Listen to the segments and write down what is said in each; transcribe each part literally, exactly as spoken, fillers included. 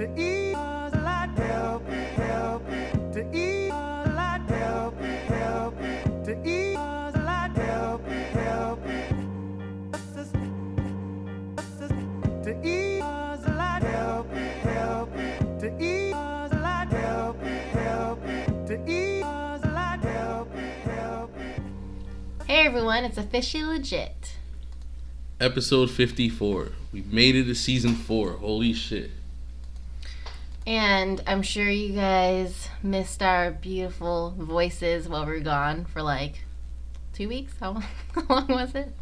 to eat a lot healthy, healthy, to eat a lot healthy, healthy, to eat a lot healthy, healthy, to eat a lot healthy, healthy, to eat a lot healthy, healthy, to eat a lot healthy, healthy. Hey everyone, it's Officially Legit. Episode fifty-four. We've made it to season four. Holy shit. And I'm sure you guys missed our beautiful voices while we were gone for like two weeks. How long was it?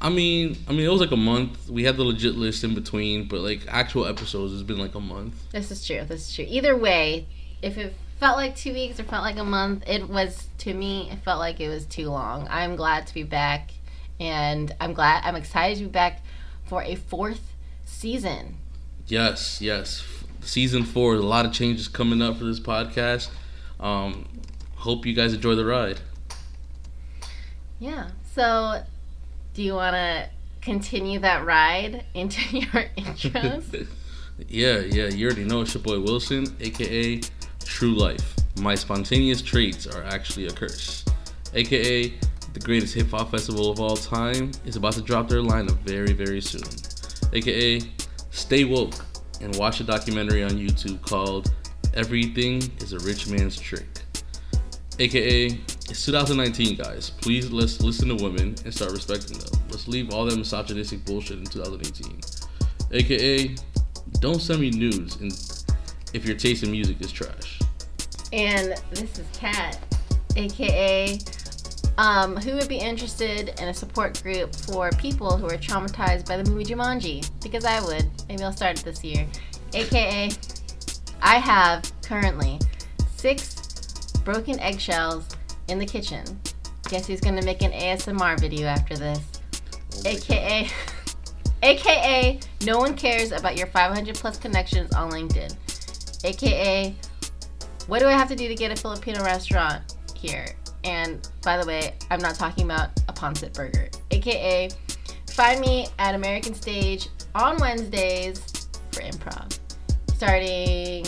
I mean, I mean, it was like a month. We had the legit list in between, but like actual episodes, it's been like a month. This is true. This is true. Either way, if it felt like two weeks or felt like a month, it was, to me, it felt like it was too long. I'm glad to be back. And I'm glad, I'm excited to be back for a fourth season. Yes, yes. Season four, a lot of changes coming up for this podcast. Um, hope you guys enjoy the ride. Yeah. So, do you want to continue that ride into your intros? yeah, yeah. You already know it's your boy Wilson, a k a. True Life. My spontaneous traits are actually a curse, a k a the greatest hip-hop festival of all time is about to drop their lineup very, very soon. a k a stay woke and watch a documentary on YouTube called Everything is a Rich Man's Trick. a k a it's two thousand nineteen, guys. Please let's listen to women and start respecting them. Let's leave all that misogynistic bullshit in two thousand eighteen. a k a don't send me nudes and if your taste in music is trash. And this is Kat, a k a Um, who would be interested in a support group for people who are traumatized by the movie Jumanji? Because I would. Maybe I'll start it this year. a k a I have currently six broken eggshells in the kitchen. Guess who's gonna make an A S M R video after this? Oh a k a a k a no one cares about your five hundred plus connections on LinkedIn. a k a what do I have to do to get a Filipino restaurant here? And by the way, I'm not talking about a Ponset burger. a k a find me at American Stage on Wednesdays for improv. Starting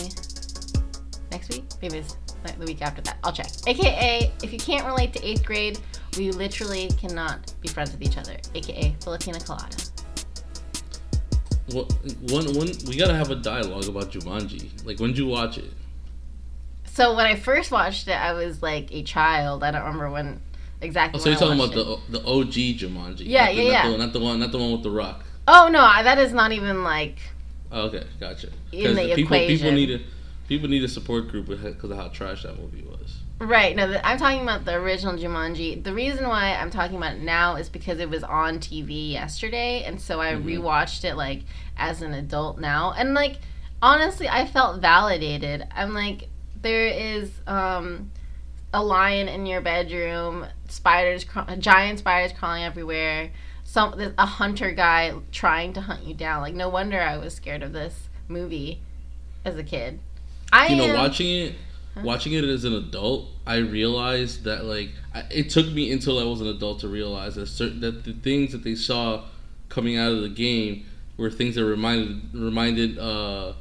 next week? Maybe it's the week after that. I'll check. a k a if you can't relate to eighth grade, we literally cannot be friends with each other. a k a Filipina Colada. Well, one, one, we gotta have a dialogue about Jumanji. Like, when'd you watch it? So when I first watched it, I was like a child. I don't remember when exactly. Oh, so when you're I talking about it. the the O G Jumanji? Yeah, not the, yeah, not yeah. The, not the one, not the one with the rock. Oh no, I, that is not even like. Oh, okay, gotcha. In the people, equation, people need a people need a support group because of how trash that movie was. Right. No, the, I'm talking about the original Jumanji. The reason why I'm talking about it now is because it was on T V yesterday, and so I mm-hmm. rewatched it like as an adult now, and like honestly, I felt validated. I'm like. There is um, a lion in your bedroom, spiders, cr- giant spiders crawling everywhere, some a hunter guy trying to hunt you down. Like, no wonder I was scared of this movie as a kid. I You know, am... watching it huh? watching it as an adult, I realized that, like, I, it took me until I was an adult to realize that certain that the things that they saw coming out of the game were things that reminded, reminded uh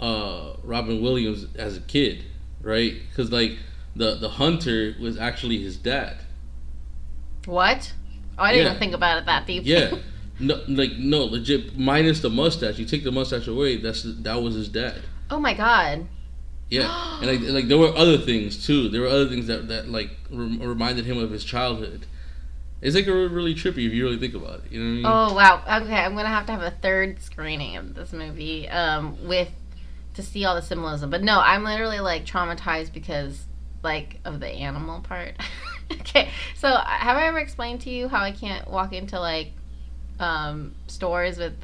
Uh, Robin Williams as a kid, right? Because like the the hunter was actually his dad. What? Oh, I didn't yeah. even think about it that deep. Yeah, no, like no, legit. Minus the mustache, you take the mustache away. That's that was his dad. Oh my god. Yeah, and like like there were other things too. There were other things that that like rem- reminded him of his childhood. It's like a really trippy if you really think about it. You know what I mean? Oh wow. Okay, I'm gonna have to have a third screening of this movie um, with. To see all the symbolism, but no, I'm literally like traumatized because like of the animal part. Okay, so have I ever explained to you how I can't walk into like um, stores with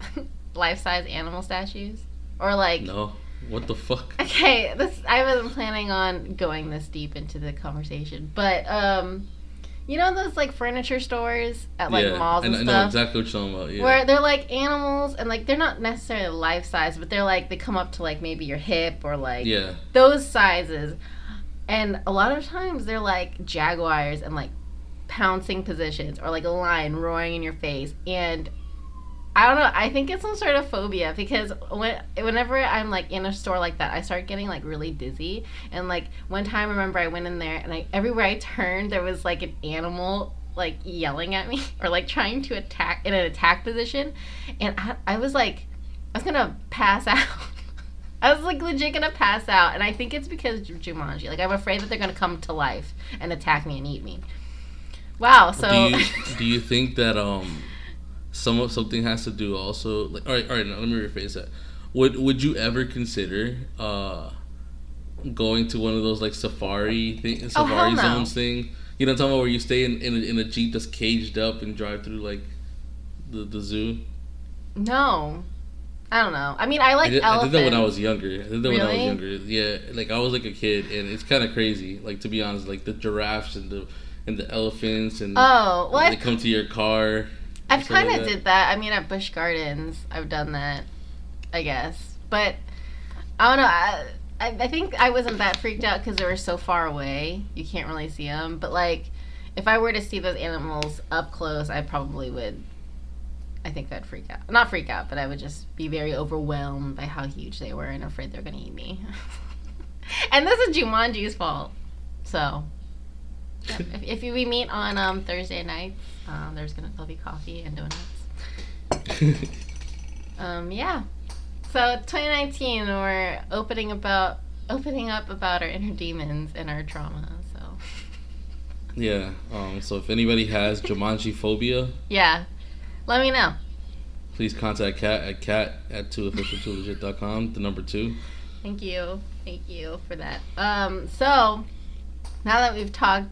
life-size animal statues or like? No, what the fuck? Okay, this I wasn't planning on going this deep into the conversation, but um, you know those like furniture stores at like yeah, malls and, and stuff. I know exactly what you're talking about. Yeah. Where they're like animals and like they're not necessarily life size, but they're like they come up to like maybe your hip or like yeah. those sizes. And a lot of times they're like jaguars and like pouncing positions or like a lion roaring in your face. And I don't know. I think it's some sort of phobia because when, whenever I'm, like, in a store like that, I start getting, like, really dizzy. And, like, one time, I remember I went in there, and I, everywhere I turned, there was, like, an animal, like, yelling at me or, like, trying to attack in an attack position. And I, I was, like, I was going to pass out. I was, like, legit going to pass out. And I think it's because of Jumanji. Like, I'm afraid that they're going to come to life and attack me and eat me. Wow, so... Do you, do you think that, um... Some of something has to do also. Like, all right, all right. Now, let me rephrase that. Would Would you ever consider uh, going to one of those like safari thing, safari oh, zones no. thing? You know, what I'm talking about where you stay in in a, in a jeep that's caged up and drive through like the the zoo. No, I don't know. I mean, I like I did, elephants. I did that when I was younger. I did that really? when I was younger. Yeah, like I was like a kid, and it's kind of crazy. Like to be honest, like the giraffes and the and the elephants and oh, well, and they come to your car. I've kind of like did that. I mean, at Busch Gardens, I've done that, I guess. But, I don't know. I I, I think I wasn't that freaked out because they were so far away. You can't really see them. But, like, if I were to see those animals up close, I probably would, I think I'd freak out. Not freak out, but I would just be very overwhelmed by how huge they were and afraid they were going to eat me. And this is Jumanji's fault. So... Yep. If, if we meet on um, Thursday nights, um, there's gonna there'll be coffee and donuts. um, yeah. So twenty nineteen, we're opening about opening up about our inner demons and our trauma. So. Yeah. Um. So if anybody has Jumanji phobia, yeah, let me know. Please contact Kat at Kat at two official two legit dot com. The number two. Thank you. Thank you for that. Um. So now that we've talked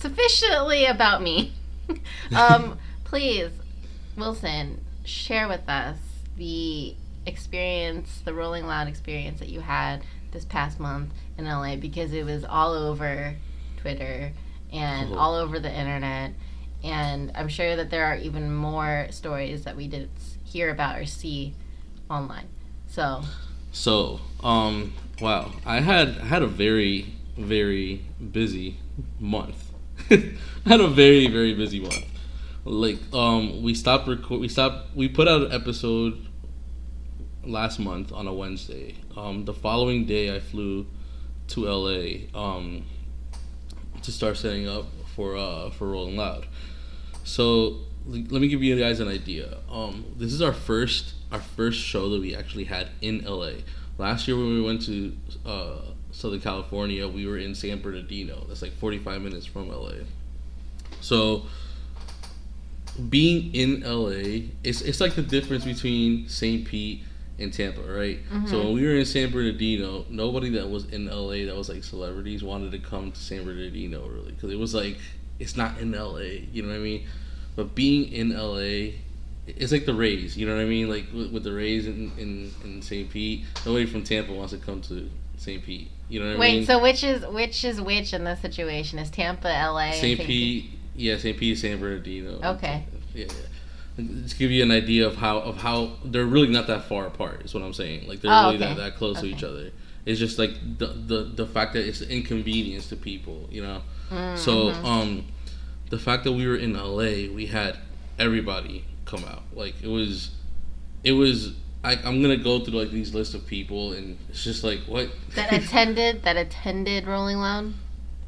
sufficiently about me, um, please, Wilson, share with us the experience, the Rolling Loud experience that you had this past month in L A, because it was all over Twitter and all over the internet, and I'm sure that there are even more stories that we didn't hear about or see online. So, so, um, wow, I had I had a very very busy month. I had a very, very busy month. Like, um, we stopped record. We stopped. We put out an episode last month on a Wednesday. Um, the following day, I flew to L A um, to start setting up for uh, for Rolling Loud. So l- let me give you guys an idea. Um, this is our first our first show that we actually had in L A. Last year when we went to uh, Southern California, we were in San Bernardino. That's like forty-five minutes from L A. So being in L A, it's it's like the difference between Saint Pete and Tampa, right? Mm-hmm. So when we were in San Bernardino, nobody that was in L A that was like celebrities wanted to come to San Bernardino, really, because it was like, it's not in L A, you know what I mean? But being in L A, it's like the Rays, you know what I mean? Like with, with the Rays in, in, in Saint Pete, nobody from Tampa wants to come to Saint Pete. You know what Wait, I mean? Wait, so which is which is which in this situation? Is Tampa, L A? Saint Pete, yeah, Saint Pete, San Bernardino. Okay. Yeah, yeah. Just to give you an idea of how of how they're really not that far apart. Is what I'm saying. Like they're oh, really okay. not that close okay. to each other. It's just like the the the fact that it's an inconvenience to people. You know. Mm-hmm. So um, the fact that we were in L A, we had everybody come out. Like it was, it was. I, I'm gonna go through like these lists of people, and it's just like what that attended that attended Rolling Loud.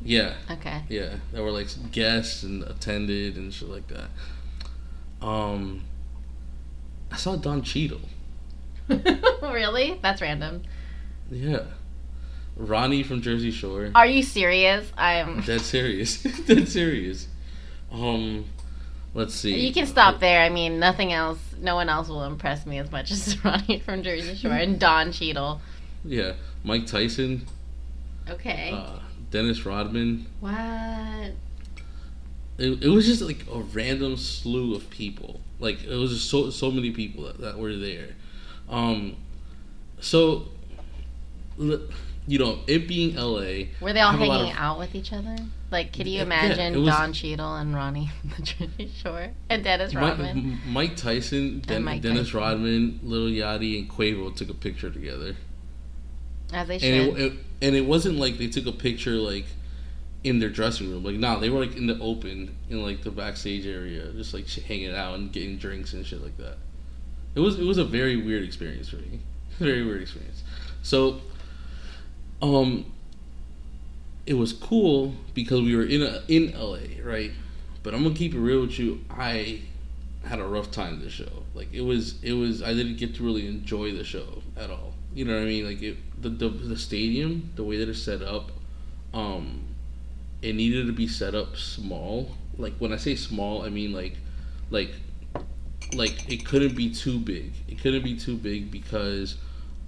Yeah. Okay. Yeah, that were like guests and attended and shit like that. Um, I saw Don Cheadle. Really? That's random. Yeah, Ronnie from Jersey Shore. Are you serious? I'm dead serious. dead serious. Um. Let's see. You can stop there. I mean, nothing else. No one else will impress me as much as Ronnie from Jersey Shore and Don Cheadle. Yeah. Mike Tyson. Okay. Uh, Dennis Rodman. What? It, it was just like a random slew of people. Like, it was just so so many people that, that were there. Um, so, you know, it being L A. Were they all hanging of, out with each other? Like, could you imagine yeah, was, Don Cheadle and Ronnie from the Jersey Shore? And Dennis Rodman? Mike, Mike Tyson, Den- Mike Dennis Tyson. Rodman, Lil Yachty, and Quavo took a picture together. As they should. And it, it, and it wasn't like they took a picture, like, in their dressing room. Like, no, nah, they were, like, in the open, in, like, the backstage area, just, like, hanging out and getting drinks and shit like that. It was it was a very weird experience for me. Very weird experience. So, um, it was cool because we were in a, in L A, right? But I'm gonna keep it real with you. I had a rough time this show. Like it was it was I didn't get to really enjoy the show at all. You know what I mean? Like it, the, the the stadium, the way that it's set up, um, it needed to be set up small. Like when I say small, I mean like like. Like, it couldn't be too big. It couldn't be too big because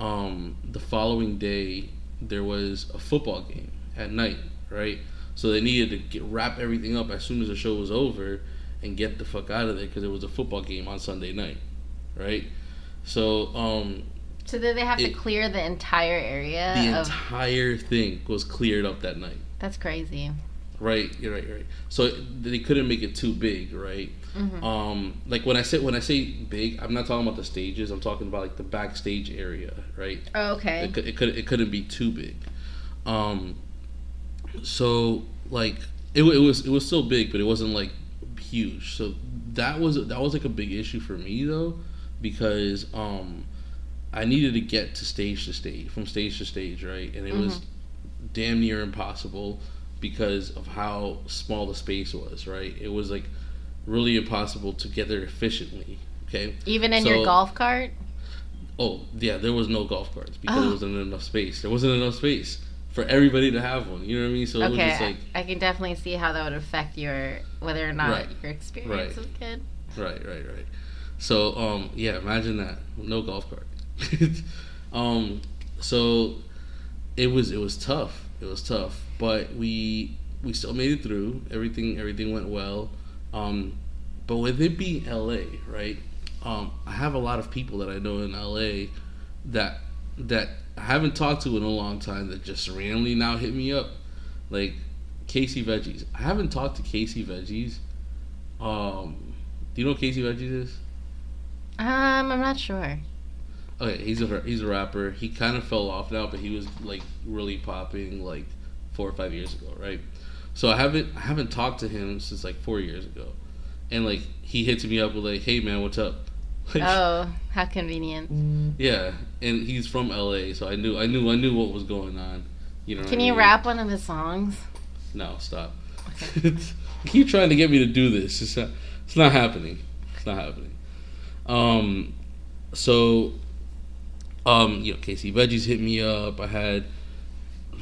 um, the following day, there was a football game at night, right? So they needed to get, wrap everything up as soon as the show was over and get the fuck out of there because there was a football game on Sunday night, right? So, um... So then they have it, to clear the entire area? The of... entire thing was cleared up that night. That's crazy. Right, you're right, you're right. So they couldn't make it too big, right? Mm-hmm. Um, like when I say when I say big, I'm not talking about the stages. I'm talking about like the backstage area, right? Oh, okay. It, it could it couldn't be too big. Um, so like it, it was it was still big, but it wasn't like huge. So that was that was like a big issue for me though, because um, I needed to get to stage to stage, from stage to stage, right? And it mm-hmm. was damn near impossible. Because of how small the space was, right? It was like really impossible to get there efficiently. Okay. Even in so, your golf cart? Oh yeah, there was no golf carts because oh. there wasn't enough space. There wasn't enough space for everybody to have one. You know what I mean? So okay, it was just like I can definitely see how that would affect your whether or not right, your experience right, was good. Right, right, right. So um, yeah, imagine that no golf cart. um, so it was it was tough. It was tough. But we we still made it through. Everything everything went well. Um, but with it being L A, right? Um, I have a lot of people that I know in L A that that I haven't talked to in a long time that just randomly now hit me up. Like Casey Veggies. I haven't talked to Casey Veggies. Um, do you know who Casey Veggies is? Um, I'm not sure. Okay, he's a he's a rapper. He kind of fell off now, but he was like really popping like four or five years ago, right? So I haven't I haven't talked to him since like four years ago, and like he hits me up with like, "Hey man, what's up?" Like, oh, how convenient. Yeah, and he's from L A, so I knew I knew I knew what was going on. You know. Can you I mean? rap one of his songs? No, stop. Okay. Keep trying to get me to do this. It's not, it's not happening. It's not happening. Um, so, um, you know, Casey Veggies hit me up. I had.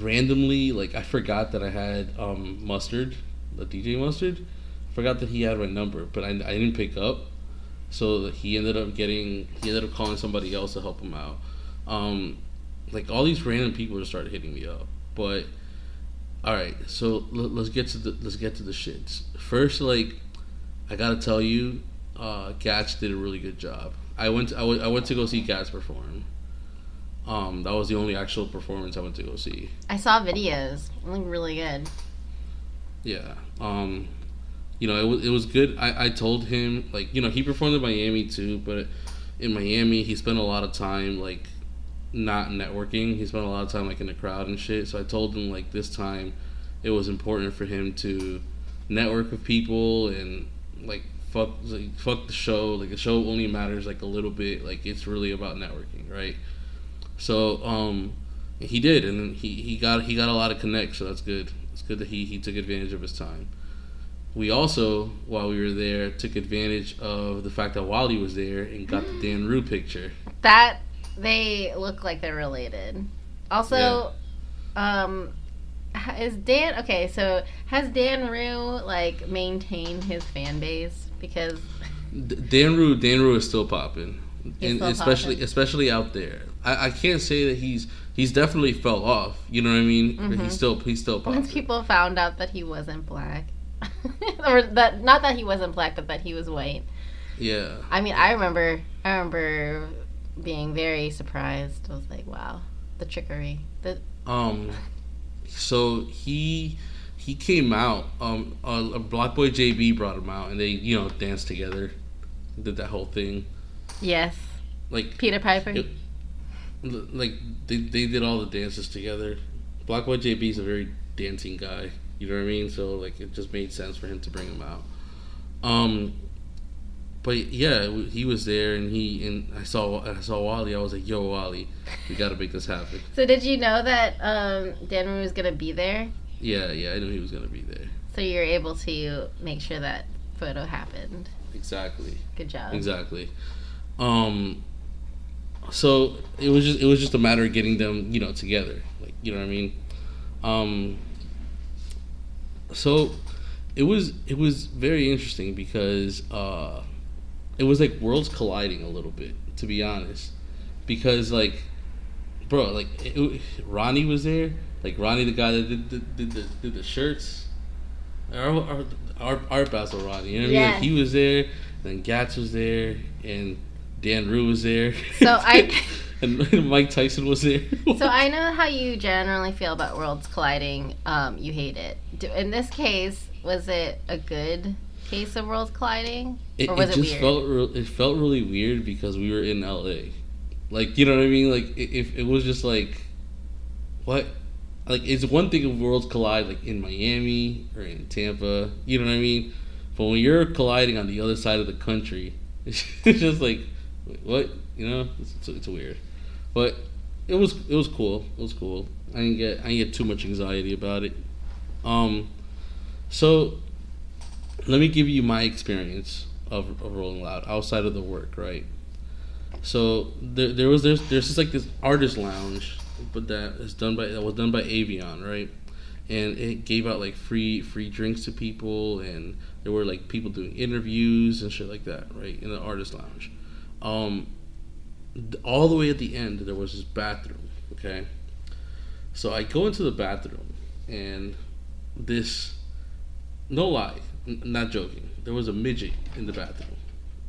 Randomly, like I forgot that I had um, Mustard, the D J Mustard. I forgot that he had my number, but I, I didn't pick up. So he ended up getting, he ended up calling somebody else to help him out. Um, like all these random people just started hitting me up. But all right, so l- let's get to the let's get to the shits. First, like I gotta tell you, uh, Gats did a really good job. I went to, I, w- I went to go see Gats perform. Um, that was the only actual performance I went to go see. I saw videos. It looked really good. Yeah. Um, you know, it was it was good. I, I told him, like, you know, he performed in Miami too, but in Miami he spent a lot of time, like, not networking. He spent a lot of time, like, in the crowd and shit. So I told him, like, this time it was important for him to network with people and, like, fuck, like, fuck the show. Like, the show only matters, like, a little bit. Like, it's really about networking, right? So um, he did, and he, he got he got a lot of connects. So that's good. It's good that he, he took advantage of his time. We also, while we were there, took advantage of the fact that Wally was there and got the Danrue picture. That they look like they're related. Also, yeah. um, is Dan okay? So has Danrue like maintained his fan base because D- Danrue Danrue is still popping, and still especially poppin'. especially out there. I, I can't say that he's he's definitely fell off. You know what I mean? Mm-hmm. But he's still he's still popular. Once people found out that he wasn't black, or that not that he wasn't black, but that he was white. Yeah. I mean, yeah. I remember I remember being very surprised. I was like, wow, the trickery. The- um, so he he came out. Um, uh, Black Boy J B brought him out, and they you know danced together, did that whole thing. Yes. Like Peter Piper. It, Like, they, they did all the dances together. Black Boy J B is a very dancing guy. You know what I mean? So, like, it just made sense for him to bring him out. Um, But yeah, he was there, and he and I saw I saw Wally. I was like, "Yo, Wally, we gotta make this happen." So did you know that um, Danrue was gonna be there? Yeah, yeah, I knew he was gonna be there. So you were able to make sure that photo happened. Exactly. Good job. Exactly. Um, so it was just it was just a matter of getting them, you know, together. Like, you know what I mean? Um, so it was it was very interesting because. Uh, It was like worlds colliding a little bit, to be honest, because like, bro, like it, it, Ronnie was there, like Ronnie, the guy that did the did the, did the shirts, our our our art battle, Ronnie. You know what yeah. I mean? Like, he was there, then Gats was there, and Danrue was there. So I and Mike Tyson was there. So I know how you generally feel about worlds colliding. Um, you hate it. In this case, was it a good case of worlds colliding, or was it, it just weird? Felt re- it felt really weird because we were in L A, like, you know what I mean? Like it, it, it was just like, what? Like, it's one thing if worlds collide like in Miami or in Tampa, you know what I mean? But when you're colliding on the other side of the country, it's just like, what? You know, it's, it's, it's weird. But it was it was cool. It was cool. I didn't get I didn't get too much anxiety about it. Um, so. Let me give you my experience of, of Rolling Loud outside of the work, right? So there, there was there's there's just like this artist lounge, but that is done by that was done by Avion, right? And it gave out like free free drinks to people, and there were like people doing interviews and shit like that, right? In the artist lounge, um, all the way at the end there was this bathroom, okay? So I go into the bathroom, and this, no lie. Not joking. There was a midget in the bathroom.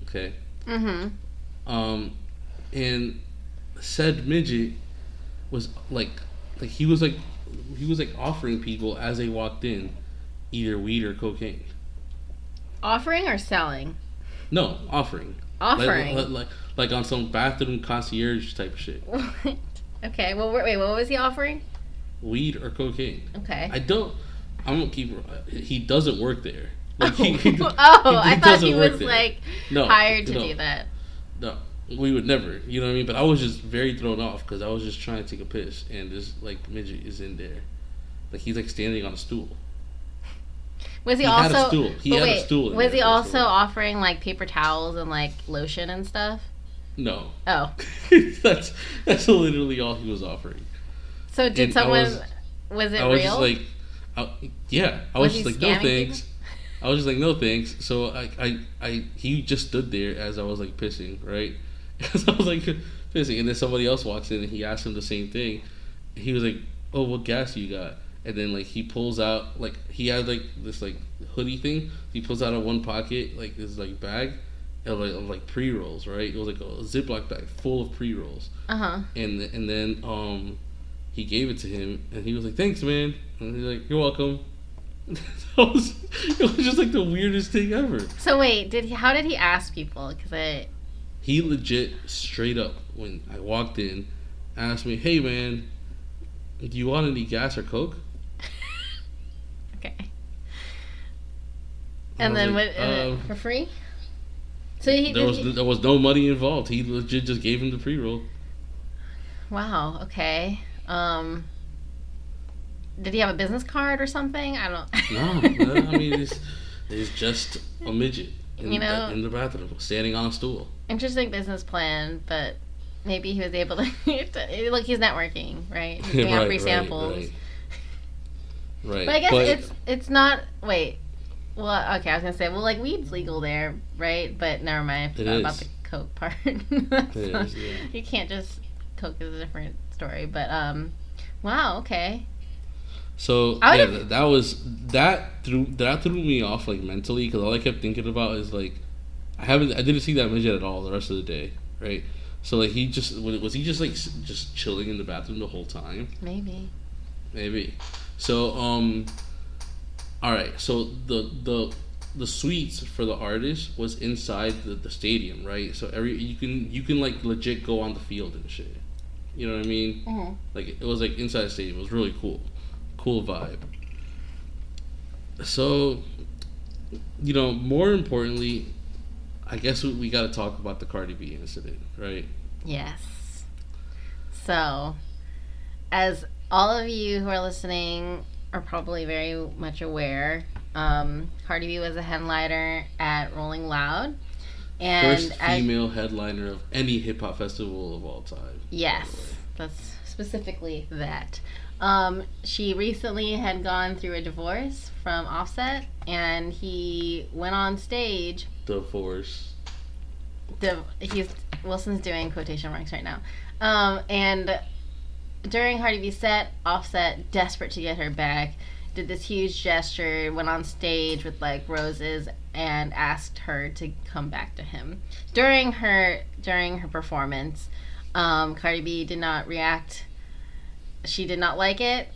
Okay? Mm-hmm. Um, and said midget was like, like he was like, he was like offering people as they walked in either weed or cocaine. Offering or selling? No, offering. Offering? Like, like, like on some bathroom concierge type of shit. What? Okay, well, wait, what was he offering? Weed or cocaine. Okay. I don't, I'm gonna keep, he doesn't work there. Like he, he, oh, he I thought he was, there. like, no, hired to no, do that. No, we would never. You know what I mean? But I was just very thrown off because I was just trying to take a piss. And this, like, midget is in there. Like, he's, like, standing on a stool. Was he, he also... Had a stool. He had wait, a stool. Was he also stool. offering, like, paper towels and, like, lotion and stuff? No. Oh. that's that's literally all he was offering. So did and someone... Was, was it I real? I was just like... I, yeah. I was, was just like, no thanks. People? I was just like, no thanks. So I, I, I, he just stood there as I was like pissing, right? As I was like pissing, and then somebody else walks in and he asks him the same thing. He was like, "Oh, what gas you got?" And then like he pulls out like he had like this like hoodie thing. He pulls out of one pocket like this like bag of like, of, like pre-rolls, right? It was like a Ziploc bag full of pre-rolls. Uh huh. And and then um, he gave it to him, and he was like, "Thanks, man." And he's like, "You're welcome." That was, it was just like the weirdest thing ever. So wait, did he, how did he ask people? Cause I... He legit straight up when I walked in asked me, "Hey man, do you want any gas or coke?" Okay. And, and then like, what? Um, for free? So he there was he... there was no money involved. He legit just gave him the pre-roll. Wow. Okay. Um. Did he have a business card or something? I don't know. No, no, I mean, it's, it's just a midget in, you know, in the bathroom, standing on a stool. Interesting business plan, but maybe he was able to... Look, he's networking, right? He's giving out free samples. Right, right. right. But I guess but, it's it's not... Wait. Well, okay, I was going to say, well, like, weed's legal there, right? But never mind. I forgot about the coke part. It is, yeah. You can't just... Coke is a different story, but, um... Wow, okay. So yeah, that, that was that threw that threw me off like mentally because all I kept thinking about is like I haven't I didn't see that midget at all the rest of the day, right? So like he just was he just like just chilling in the bathroom the whole time? Maybe. Maybe. So um, all right. So the the the suites for the artist was inside the, the stadium, right? So every you can you can like legit go on the field and shit. You know what I mean? Mm-hmm. Like it was like inside the stadium. It was really cool. Cool vibe. So, you know, more importantly, I guess we, we got to talk about the Cardi B incident, right? Yes. So, as all of you who are listening are probably very much aware, um, Cardi B was a headliner at Rolling Loud. And first female as, headliner of any hip-hop festival of all time. Yes, that's specifically that. Um, she recently had gone through a divorce from Offset, and he went on stage. Divorce. Div- he's Wilson's doing quotation marks right now. Um, and during Cardi B's set, Offset, desperate to get her back, did this huge gesture, went on stage with like roses, and asked her to come back to him. During her during her performance, um, Cardi B did not react. She did not like it.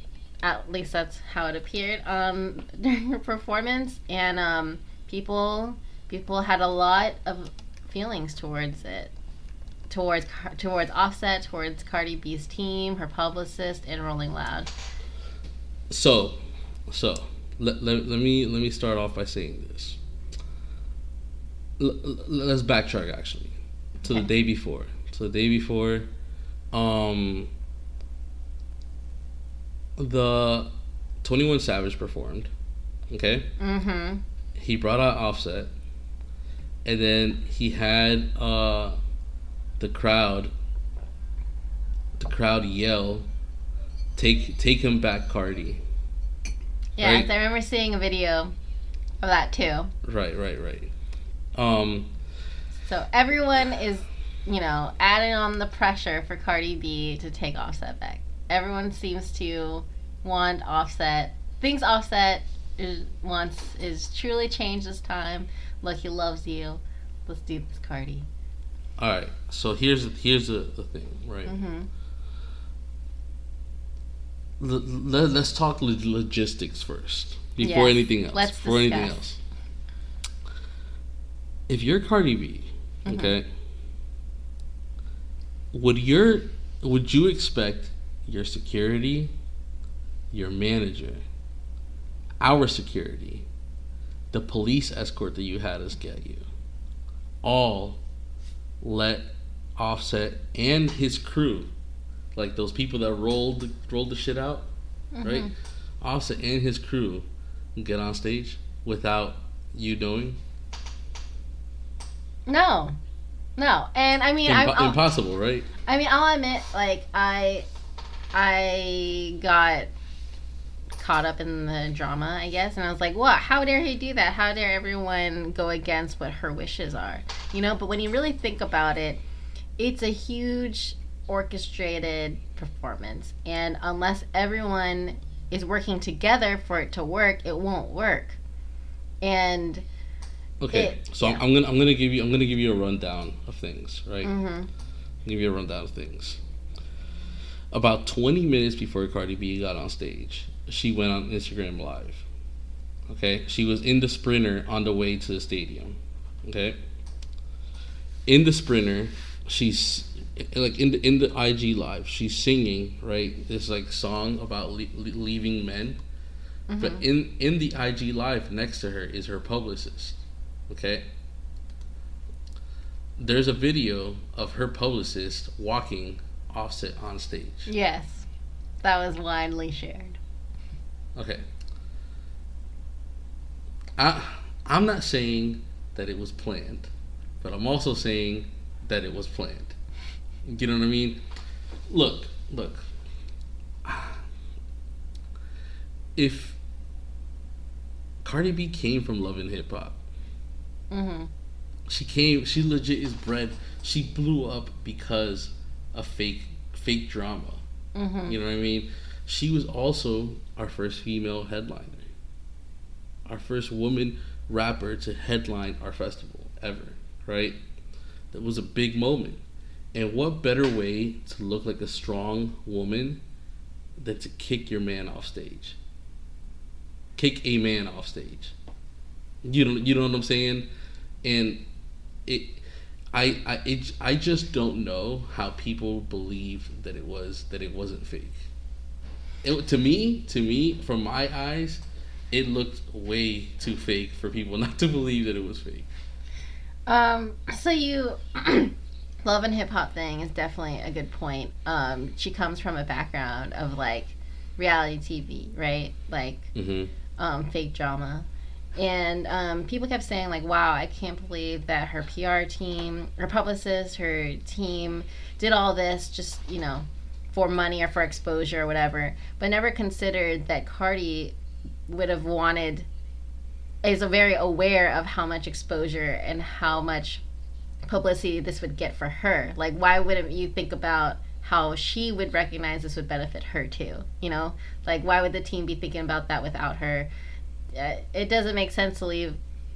At least that's how it appeared um, during her performance. And um, people people had a lot of feelings towards it, towards towards Offset, towards Cardi B's team, her publicist, and Rolling Loud. So, so let, let, let me let me start off by saying this. Let's backtrack actually to okay. the day before. So the day before, um, the twenty-one Savage performed. Okay. Mm-hmm. He brought out Offset, and then he had uh, the crowd. The crowd yell, "Take take him back, Cardi." Yes, right? I remember seeing a video of that too. Right, right, right. Um, so everyone is, you know, adding on the pressure for Cardi B to take Offset back. Everyone seems to want Offset. Thinks Offset is, wants is truly changed this time. Look, he loves you. Let's do this, Cardi. All right. So here's here's the, the thing, right? Mm-hmm. L- let, let's talk lo- logistics first before yes, anything else. Let's before discuss. anything else. If you're Cardi B, okay, mm-hmm. would your would you expect your security, your manager, our security, the police escort that you had us get you, all let Offset and his crew, like those people that rolled rolled the shit out, mm-hmm. right? Offset and his crew get on stage without you knowing? No, no, and I mean, Imp- I, impossible, right? I mean, I'll admit, like I, I got caught up in the drama, I guess, and I was like, "What? How dare he do that? How dare everyone go against what her wishes are?" You know. But when you really think about it, it's a huge orchestrated performance, and unless everyone is working together for it to work, it won't work, and. Okay, it, so yeah. I'm gonna I'm gonna give you I'm gonna give you a rundown of things, right? Mm-hmm. I'll give you a rundown of things. About twenty minutes before Cardi B got on stage, she went on Instagram Live. Okay, she was in the Sprinter on the way to the stadium. Okay, in the Sprinter, she's like in the in the I G Live, she's singing right this like song about le- leaving men, mm-hmm. but in in the I G Live next to her is her publicist. Okay. There's a video of her publicist walking Offset on stage. Yes. That was widely shared. Okay. I, I'm not saying that it was planned, but I'm also saying that it was planned. You know what I mean? Look, look. If Cardi B came from Love and Hip Hop, mm-hmm. She came. She legit is bred. She blew up because of fake, fake drama. Mm-hmm. You know what I mean? She was also our first female headliner, our first woman rapper to headline our festival ever. Right? That was a big moment. And what better way to look like a strong woman than to kick your man off stage? Kick a man off stage. You don't, you know what I'm saying, and it, I, I, it, I just don't know how people believe that it was that it wasn't fake. It, to me, to me, from my eyes, it looked way too fake for people not to believe that it was fake. Um, so you... Love and hip-hop thing is definitely a good point. Um, she comes from a background of, like, reality T V, right? Like, mm-hmm. um, fake drama. And um, people kept saying, like, wow, I can't believe that her P R team, her publicist, her team did all this just, you know, for money or for exposure or whatever, but never considered that Cardi would have wanted, is very aware of how much exposure and how much publicity this would get for her. Like, why wouldn't you think about how she would recognize this would benefit her too, you know? Like, why would the team be thinking about that without her? It doesn't make sense to leave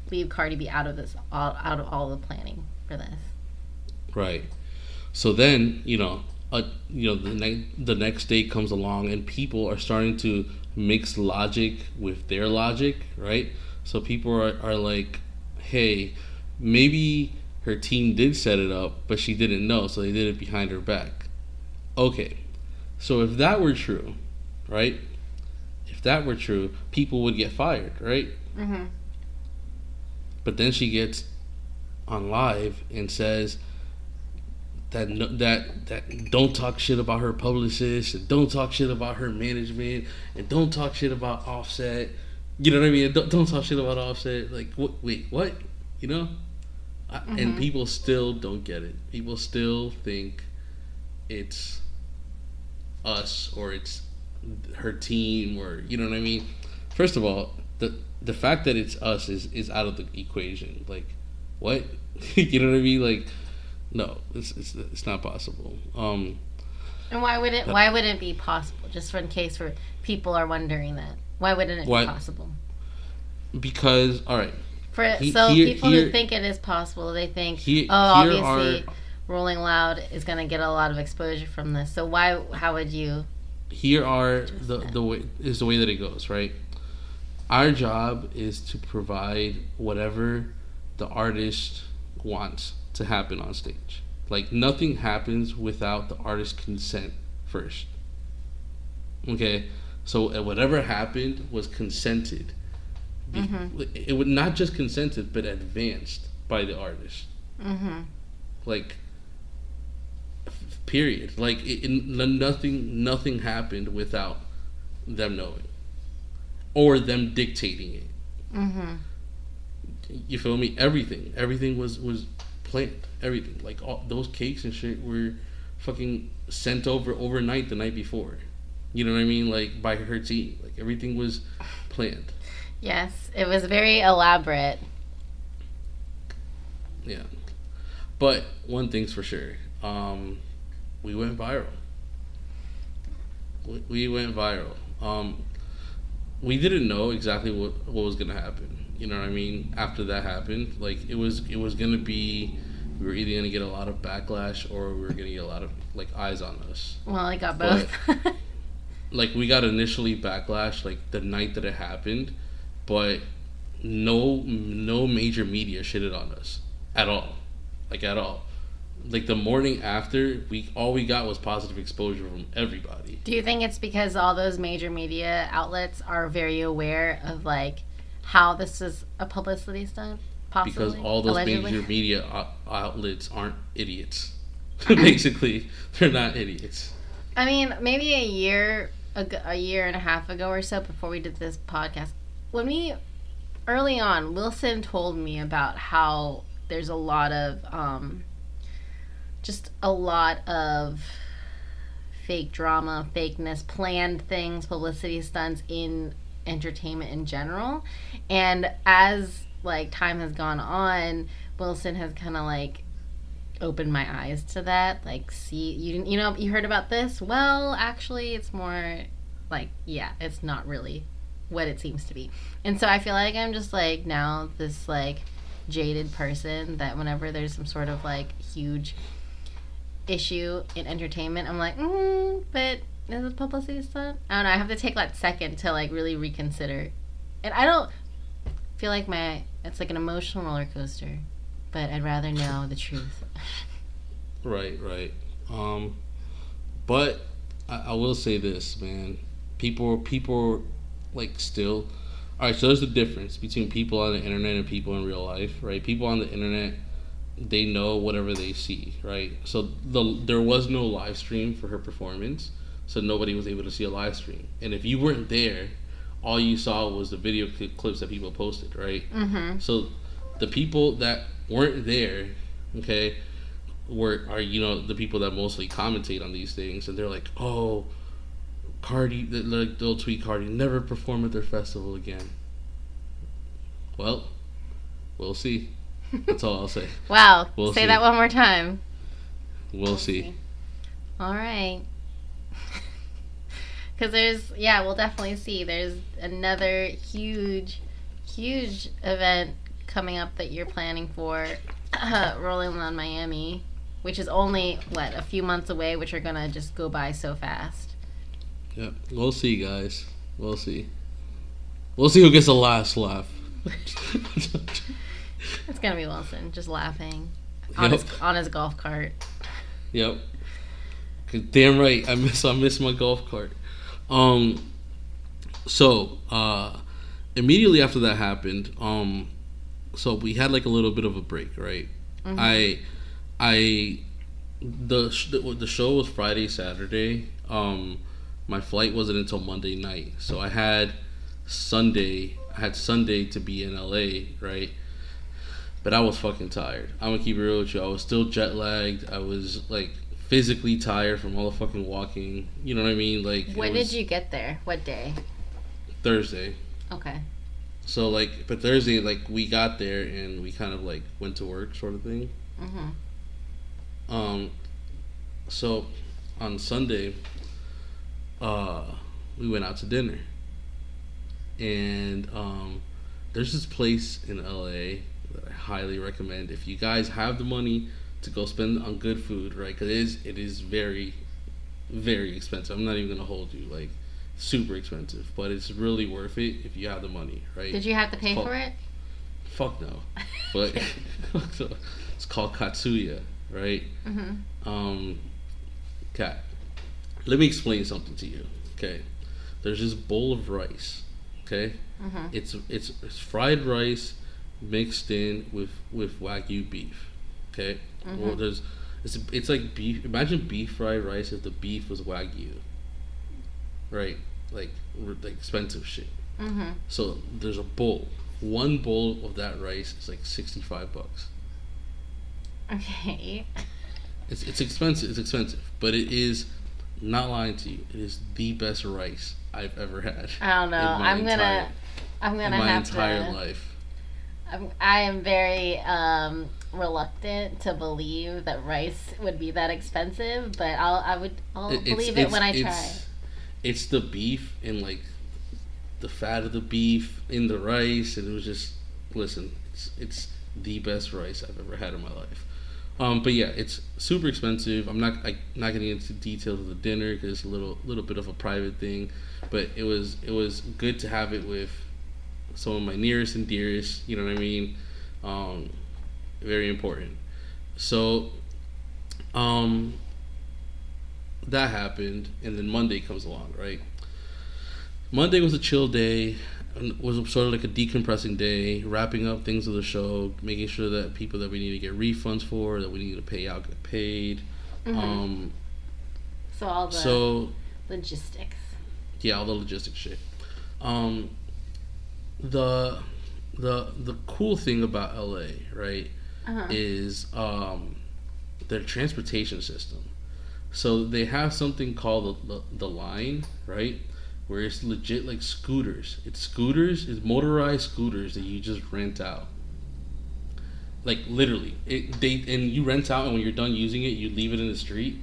leave Cardi B out of this, all out of all the planning for this, right? So then, you know, uh, you know, the next the next day comes along and people are starting to mix logic with their logic, right? So people are, are like, hey, maybe her team did set it up, but she didn't know, so they did it behind her back. Okay, so if that were true, right? If that were true, people would get fired, right? Mm-hmm. But then she gets on live and says that no, that that don't talk shit about her publicist, and don't talk shit about her management, and don't talk shit about Offset. You know what I mean? Don't, don't talk shit about Offset. Like, what, wait, what? You know? Mm-hmm. And people still don't get it. People still think it's us or it's her team or, you know what I mean? First of all, the the fact that it's us is, is out of the equation. Like, what? You know what I mean? Like, no, it's it's, it's not possible. Um, and why would it but, why would it be possible? Just for in case for people are wondering that. Why wouldn't it why, be possible? Because, all right. For, he, so here, people here, who think it is possible, they think, he, oh, obviously, are, Rolling Loud is going to get a lot of exposure from this. So why? How would you? Here are the that? the way is the way that it goes, right? Our job is to provide whatever the artist wants to happen on stage. Like, nothing happens without the artist's consent first. Okay, so whatever happened was consented. Be- mm-hmm. It would not just consented, but advanced by the artist. Mm-hmm. Like, f- period. Like, it, it, nothing, nothing happened without them knowing or them dictating it. Mm-hmm. You feel me? Everything, everything was was planned. Everything, like all those cakes and shit, were fucking sent over overnight the night before. You know what I mean? Like, by her team. Like, everything was planned. Yes, it was very elaborate. Yeah. But one thing's for sure. Um, we went viral. We, we went viral. Um, we didn't know exactly what, what was going to happen. You know what I mean? After that happened, like, it was it was going to be, we were either going to get a lot of backlash or we were going to get a lot of, like, eyes on us. Well, I got both. But, like, we got initially backlash, like, the night that it happened. But no, no major media shitted on us at all, like at all. Like, the morning after, we all we got was positive exposure from everybody. Do you think it's because all those major media outlets are very aware of, like, how this is a publicity stunt? Possibly, because all those allegedly? major media out- outlets aren't idiots. Basically, they're not idiots. I mean, maybe a year, a, a year and a half ago or so, before we did this podcast. When we, early on, Wilson told me about how there's a lot of, um, just a lot of fake drama, fakeness, planned things, publicity stunts in entertainment in general. And as, like, time has gone on, Wilson has kind of, like, opened my eyes to that. Like, see, you you know, you heard about this? Well, actually, it's more, like, yeah, it's not really what it seems to be. And so I feel like I'm just, like, now this, like, jaded person that whenever there's some sort of, like, huge issue in entertainment, I'm like, mm, but is it publicity stunt? I don't know. I have to take that second to, like, really reconsider. And I don't feel like my, it's like an emotional roller coaster, but I'd rather know the truth. Right, right. Um, but I, I will say this, man. People, people... Like, still, all right. So there's a difference between people on the internet and people in real life, right? People on the internet they know whatever they see, right? So the, there was no live stream for her performance, so nobody was able to see a live stream. And if you weren't there, all you saw was the video cl- clips that people posted, right? Mm-hmm. So the people that weren't there, okay, were are you know the people that mostly commentate on these things, and they're like, oh, Cardi, like they'll tweet Cardi never perform at their festival again. Well, we'll see. That's all I'll say. Wow. We'll say see. that one more time. We'll, we'll see. see. All right. Because there's, yeah, we'll definitely see. There's another huge, huge event coming up that you're planning for uh, Rolling Loud Miami, which is only, what, a few months away, which are going to just go by so fast. Yep. We'll see, guys. We'll see. We'll see who gets the last laugh. It's gonna be Wilson, just laughing on yep. his on his golf cart. Yep. Damn right, I miss I miss my golf cart. Um. So, uh, immediately after that happened, um, so we had like a little bit of a break, right? Mm-hmm. I, I, the the show was Friday, Saturday. Um, my flight wasn't until Monday night, so I had Sunday. I had Sunday to be in L A, right? But I was fucking tired. I'm gonna keep it real with you. I was still jet lagged. I was like physically tired from all the fucking walking. You know what I mean? Like, when did you get there? What day? Thursday. Okay. So like, but Thursday, like we got there and we kind of like went to work, sort of thing. Mm-hmm. Um. So, on Sunday, uh, we went out to dinner. And um, there's this place in L A that I highly recommend if you guys have the money to go spend on good food, right? Because it is, it is very, very expensive. I'm not even going to hold you, like, super expensive. But it's really worth it if you have the money, right? Did you have to pay called, for it? Fuck no. But it's called Katsuya, right? Mm-hmm. Um, Kat, let me explain something to you, okay? There's this bowl of rice, okay? Mm-hmm. It's, it's, it's fried rice mixed in with, with Wagyu beef, okay? Mm-hmm. Well, there's, it's it's like beef. Imagine beef fried rice if the beef was Wagyu, right? Like like expensive shit. Mm-hmm. So there's a bowl. One bowl of that rice is like sixty-five bucks. Okay. It's it's expensive. It's expensive, but it is, not lying to you, it is the best rice I've ever had. I don't know. I'm entire, gonna I'm gonna in my have entire to... life. I am very um, reluctant to believe that rice would be that expensive, but I'll I would I'll it's, believe it's, it when I it's, try. It's the beef and like the fat of the beef in the rice, and it was just listen, it's it's the best rice I've ever had in my life. Um, but yeah, it's super expensive. I'm not I, not getting into details of the dinner because it's a little little bit of a private thing, but it was it was good to have it with some of my nearest and dearest, you know what I mean? Um, very important. So, um, that happened, and then Monday comes along, right? Monday was a chill day, was sort of like a decompressing day, wrapping up things of the show, making sure that people that we need to get refunds for, that we need to pay out, get paid. Mm-hmm. Um, so all the so, logistics. Yeah, all the logistics shit. Um... The the the cool thing about L A, right, uh-huh. is um, their transportation system. So they have something called the, the the line, right, where it's legit like scooters. It's scooters, it's motorized scooters that you just rent out. Like literally, it they and you rent out, and when you're done using it, you leave it in the street,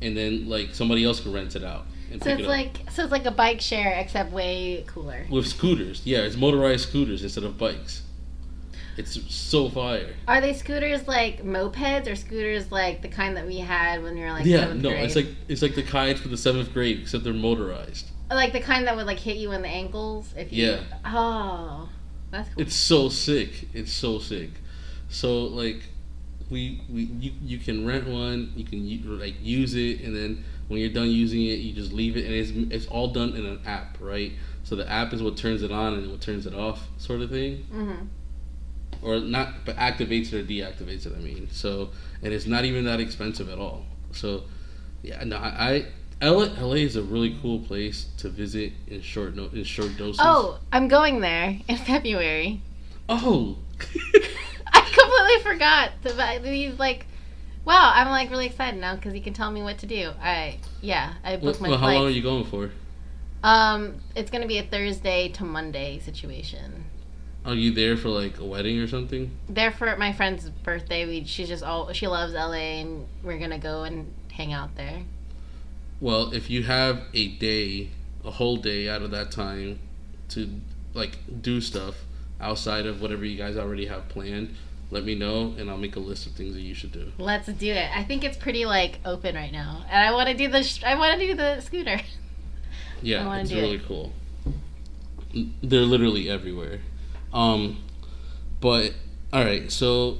and then like somebody else can rent it out. So it's it like so it's like a bike share except way cooler. With scooters, yeah, it's motorized scooters instead of bikes. It's so fire. Are they scooters like mopeds or scooters like the kind that we had when we were like yeah, seventh no, grade? it's like it's like the kind for the seventh grade except they're motorized. Like the kind that would like hit you in the ankles if you yeah. Oh, that's cool. It's so sick. It's so sick. So like we we you you can rent one, you can like use it, and then when you're done using it, you just leave it, and it's it's all done in an app, right? So the app is what turns it on and what turns it off, sort of thing. Mm-hmm. or not, but activates it or deactivates it, I mean. So, and it's not even that expensive at all. So, yeah, no, I, I L A is a really cool place to visit in short no, in short doses. Oh, I'm going there in February. Oh. I completely forgot the these like. Wow, I'm like really excited now because you can tell me what to do. I yeah, I booked well, my well, how flights. Long are you going for? Um, it's gonna be a Thursday to Monday situation. Are you there for like a wedding or something? There for my friend's birthday. We she's just all she loves L A and we're gonna go and hang out there. Well, if you have a day, a whole day out of that time, to like do stuff outside of whatever you guys already have planned. Let me know, and I'll make a list of things that you should do. Let's do it. I think it's pretty, like, open right now. And I want to do the sh- I want to do the scooter. Yeah, it's really it. cool. They're literally everywhere. Um, but, all right, so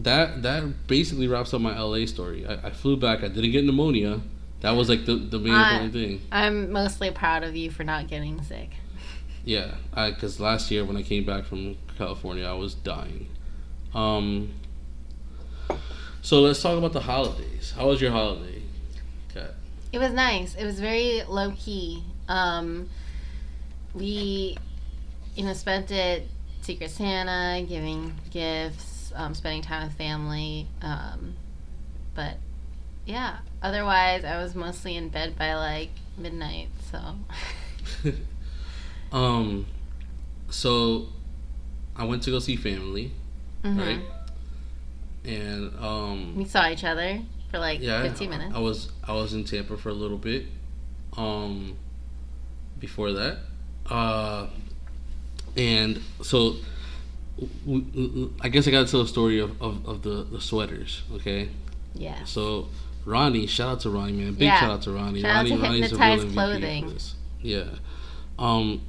that that basically wraps up my L A story. I, I flew back. I didn't get pneumonia. That was, like, the, the main uh, important thing. I'm mostly proud of you for not getting sick. Yeah, because last year when I came back from California, I was dying. Um, so let's talk about the holidays. How was your holiday, Kat? It was nice. It was very low-key. Um, we, you know, spent it Secret Santa, giving gifts, um, spending time with family. Um, but, yeah, otherwise I was mostly in bed by, like, midnight, so. um, so I went to go see family. Mm-hmm. Right, and um, we saw each other for like yeah, fifteen minutes. I, I was I was in Tampa for a little bit. Um, before that, uh, and so w- w- I guess I got to tell a story of, of, of the, the sweaters. Okay. Yeah. So Ronnie, shout out to Ronnie, man. Big yeah. shout out to Ronnie. Shout Ronnie, out to Ronnie's hypnotized a real M V P clothing. For this. Yeah. Um,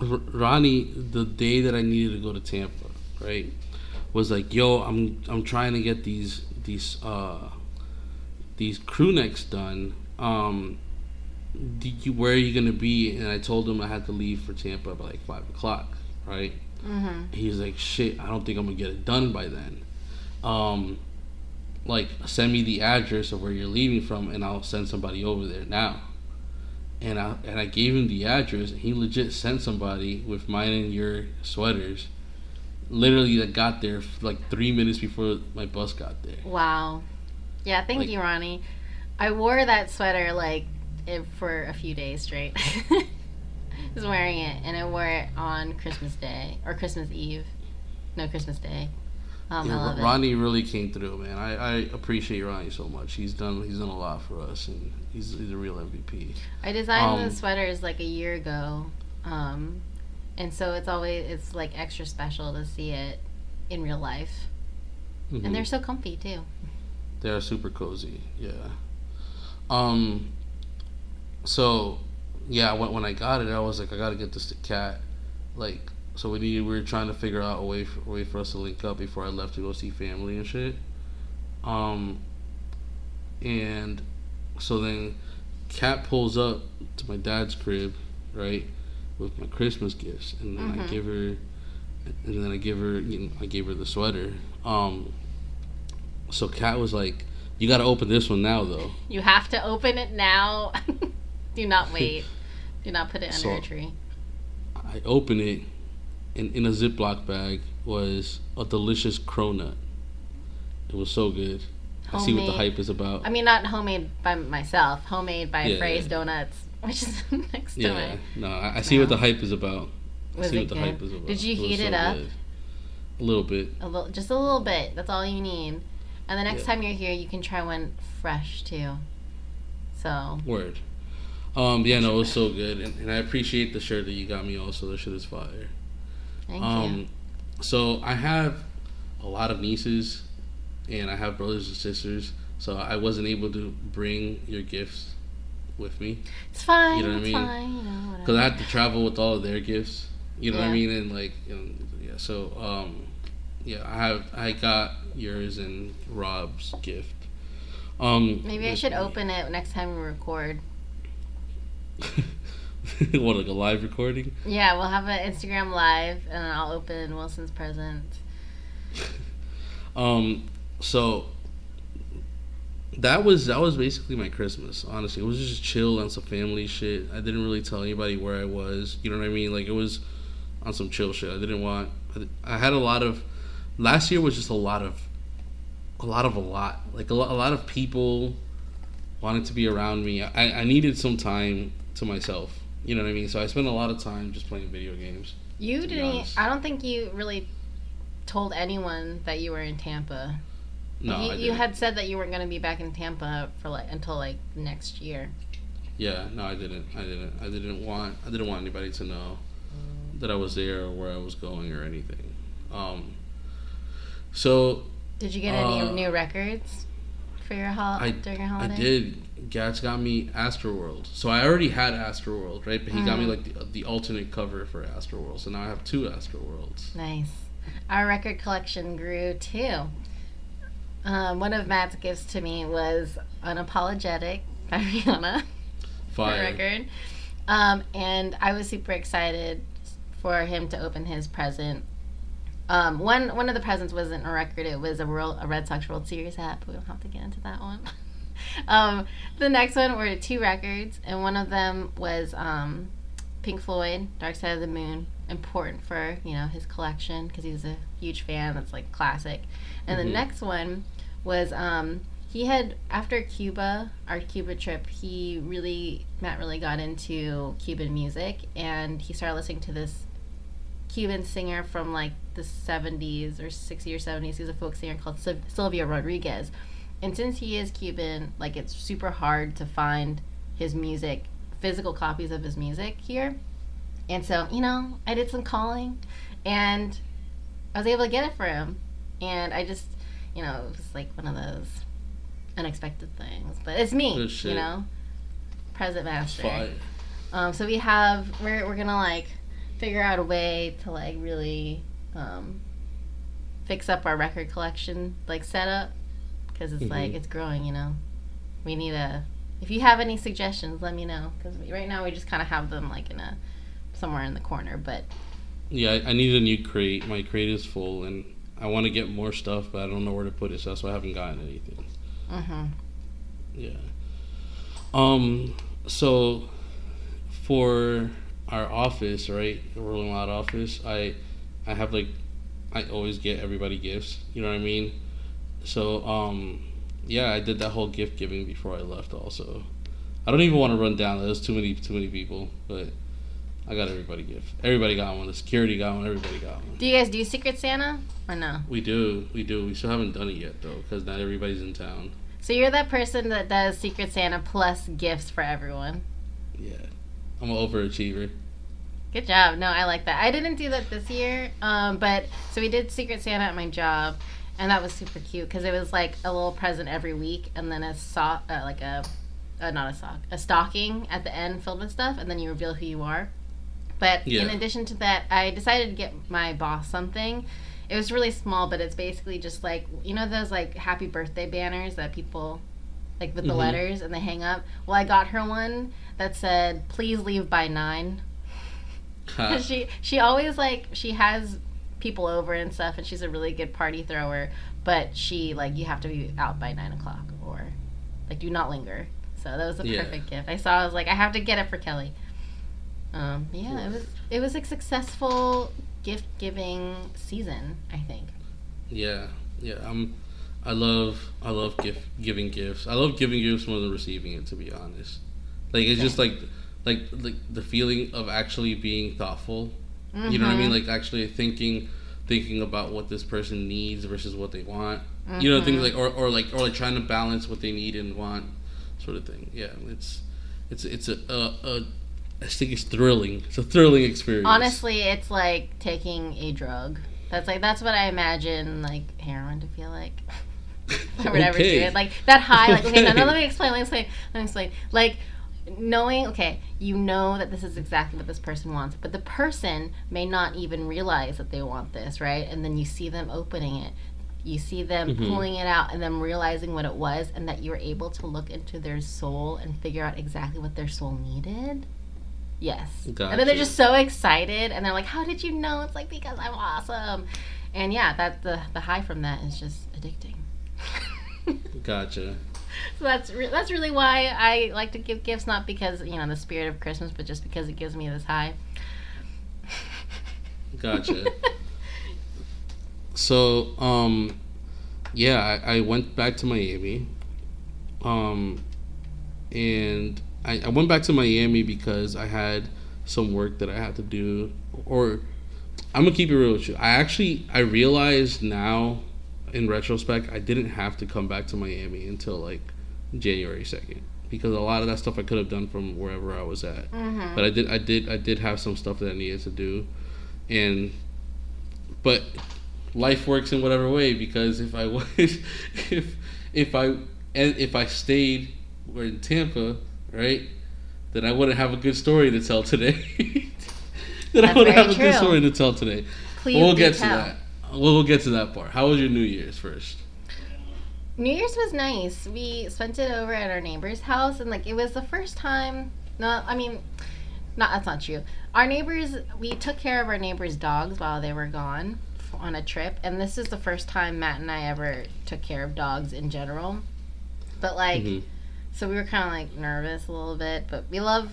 R- Ronnie, the day that I needed to go to Tampa. Right, was like, yo, I'm I'm trying to get these these uh these crew necks done. Um, you, where are you gonna be? And I told him I had to leave for Tampa by like five o'clock. Right, mm-hmm. He's like, shit, I don't think I'm gonna get it done by then. Um, like send me the address of where you're leaving from, and I'll send somebody over there now. And I and I gave him the address, and he legit sent somebody with mine and your sweaters. Literally, I got there like three minutes before my bus got there. Wow. Yeah, thank like, you, Ronnie. I wore that sweater like it, for a few days straight. I was wearing it, and I wore it on Christmas Day or Christmas Eve. No, Christmas Day. Um, yeah, I love Ronnie it. really came through, man. I, I appreciate Ronnie so much. He's done he's done a lot for us, and he's, he's a real M V P. I designed um, the sweaters like a year ago. Um, And so it's always, it's like extra special to see it in real life. Mm-hmm. And they're so comfy too. They're super cozy, yeah. Um, so, yeah, when I got it, I was like, I gotta get this to Kat. Like, so we needed, we were trying to figure out a way for, a way for us to link up before I left to go see family and shit. Um, and so then Kat pulls up to my dad's crib, right? With my Christmas gifts, and then mm-hmm. I give her, and then I give her, you know, I gave her the sweater. Um, so Kat was like, "You got to open this one now, though. You have to open it now. Do not wait. Do not put it under so a tree." I open it, and in a Ziploc bag was a delicious cronut. It was so good. Homemade. I see what the hype is about. I mean, not homemade by myself. Homemade by yeah, Frey's yeah. Donuts. Which is next to yeah, it. No, I, I see wow. what the hype is about. I was see what the good? hype is about. Did you heat it, so it up? Good. A little bit. A little, just a little bit. That's all you need. And the next yeah. time you're here, you can try one fresh too. So. Word. Um. Yeah. No, it was so good, and, and I appreciate the shirt that you got me. Also, the shirt is fire. Thank um, you. So I have a lot of nieces, and I have brothers and sisters. So I wasn't able to bring your gifts with me. It's fine. You know what I mean? Fine, you know, whatever. Because I had to travel with all of their gifts. You know yeah. what I mean? And like, you know, yeah. So, um, yeah, I have. I got yours and Rob's gift. Um, Maybe I should me. open it next time we record. What, like a live recording? Yeah, we'll have an Instagram live, and I'll open Wilson's present. um, so that was that was basically my Christmas. Honestly, it was just chill on some family shit. I didn't really tell anybody where I was. You know what I mean? Like, it was on some chill shit. I didn't want. I had a lot of. Last year was just a lot of, a lot of a lot. Like a lot, a lot of people wanted to be around me. I, I needed some time to myself. You know what I mean? So I spent a lot of time just playing video games. You didn't. I don't think you really told anyone that you were in Tampa. No, you, I didn't. You had said that you weren't going to be back in Tampa for like until like next year. Yeah, no, I didn't. I didn't. I didn't want. I didn't want anybody to know that I was there or where I was going or anything. Um. So. Did you get any uh, new records for your hol- I, during your holiday? I did. Gats got me Astroworld. So I already had Astroworld, right? But he mm. got me like the, the alternate cover for Astroworld. So now I have two Astroworlds. Nice. Our record collection grew too. Um, one of Matt's gifts to me was Unapologetic by Rihanna. Fire. record. Um, and I was super excited for him to open his present. Um, one one of the presents wasn't a record. It was a, world, a Red Sox World Series hat, but we don't have to get into that one. um, the next one were two records, and one of them was um, Pink Floyd, Dark Side of the Moon, important for, you know, his collection because he's a huge fan. That's like classic. And mm-hmm. the next one was um, he had, after Cuba, our Cuba trip, he really, Matt really got into Cuban music, and he started listening to this Cuban singer from like the seventies or sixties or seventies. He's a folk singer called Sil- Sylvia Rodriguez, and since he is Cuban, like, it's super hard to find his music, physical copies of his music here. And so, you know, I did some calling, and I was able to get it for him. And I just, you know, it was like one of those unexpected things. But it's me, you know, present master. Um, so we have we're we're gonna like. figure out a way to like really um, fix up our record collection like setup, because it's mm-hmm. like it's growing, you know. We need a. If you have any suggestions, let me know, because right now we just kind of have them like in a somewhere in the corner. But yeah, I, I need a new crate. My crate is full, and I want to get more stuff, but I don't know where to put it, so that's why I haven't gotten anything. Mm-hmm. Yeah. Um. So for. Our office, right, the Rolling Loud office, I I have, like, I always get everybody gifts, you know what I mean? So, um, yeah, I did that whole gift giving before I left also. I don't even want to run down, there's too many too many people, but I got everybody gift. Everybody got one, the security got one, everybody got one. Do you guys do Secret Santa or no? We do, we do. We still haven't done it yet, though, because not everybody's in town. So you're that person that does Secret Santa plus gifts for everyone? Yeah. I'm an overachiever. Good job. No, I like that. I didn't do that this year, um, but so we did Secret Santa at my job, and that was super cute because it was like a little present every week, and then a sock, uh, like a, uh, not a sock, a stocking at the end filled with stuff, and then you reveal who you are. But yeah. In addition to that, I decided to get my boss something. It was really small, but it's basically just like, you know those like happy birthday banners that people. Like with the mm-hmm. letters and they hang up. Well, I got her one that said, "Please leave by nine." Huh. she she always like she has people over and stuff, and she's a really good party thrower. But she like you have to be out by nine o'clock or like do not linger. So that was a yeah. perfect gift. I saw. I was like, I have to get it for Kelly. Um, yeah, it was it was a successful gift giving season, I think. Yeah, yeah, I'm. I love I love gift, giving gifts. I love giving gifts more than receiving it, to be honest. Like, it's okay. just like like like the feeling of actually being thoughtful. Mm-hmm. You know what I mean? Like actually thinking thinking about what this person needs versus what they want. Mm-hmm. You know, things like or, or like or like trying to balance what they need and want, sort of thing. Yeah, it's it's it's a, a, a I think it's thrilling. It's a thrilling experience. Honestly, it's like taking a drug. That's like that's what I imagine like heroin to feel like. I would never do it. Like that high, like okay, okay. No, no, let me explain, let me explain, let me explain. Like knowing, okay, you know that this is exactly what this person wants, but the person may not even realize that they want this, right? And then you see them opening it. You see them mm-hmm. pulling it out and them realizing what it was, and that you were able to look into their soul and figure out exactly what their soul needed. Yes. Gotcha. And then they're just so excited, and they're like, how did you know? It's like, because I'm awesome. And yeah, that the, the high from that is just addicting. Gotcha. So that's re- that's really why I like to give gifts, not because, you know, the spirit of Christmas, but just because it gives me this high. Gotcha. So, um, yeah, I, I went back to Miami. Um, and I, I went back to Miami because I had some work that I had to do. Or, I'm going to keep it real with you. I actually, I realized now, in retrospect, I didn't have to come back to Miami until, like, January second. Because a lot of that stuff I could have done from wherever I was at. Mm-hmm. But I did, I did, I did have some stuff that I needed to do. And, but... life works in whatever way, because if I was, if if I if I stayed or in Tampa, right, then I wouldn't have a good story to tell today. Then That's I wouldn't have true. a good story to tell today. Please we'll get tell. to that. We'll get to that part. How was your New Year's first? New Year's was nice. We spent it over at our neighbor's house, and like it was the first time. No, I mean. Not, that's not true. Our neighbors, we took care of our neighbors' dogs while they were gone on a trip, and this is the first time Matt and I ever took care of dogs in general. But like, mm-hmm. so we were kind of like nervous a little bit, but we love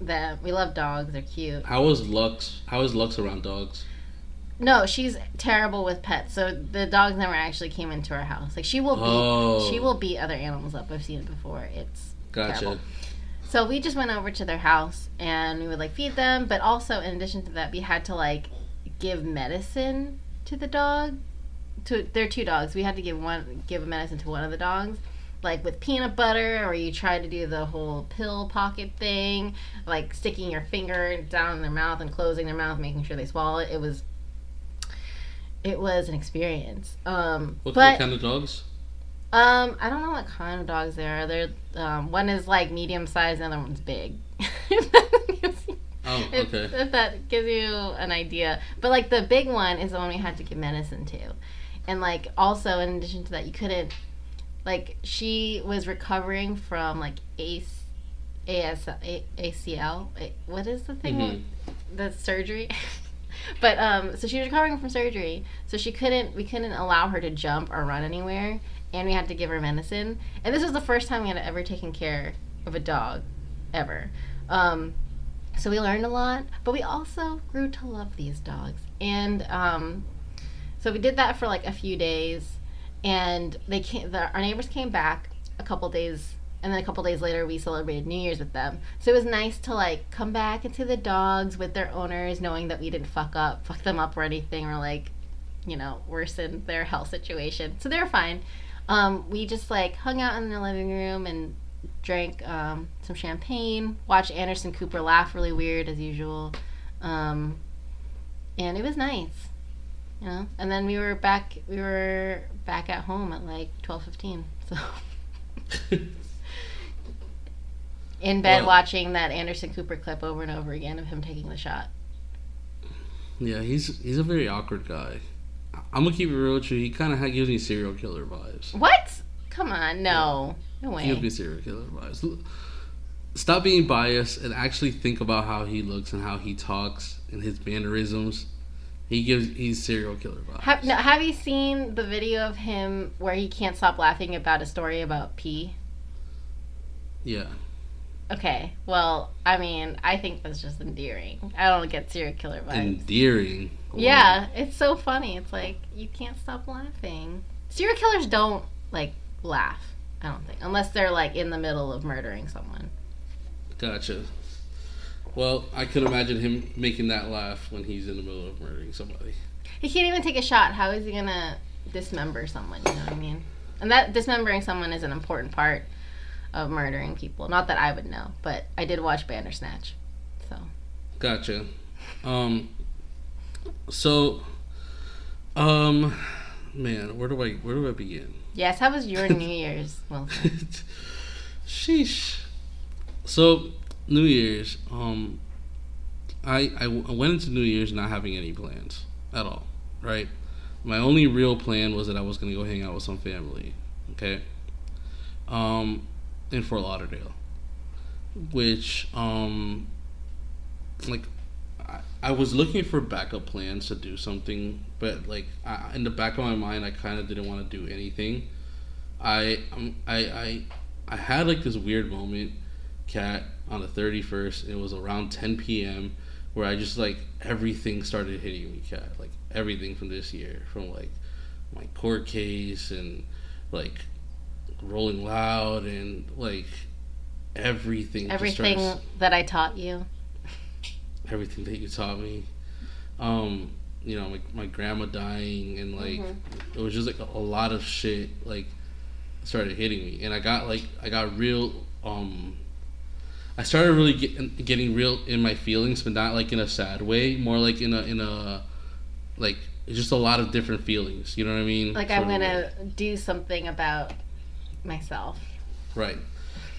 them. We love dogs. They're cute. How was Lux? How is Lux around dogs? No, she's terrible with pets. So the dogs never actually came into our house. Like she will oh. beat, she will beat other animals up. I've seen it before. It's gotcha. Terrible. So we just went over to their house, and we would, like, feed them. But also, in addition to that, we had to, like, give medicine to the dog. To They're two dogs. We had to give one, give medicine to one of the dogs, like, with peanut butter, or you try to do the whole pill pocket thing, like, sticking your finger down in their mouth and closing their mouth, making sure they swallow it. It was, it was an experience. Um, what, but, what kind of dogs? Um, I don't know what kind of dogs they are. They're, um, one is like medium sized, the other one's big. If that gives you, oh, okay. If, if that gives you an idea. But like the big one is the one we had to give medicine to. And like also in addition to that, you couldn't, like she was recovering from like A C L. What is the thing? Mm-hmm. The surgery? But um, so she was recovering from surgery, so she couldn't. We couldn't allow her to jump or run anywhere, and we had to give her medicine. And this was the first time we had ever taken care of a dog, ever. Um, so we learned a lot, but we also grew to love these dogs. And um, so we did that for like a few days, and they came, the, our neighbors came back a couple days. And then a couple days later, we celebrated New Year's with them. So it was nice to, like, come back and see the dogs with their owners, knowing that we didn't fuck up, fuck them up or anything, or, like, you know, worsen their health situation. So they were fine. Um, we just, like, hung out in the living room and drank um, some champagne, watched Anderson Cooper laugh really weird, as usual. Um, and it was nice, you know. And then we were back, we were back at home at, like, twelve fifteen, so... In bed, well, watching that Anderson Cooper clip over and over again of him taking the shot. Yeah, he's he's a very awkward guy. I'm gonna keep it real with you. He kind of gives me serial killer vibes. What? Come on, no, yeah. no way. He gives me serial killer vibes. Stop being biased and actually think about how he looks and how he talks and his mannerisms. He gives he's serial killer vibes. Have, now, have you seen the video of him where he can't stop laughing about a story about pee? Yeah. Okay, well, I mean, I think that's just endearing. I don't get serial killer vibes. Endearing? Cool. Yeah, it's so funny. It's like, you can't stop laughing. Serial killers don't, like, laugh, I don't think. Unless they're, like, in the middle of murdering someone. Gotcha. Well, I could imagine him making that laugh when he's in the middle of murdering somebody. He can't even take a shot. How is he going to dismember someone, you know what I mean? And that dismembering someone is an important part of murdering people. Not that I would know, but I did watch Bandersnatch. So. Gotcha. Um, so, um, man, where do I, where do I begin? Yes, how was your New Year's, Wilson? Sheesh. So, New Year's, um, I, I went into New Year's not having any plans at all, right? My only real plan was that I was going to go hang out with some family, okay? Um... in Fort Lauderdale, which um, like, I, I was looking for backup plans to do something, but, like, I, in the back of my mind, I kind of didn't want to do anything. I, I, I, I had, like, this weird moment, Kat, on the thirty-first. It was around ten p.m., where I just, like, everything started hitting me, Kat. Like, everything from this year. From, like, my court case and, like, Rolling Loud and, like, everything. Everything starts, that I taught you. Everything that you taught me. Um, you know, like, my grandma dying and, like, mm-hmm. It was just, like, a, a lot of shit, like, started hitting me. And I got, like, I got real, um... I started really get, getting real in my feelings, but not like in a sad way. More like in a in a like just a lot of different feelings. You know what I mean? Like sort I'm gonna way. do something about myself. Right.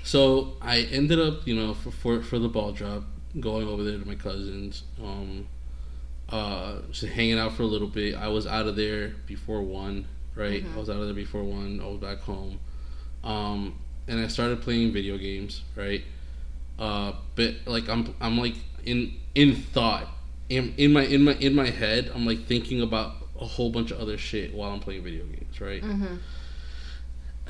So I ended up, you know, for for, for the ball drop, going over there to my cousin's, um, uh, just hanging out for a little bit. I was out of there before one. Right. Mm-hmm. I was out of there before one. I was back home, um, and I started playing video games. Right. Uh, but like I'm, I'm like in in thought, in in my in my in my head, I'm like thinking about a whole bunch of other shit while I'm playing video games, right? Mm-hmm.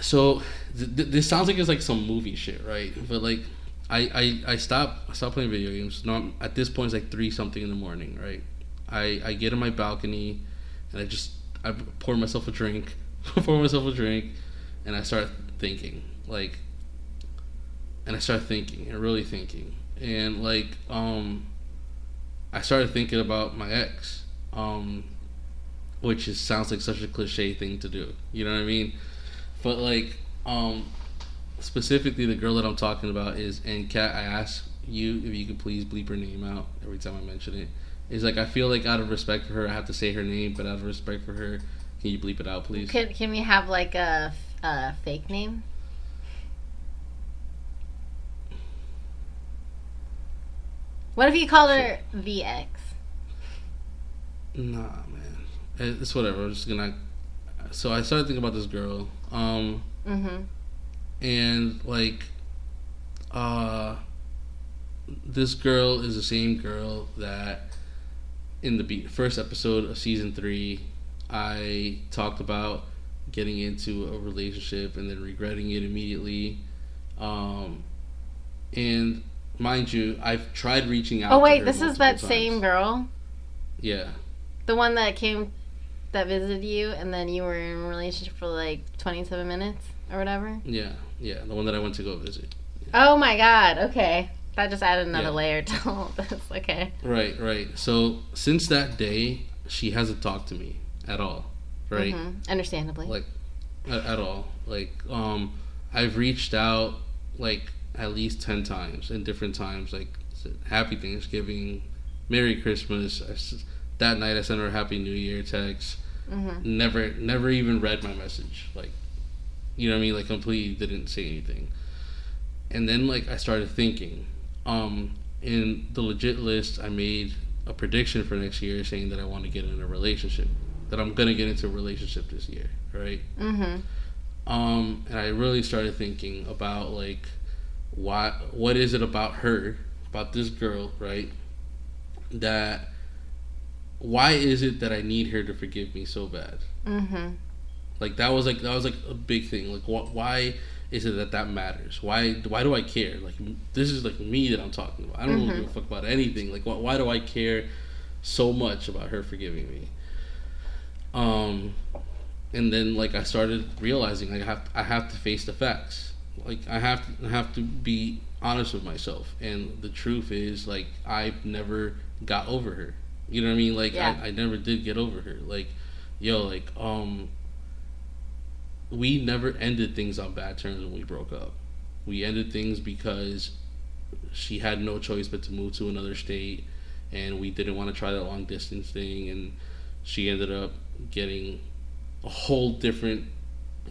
So th- th- this sounds like it's like some movie shit, right? But like I I I stop I stop playing video games. Now I'm, at this point it's like three something in the morning, right? I I get in my balcony, and I just I pour myself a drink, pour myself a drink, and I start thinking like. And I started thinking, and really thinking. And, like, um, I started thinking about my ex, um, which is, sounds like such a cliche thing to do. You know what I mean? But, like, um, specifically the girl that I'm talking about is, and Kat, I ask you if you could please bleep her name out every time I mention it. It's like, I feel like out of respect for her, I have to say her name, but out of respect for her, can you bleep it out, please? Can, can we have, like, a, a fake name? What if you called her the ex? Nah, man. It's whatever. I'm just gonna... So I started thinking about this girl. Um, mm-hmm. And, like... Uh, this girl is the same girl that... In the first episode of season three... I talked about getting into a relationship and then regretting it immediately. Um, and... Mind you, I've tried reaching out to her. Oh, wait, this is that same girl? Yeah. The one that came, that visited you, and then you were in a relationship for, like, twenty-seven minutes or whatever? Yeah, yeah, the one that I went to go visit. Yeah. Oh, my God, okay. That just added another yeah. layer to all this, okay. Right, right. So, since that day, she hasn't talked to me at all, right? Mm-hmm. Understandably. Like, at, at all. Like, um, I've reached out, like... at least ten times in different times, like Happy Thanksgiving, Merry Christmas. I, that night I sent her a Happy New Year text. Mm-hmm. Never, never even read my message. Like, you know what I mean? Like completely didn't say anything. And then like I started thinking. Um, in the legit list, I made a prediction for next year saying that I want to get in a relationship. That I'm gonna get into a relationship this year, right? Mm-hmm. Um, and I really started thinking about like. Why? What is it about her, about this girl, right? That, why is it that I need her to forgive me so bad? Mm-hmm. Like that was like that was like a big thing. Like wh- why is it that that matters? Why? Why do I care? Like this is like me that I'm talking about. I don't mm-hmm. really give a fuck about anything. Like wh- why do I care so much about her forgiving me? Um, and then like I started realizing like, I have I have to face the facts. Like I have to I have to be honest with myself, and the truth is like I've never got over her. You know what I mean? Like yeah. I, I never did get over her. Like, yo, like um. We never ended things on bad terms when we broke up. We ended things because she had no choice but to move to another state, and we didn't want to try that long distance thing, and she ended up getting a whole different.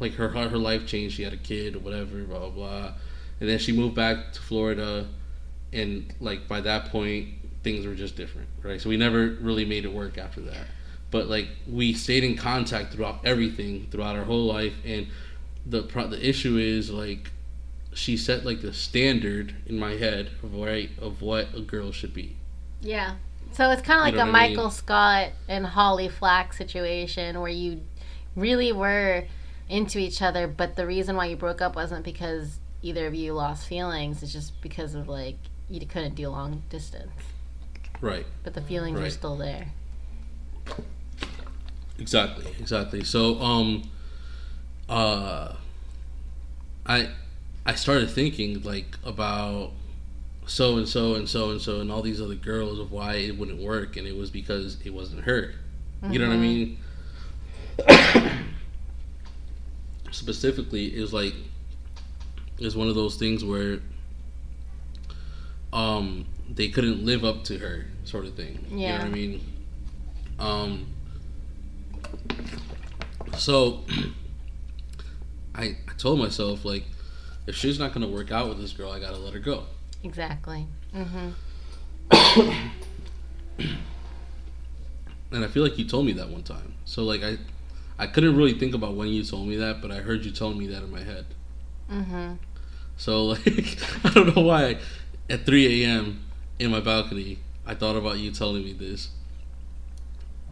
Like, her her life changed. She had a kid or whatever, blah, blah, blah. And then she moved back to Florida. And, like, by that point, things were just different, right? So we never really made it work after that. But, like, we stayed in contact throughout everything, throughout our whole life. And the pro- the issue is, like, she set, like, the standard in my head, right, of what a girl should be. Yeah. So it's kind of like a Michael mean? Scott and Holly Flack situation where you really were into each other, but the reason why you broke up wasn't because either of you lost feelings. It's just because of, like, you couldn't do long distance. Right. But the feelings right. are still there. Exactly, exactly. So, um, uh, I, I started thinking, like, about so and so and so and so and all these other girls of why it wouldn't work, and it was because it wasn't her. Mm-hmm. You know what I mean? Specifically, it was like, it's one of those things where, um, they couldn't live up to her, sort of thing. Yeah. You know what I mean? Um, so I, I told myself, like, if she's not gonna work out with this girl, I gotta let her go. Exactly. Mm-hmm. And I feel like you told me that one time. So, like, I, I couldn't really think about when you told me that, but I heard you telling me that in my head. Mm-hmm. So, like, I don't know why at three a.m. in my balcony, I thought about you telling me this.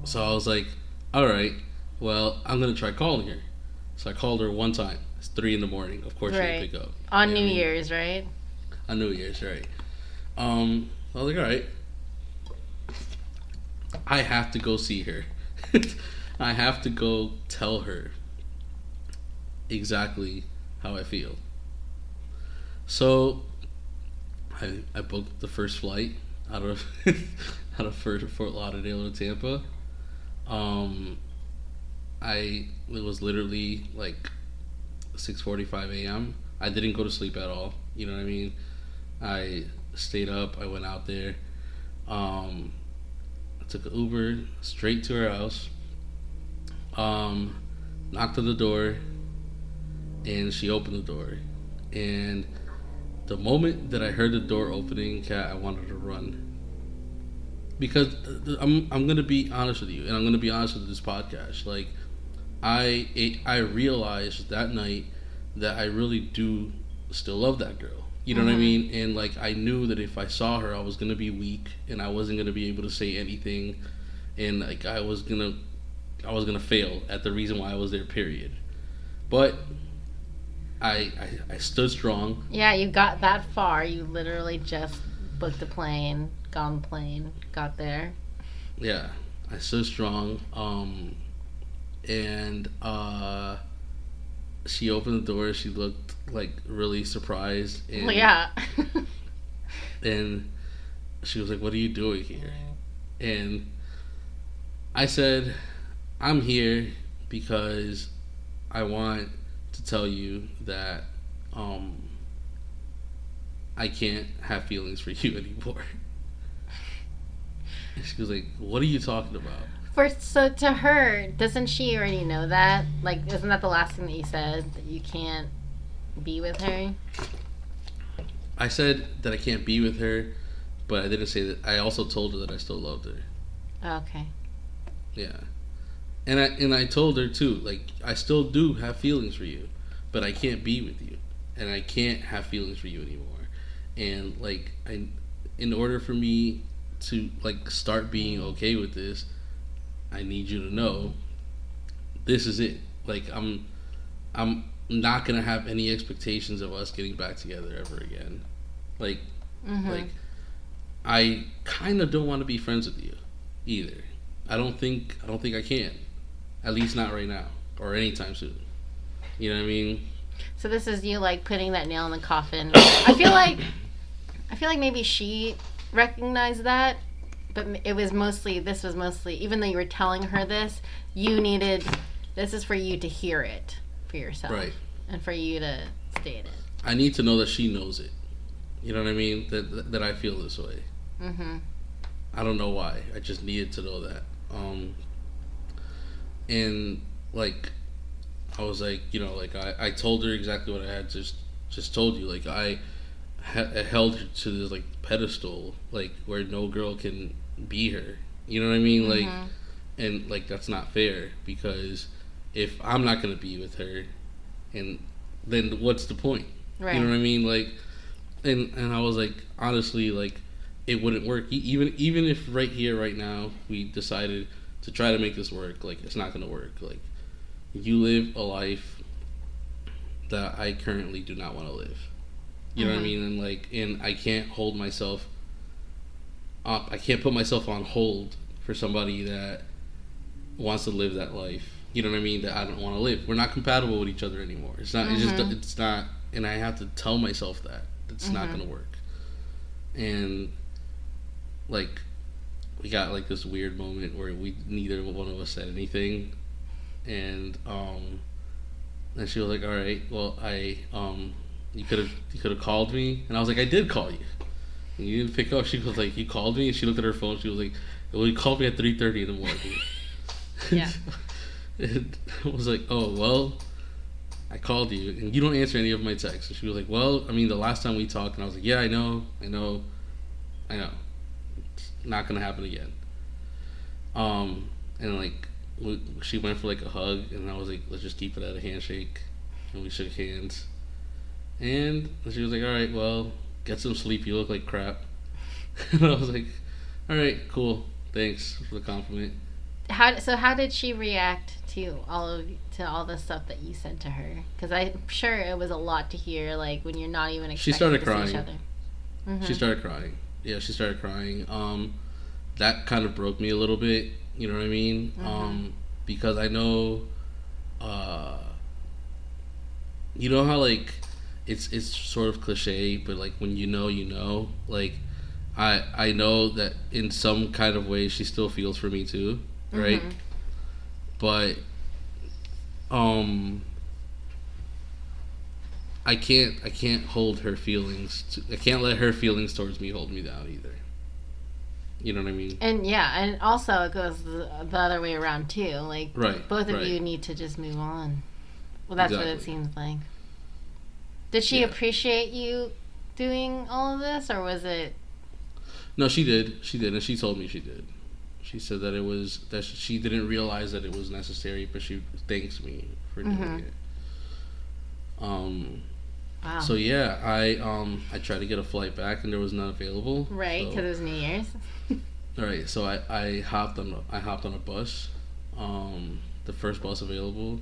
So I was like, all right, well, I'm going to try calling her. So I called her one time. It's three in the morning. Of course, right. she didn't pick up. On you know New I mean? Year's, right? On New Year's, right. Um, I was like, all right. I have to go see her. I have to go tell her exactly how I feel. So I, I booked the first flight out of out of Fort Lauderdale to Tampa. Um, I it was literally like six forty-five a.m. I didn't go to sleep at all. You know what I mean? I stayed up. I went out there. Um, I took an Uber straight to her house. Um, knocked on the door, and she opened the door. And the moment that I heard the door opening, Kat, I wanted to run. Because I'm I'm gonna be honest with you, and I'm gonna be honest with this podcast. Like, I it, I realized that night that I really do still love that girl. You know mm-hmm. what I mean? And, like, I knew that if I saw her, I was gonna be weak, and I wasn't gonna be able to say anything, and, like, I was gonna. I was gonna fail at the reason why I was there, period. But I, I I stood strong. Yeah, you got that far. You literally just booked a plane, got on the plane, got there. Yeah, I stood strong. Um, and uh, she opened the door. She looked, like, really surprised. And, well, yeah. And she was like, "What are you doing here?" And I said, I'm here because I want to tell you that um, I can't have feelings for you anymore. She was like, "What are you talking about?" First, so to her, doesn't she already know that? Like, isn't that the last thing that you said? That you can't be with her? I said that I can't be with her, but I didn't say that. I also told her that I still loved her. Okay. Yeah. And I and I told her too, like, I still do have feelings for you, but I can't be with you, and I can't have feelings for you anymore, and, like, I, in order for me to, like, start being okay with this, I need you to know, this is it. Like, I'm, I'm not gonna have any expectations of us getting back together ever again. Like, mm-hmm. like, I kind of don't want to be friends with you, either. I don't think I don't think I can. At least not right now or anytime soon. You know what I mean? So this is you, like, putting that nail in the coffin. I feel like I feel like maybe she recognized that, but it was mostly this was mostly even though you were telling her this, you needed this is for you to hear it for yourself. Right. And for you to state it. I need to know that she knows it. You know what I mean? That that I feel this way. Mhm. I don't know why. I just needed to know that. Um And, like, I was like, you know, like, I, I told her exactly what I had just just told you. Like, I, ha- I held her to this, like, pedestal, like, where no girl can be her. You know what I mean? Like, mm-hmm. and, like, that's not fair because if I'm not going to be with her, and then what's the point? Right. You know what I mean? Like, and, and I was like, honestly, like, it wouldn't work. Even even if right here, right now, we decided to try to make this work, like, it's not going to work. Like, you live a life that I currently do not want to live. You mm-hmm. know what I mean? And, like, and I can't hold myself up. I can't put myself on hold for somebody that wants to live that life. You know what I mean? That I don't want to live. We're not compatible with each other anymore. It's not, mm-hmm. it's just, it's not, and I have to tell myself that. It's mm-hmm. not going to work. And, like, we got, like, this weird moment where we neither one of us said anything. And, um, and she was like, all right, well, I, um, you could have, you could have called me. And I was like, I did call you. And you didn't pick up. She was like, you called me? And she looked at her phone. She was like, well, you called me at three thirty in the morning. Yeah. And I was like, oh, well, I called you, and you don't answer any of my texts. And she was like, well, I mean, the last time we talked, and I was like, yeah, I know, I know, I know. It's not going to happen again. Um, and, like, we, she went for, like, a hug, and I was like, let's just keep it at a handshake. And we shook hands. And she was like, all right, well, get some sleep. You look like crap. And I was like, all right, cool. Thanks for the compliment. How so? How did she react to all of to all the stuff that you said to her? Because I'm sure it was a lot to hear. Like when you're not even expecting she started to crying. See each other. Mm-hmm. She started crying. Yeah, she started crying. Um, that kind of broke me a little bit. You know what I mean? Mm-hmm. Um, because I know, uh, you know how like it's it's sort of cliche, but like when you know, you know. Like I I know that in some kind of way she still feels for me too. Right, mm-hmm. but um, I can't. I can't hold her feelings. To, I can't let her feelings towards me hold me down either. You know what I mean? And yeah, and also it goes the, the other way around too. Like right, both of right. you need to just move on. Well, that's exactly. what it seems like. Did she yeah. appreciate you doing all of this, or was it? No, she did. She did, and she told me she did. She said that it was that she didn't realize that it was necessary, but she thanks me for doing mm-hmm. it. Um, wow. So yeah, I um I tried to get a flight back, and there was none available. Right, because so. It was New Year's. All right, so I, I hopped on I hopped on a bus, um, the first bus available,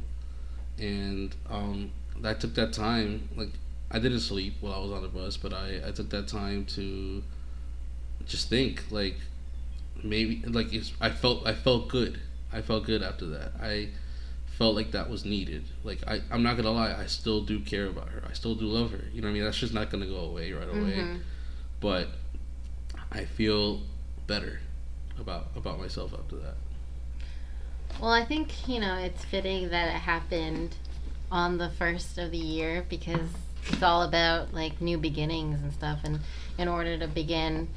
and um I took that time. Like I didn't sleep while I was on the bus, but I, I took that time to just think like. Maybe like it's, I felt I felt good I felt good after that. I felt like that was needed. Like I, I'm not gonna lie, I still do care about her. I still do love her. You know what I mean? That's just not gonna go away right away. Mm-hmm. But I feel better about about myself after that. Well, I think you know it's fitting that it happened on the first of the year because it's all about like new beginnings and stuff. And in order to begin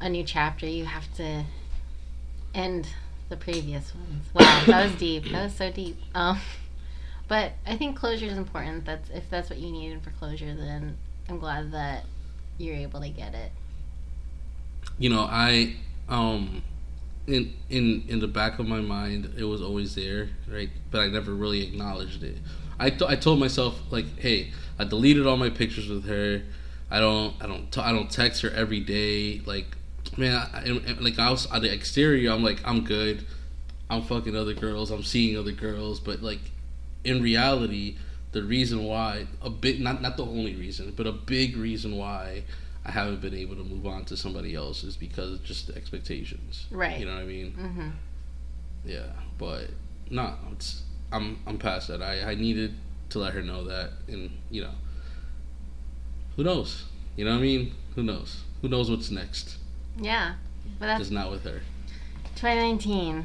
a new chapter, you have to end the previous ones. Wow, that was deep. That was so deep. Um, but I think closure is important. That's if that's what you needed for closure, then I'm glad that you're able to get it. You know, I um, in in in the back of my mind, it was always there, right? But I never really acknowledged it. I th- I told myself like, hey, I deleted all my pictures with her. I don't I don't t- I don't text her every day like. Man, I, I, like I was on the exterior, I'm like, I'm good. I'm fucking other girls. I'm seeing other girls. But like, in reality, the reason why a bit not not the only reason, but a big reason why I haven't been able to move on to somebody else is because of just the expectations. Right. You know what I mean? Mm-hmm. Yeah, but no, it's I'm I'm past that. I I needed to let her know that, and you know, who knows? You know what I mean? Who knows? Who knows what's next? Yeah, but that's just not with her. twenty nineteen.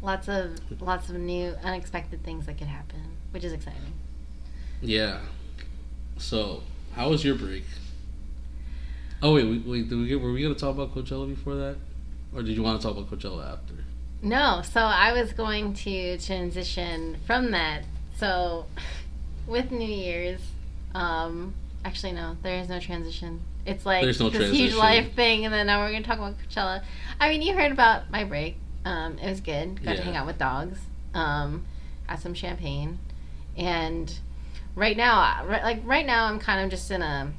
Lots of lots of new unexpected things that could happen, which is exciting. Yeah. So, how was your break? Oh wait, we, wait, did we get, were we gonna talk about Coachella before that, or did you want to talk about Coachella after? No. So I was going to transition from that. So, with New Year's, um, actually no, there is no transition. It's like There's no this transition. Huge life thing, and then now we're going to talk about Coachella. I mean, you heard about my break. Um, it was good. Got yeah. to hang out with dogs. Um, had some champagne. And right now, like right now, I'm kind of just in a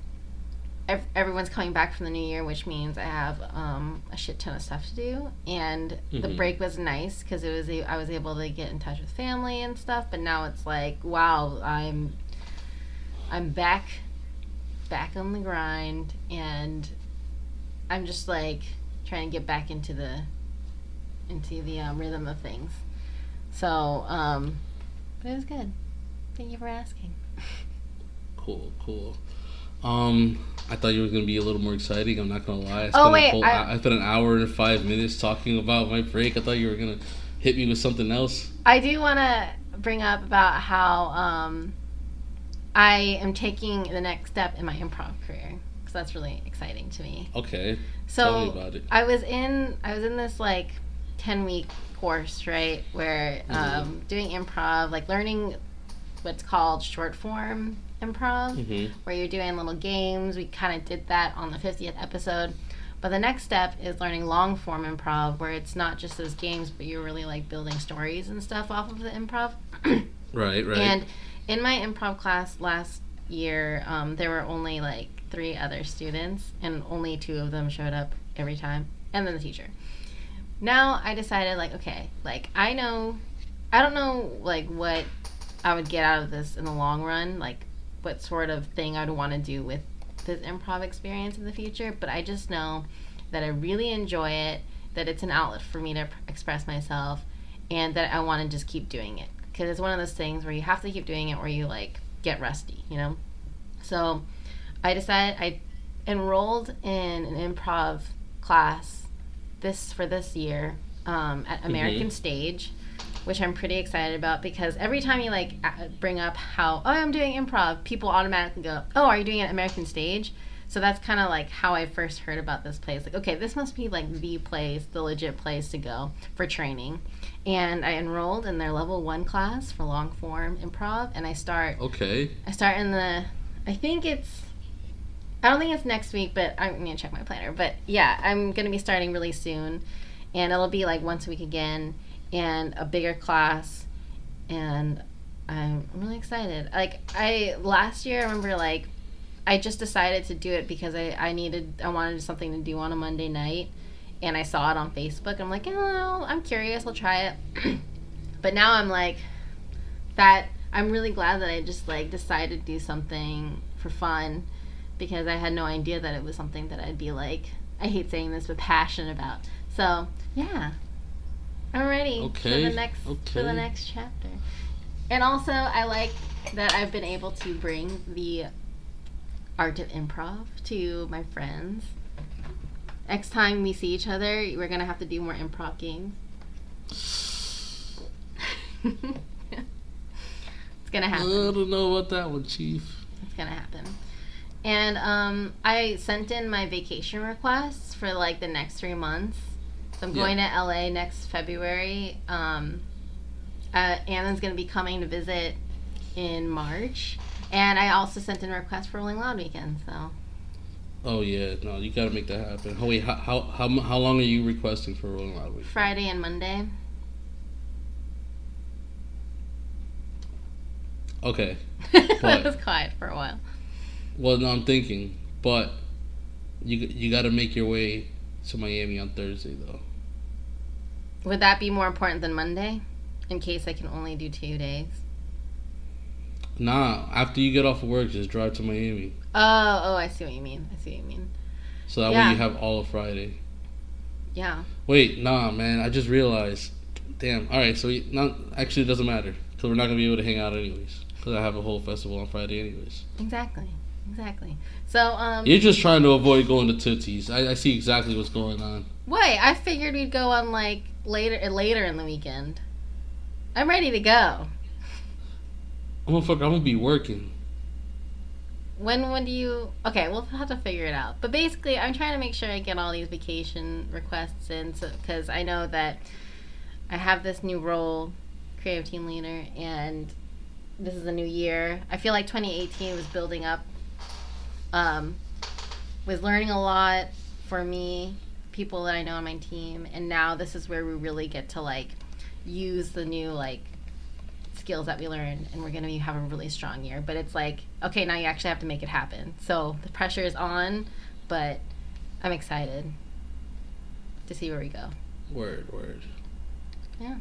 ev- everyone's coming back from the new year, which means I have um, a shit ton of stuff to do. And mm-hmm. the break was nice because it was a- I was able to get in touch with family and stuff. But now it's like, wow, I'm I'm back back on the grind, and I'm just like trying to get back into the into the um, rhythm of things. So, um, but it was good. Thank you for asking. Cool, cool. Um, I thought you were going to be a little more exciting. I'm not going to lie. I spent, oh, wait, a whole, I, I spent an hour and five minutes talking about my break. I thought you were going to hit me with something else. I do want to bring up about how um, I am taking the next step in my improv career. Because that's really exciting to me. Okay. So tell me about it. I was in, I was in this, like, ten-week course, right, where um, mm-hmm. doing improv, like, learning what's called short-form improv, mm-hmm. where you're doing little games. We kind of did that on the fiftieth episode. But the next step is learning long-form improv, where it's not just those games, but you're really, like, building stories and stuff off of the improv. Right, right. And in my improv class last year, um, there were only, like, three other students, and only two of them showed up every time, and then the teacher. Now I decided, like, okay, like, I know, I don't know, like, what I would get out of this in the long run, like, what sort of thing I'd want to do with this improv experience in the future, but I just know that I really enjoy it, that it's an outlet for me to pr- express myself, and that I want to just keep doing it, because it's one of those things where you have to keep doing it or you, like, get rusty, you know? So I decided, I enrolled in an improv class this for this year um, at American mm-hmm. Stage, which I'm pretty excited about, because every time you, like, bring up how, oh, I'm doing improv, people automatically go, oh, are you doing it at American Stage? So that's kind of, like, how I first heard about this place. Like, okay, this must be, like, the place, the legit place to go for training. And I enrolled in their level one class for long form improv, and I start. Okay. I start in the, I think it's. I don't think it's next week, but I'm going to check my planner. But, yeah, I'm going to be starting really soon, and it'll be, like, once a week again, and a bigger class, and I'm really excited. Like, I last year, I remember, like, I just decided to do it because I, I needed, I wanted something to do on a Monday night, and I saw it on Facebook. I'm like, oh, I'm curious. I'll try it. But now I'm, like, that I'm really glad that I just, like, decided to do something for fun, because I had no idea that it was something that I'd be, like, I hate saying this, but passionate about. So, yeah. I'm ready okay. for the next okay. for the next chapter. And also, I like that I've been able to bring the art of improv to my friends. Next time we see each other, we're going to have to do more improv games. It's going to happen. I don't know about that one, Chief. It's going to happen. And um, I sent in my vacation requests for, like, the next three months. So I'm yeah. going to L A next February. Um, uh, Anna's going to be coming to visit in March. And I also sent in requests for Rolling Loud weekend, so. Oh, yeah. No, you got to make that happen. Oh, wait, how, how, how, how long are you requesting for Rolling Loud weekend? Friday and Monday. Okay. That was quiet for a while. Well, no, I'm thinking, but you you got to make your way to Miami on Thursday, though. Would that be more important than Monday, in case I can only do two days? Nah, after you get off of work, just drive to Miami. Oh, oh, I see what you mean. I see what you mean. So that yeah. way you have all of Friday. Yeah. Wait, nah, man, I just realized. Damn, all right, so we, not, actually it doesn't matter, because we're not going to be able to hang out anyways, because I have a whole festival on Friday anyways. Exactly. Exactly. So, um... You're just trying to avoid going to Tootsie's. I, I see exactly what's going on. Wait, I figured we'd go on, like, later later in the weekend. I'm ready to go. I'm gonna, fuck, I'm gonna be working. When would you... Okay, we'll have to figure it out. But basically, I'm trying to make sure I get all these vacation requests in, because so, I know that I have this new role, creative team leader, and this is a new year. I feel like twenty eighteen was building up. Um, was learning a lot for me, people that I know on my team, and now this is where we really get to, like, use the new, like, skills that we learned, and we're going to have a really strong year. But it's like, okay, now you actually have to make it happen. So the pressure is on, but I'm excited to see where we go. Word, word. Yeah.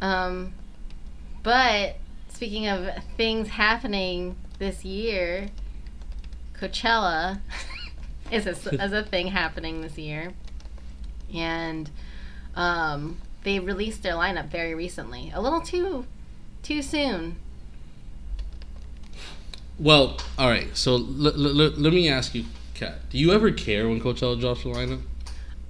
Um, but speaking of things happening this year, Coachella is, a, is a thing happening this year. And um, they released their lineup very recently. A little too too soon. Well, all right. So l- l- l- let me ask you, Kat, do you ever care when Coachella drops a lineup?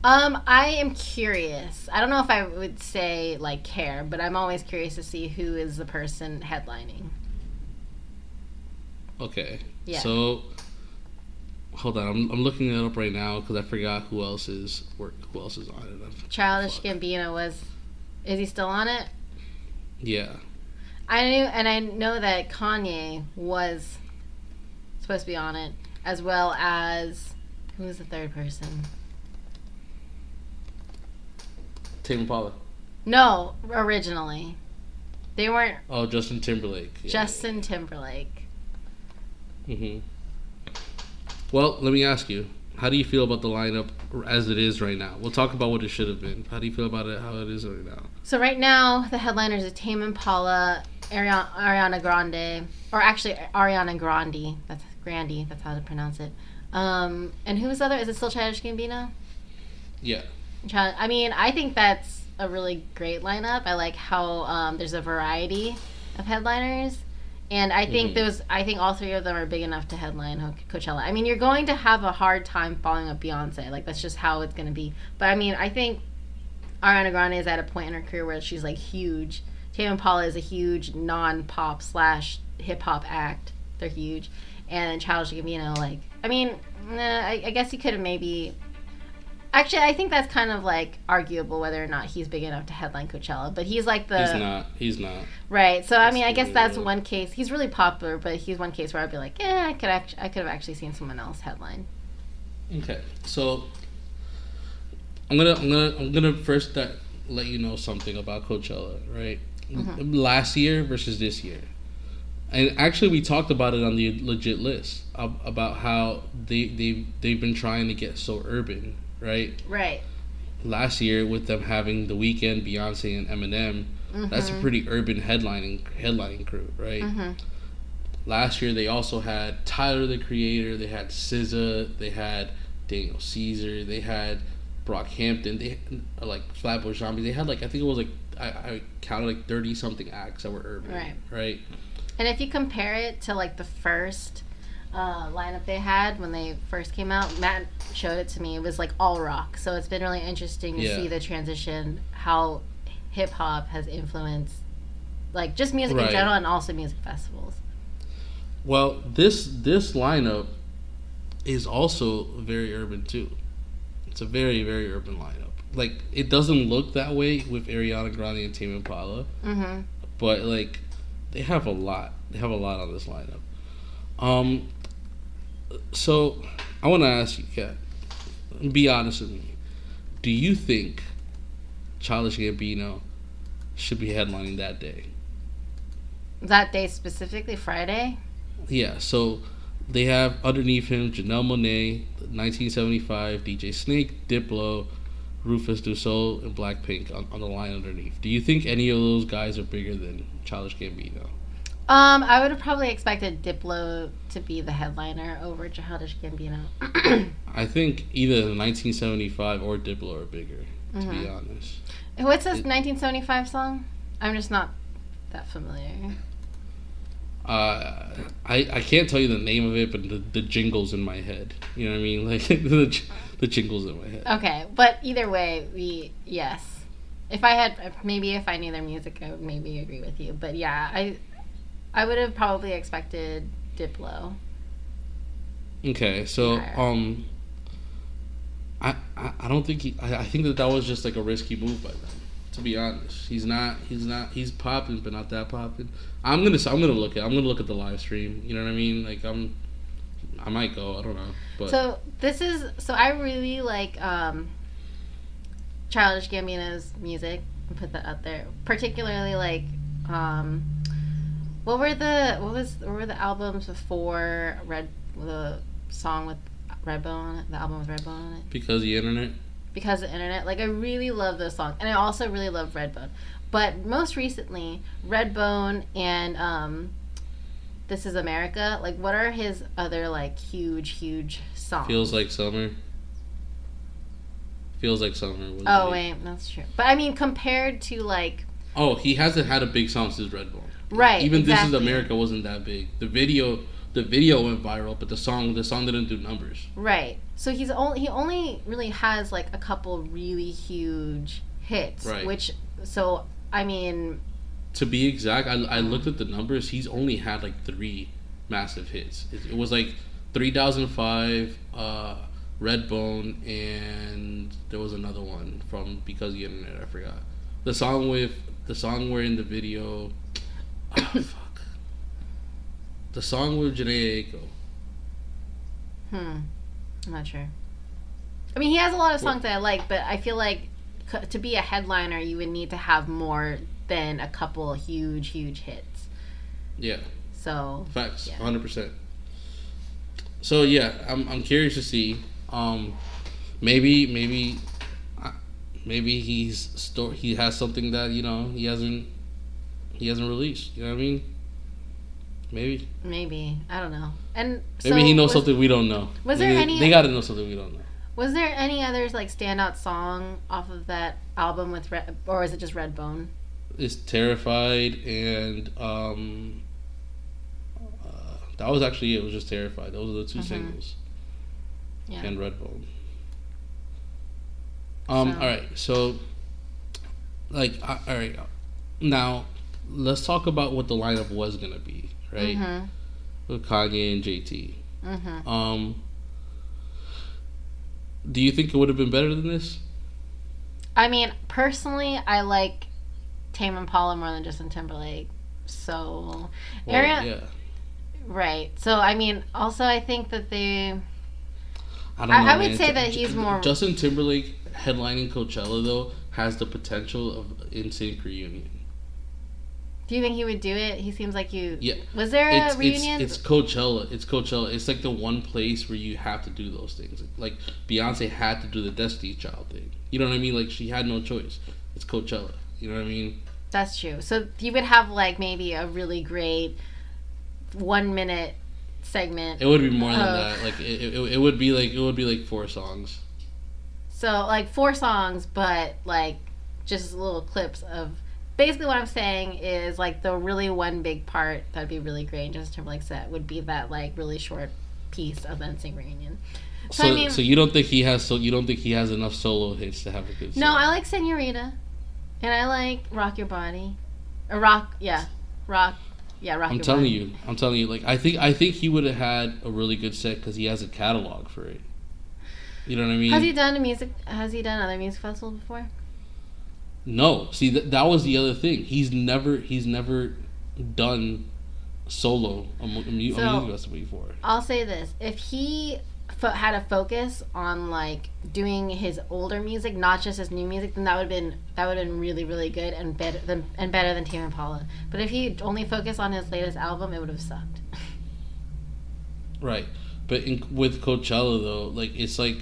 Um, I am curious. I don't know if I would say, like, care, but I'm always curious to see who is the person headlining. Okay. Yeah. So, hold on. I'm, I'm looking it up right now because I forgot who else is work. Who else is on it. Childish Gambino was... Is he still on it? Yeah. I knew, and I know that Kanye was supposed to be on it, as well as... Who was the third person? Tame Impala. No, originally. They weren't... Oh, Justin Timberlake. Yeah. Justin Timberlake. Mm-hmm. Well, let me ask you. How do you feel about the lineup as it is right now? We'll talk about what it should have been. How do you feel about it, how it is right now? So right now, the headliners are Tame Impala, Ariana, Ariana Grande, or actually Ariana Grande. That's Grande. That's how to pronounce it. Um, and who's the other? Is it still Childish Gambino? Yeah. I mean, I think that's a really great lineup. I like how um, there's a variety of headliners, and I think mm-hmm. those. I think all three of them are big enough to headline Coachella. I mean, you're going to have a hard time following up Beyonce. Like, that's just how it's going to be. But I mean, I think Ariana Grande is at a point in her career where she's like huge. Tame Impala is a huge non-pop slash hip-hop act. They're huge, and Childish Gambino. Like, I mean, nah, I, I guess you could have maybe. Actually, I think that's kind of, like, arguable whether or not he's big enough to headline Coachella. But he's, like, the... He's not. He's not. Right. So, I mean, I guess that's one case. He's really popular, but he's one case where I'd be like, yeah, I could act- I could have actually seen someone else headline. Okay. So, I'm going to I'm gonna, I'm gonna first that, let you know something about Coachella, right? Mm-hmm. Last year versus this year. And actually, we talked about it on the legit list, about how they, they, they've been trying to get so urban. Right? Right. Last year, with them having The Weeknd, Beyonce, and Eminem, mm-hmm. that's a pretty urban headlining headlining crew, right? Mm-hmm. Last year, they also had Tyler, the Creator, they had S Z A, they had Daniel Caesar, they had Brockhampton, they had, like, Flatbush Zombies, they had, like, I think it was, like, I, I counted, like, thirty-something acts that were urban, right? Right. And if you compare it to, like, the first... Uh, lineup they had when they first came out, Matt showed it to me. It was like all rock, so it's been really interesting to yeah. see the transition, how hip hop has influenced, like, just music right. in general, and also music festivals. Well, this this lineup is also very urban too. It's a very very urban lineup. Like, it doesn't look that way with Ariana Grande and Tame Impala, mm-hmm. but like they have a lot. They have a lot on this lineup. Um. So, I want to ask you, Kat, be honest with me. Do you think Childish Gambino should be headlining that day? That day specifically, Friday? Yeah, so they have underneath him Janelle Monáe, nineteen seventy-five, D J Snake, Diplo, Rufus Du Sol, and Blackpink on, on the line underneath. Do you think any of those guys are bigger than Childish Gambino? Um, I would have probably expected Diplo to be the headliner over Childish Gambino. I think either the nineteen seventy-five or Diplo are bigger, to mm-hmm. be honest. What's this it, nineteen seventy-five song? I'm just not that familiar. Uh, I I can't tell you the name of it, but the, the jingle's in my head. You know what I mean? Like, the the jingle's in my head. Okay, but either way, we yes. If I had maybe if I knew their music, I would maybe agree with you. But yeah, I. I would have probably expected Diplo. Okay, so um, I I, I don't think he, I, I think that that was just like a risky move by them. To be honest, he's not he's not he's popping, but not that popping. I'm gonna I'm gonna look at I'm gonna look at the live stream. You know what I mean? Like I'm I might go. I don't know. But. So this is so I really like um, Childish Gambino's music. I'll put that out there, particularly like um. What were the what was what were the albums before Red the song with Redbone on it? The album with Redbone on it? Because the internet. Because the internet. Like, I really love those songs, and I also really love Redbone. But most recently, Redbone and um, This Is America. Like, what are his other like huge, huge songs? Feels Like Summer. Feels Like Summer. Was oh wait, it? That's true. But I mean, compared to like. Oh, he hasn't had a big song since Redbone. Right. Even exactly. This Is America wasn't that big. The video, the video went viral, but the song, the song didn't do numbers. Right. So he's only he only really has like a couple really huge hits. Right. Which so I mean. To be exact, I I looked at the numbers. He's only had like three massive hits. It, it was like three thousand five, uh, Redbone, and there was another one from Because of the Internet. I forgot. The song with the song where in the video. Oh, fuck. The song with Janae Aiko. Hmm. I'm not sure. I mean, he has a lot of songs what? that I like, but I feel like c- to be a headliner, you would need to have more than a couple huge, huge hits. Yeah. So. Facts. Yeah. one hundred percent. So, yeah, I'm I'm curious to see. Um, maybe, maybe, maybe he's sto- he has something that, you know, he hasn't. He hasn't released. You know what I mean? Maybe. Maybe. I don't know. And so maybe he knows was, something we don't know. Was there they, any? They gotta know something we don't know. Was there any others like standout song off of that album with Red, or is it just Redbone? It's Terrified and um, uh, that was actually it. It was just Terrified. Those are the two mm-hmm. singles. Yeah. And Redbone. Um. So. All right. So. Like. I, all right. Now. Let's talk about what the lineup was gonna be, right? Mm-hmm. With Kanye and J T. Mm-hmm. Um, do you think it would have been better than this? I mean, personally, I like Tame Impala more than Justin Timberlake. So, well, Ariana, yeah, right. So, I mean, also, I think that they. I don't know. I, I would man. say that he's more Justin Timberlake headlining Coachella though has the potential of NSYNC reunion. Do you think he would do it? He seems like you... Yeah. Was there a it's, reunion? It's, it's Coachella. It's Coachella. It's like the one place where you have to do those things. Like, Beyonce had to do the Destiny's Child thing. You know what I mean? Like, she had no choice. It's Coachella. You know what I mean? That's true. So, you would have, like, maybe a really great one-minute segment. It would be more than oh. that. Like, it, it, it would be, like, it would be, like, four songs. So, like, four songs, but, like, just little clips of... Basically, what I'm saying is, like, the really one big part that would be really great in Justin Timberlake's set would be that, like, really short piece of NSYNC reunion. So, so, I mean, so you don't think he has so you don't think he has enough solo hits to have a good set? No, I like Senorita, and I like Rock Your Body, or Rock, yeah, Rock, yeah, Rock I'm Your Body. I'm telling you, I'm telling you, like, I think I think he would have had a really good set because he has a catalog for it. You know what I mean? Has he done a music? Has he done other music festivals before? No, see th- that was the other thing. He's never he's never done solo a, mu- a music festival before. I'll say this: if he fo- had a focus on like doing his older music, not just his new music, then that would have been that would have been really really good and better than and better than Tame Impala. But if he only focused on his latest album, it would have sucked. Right, but in, with Coachella though, like it's like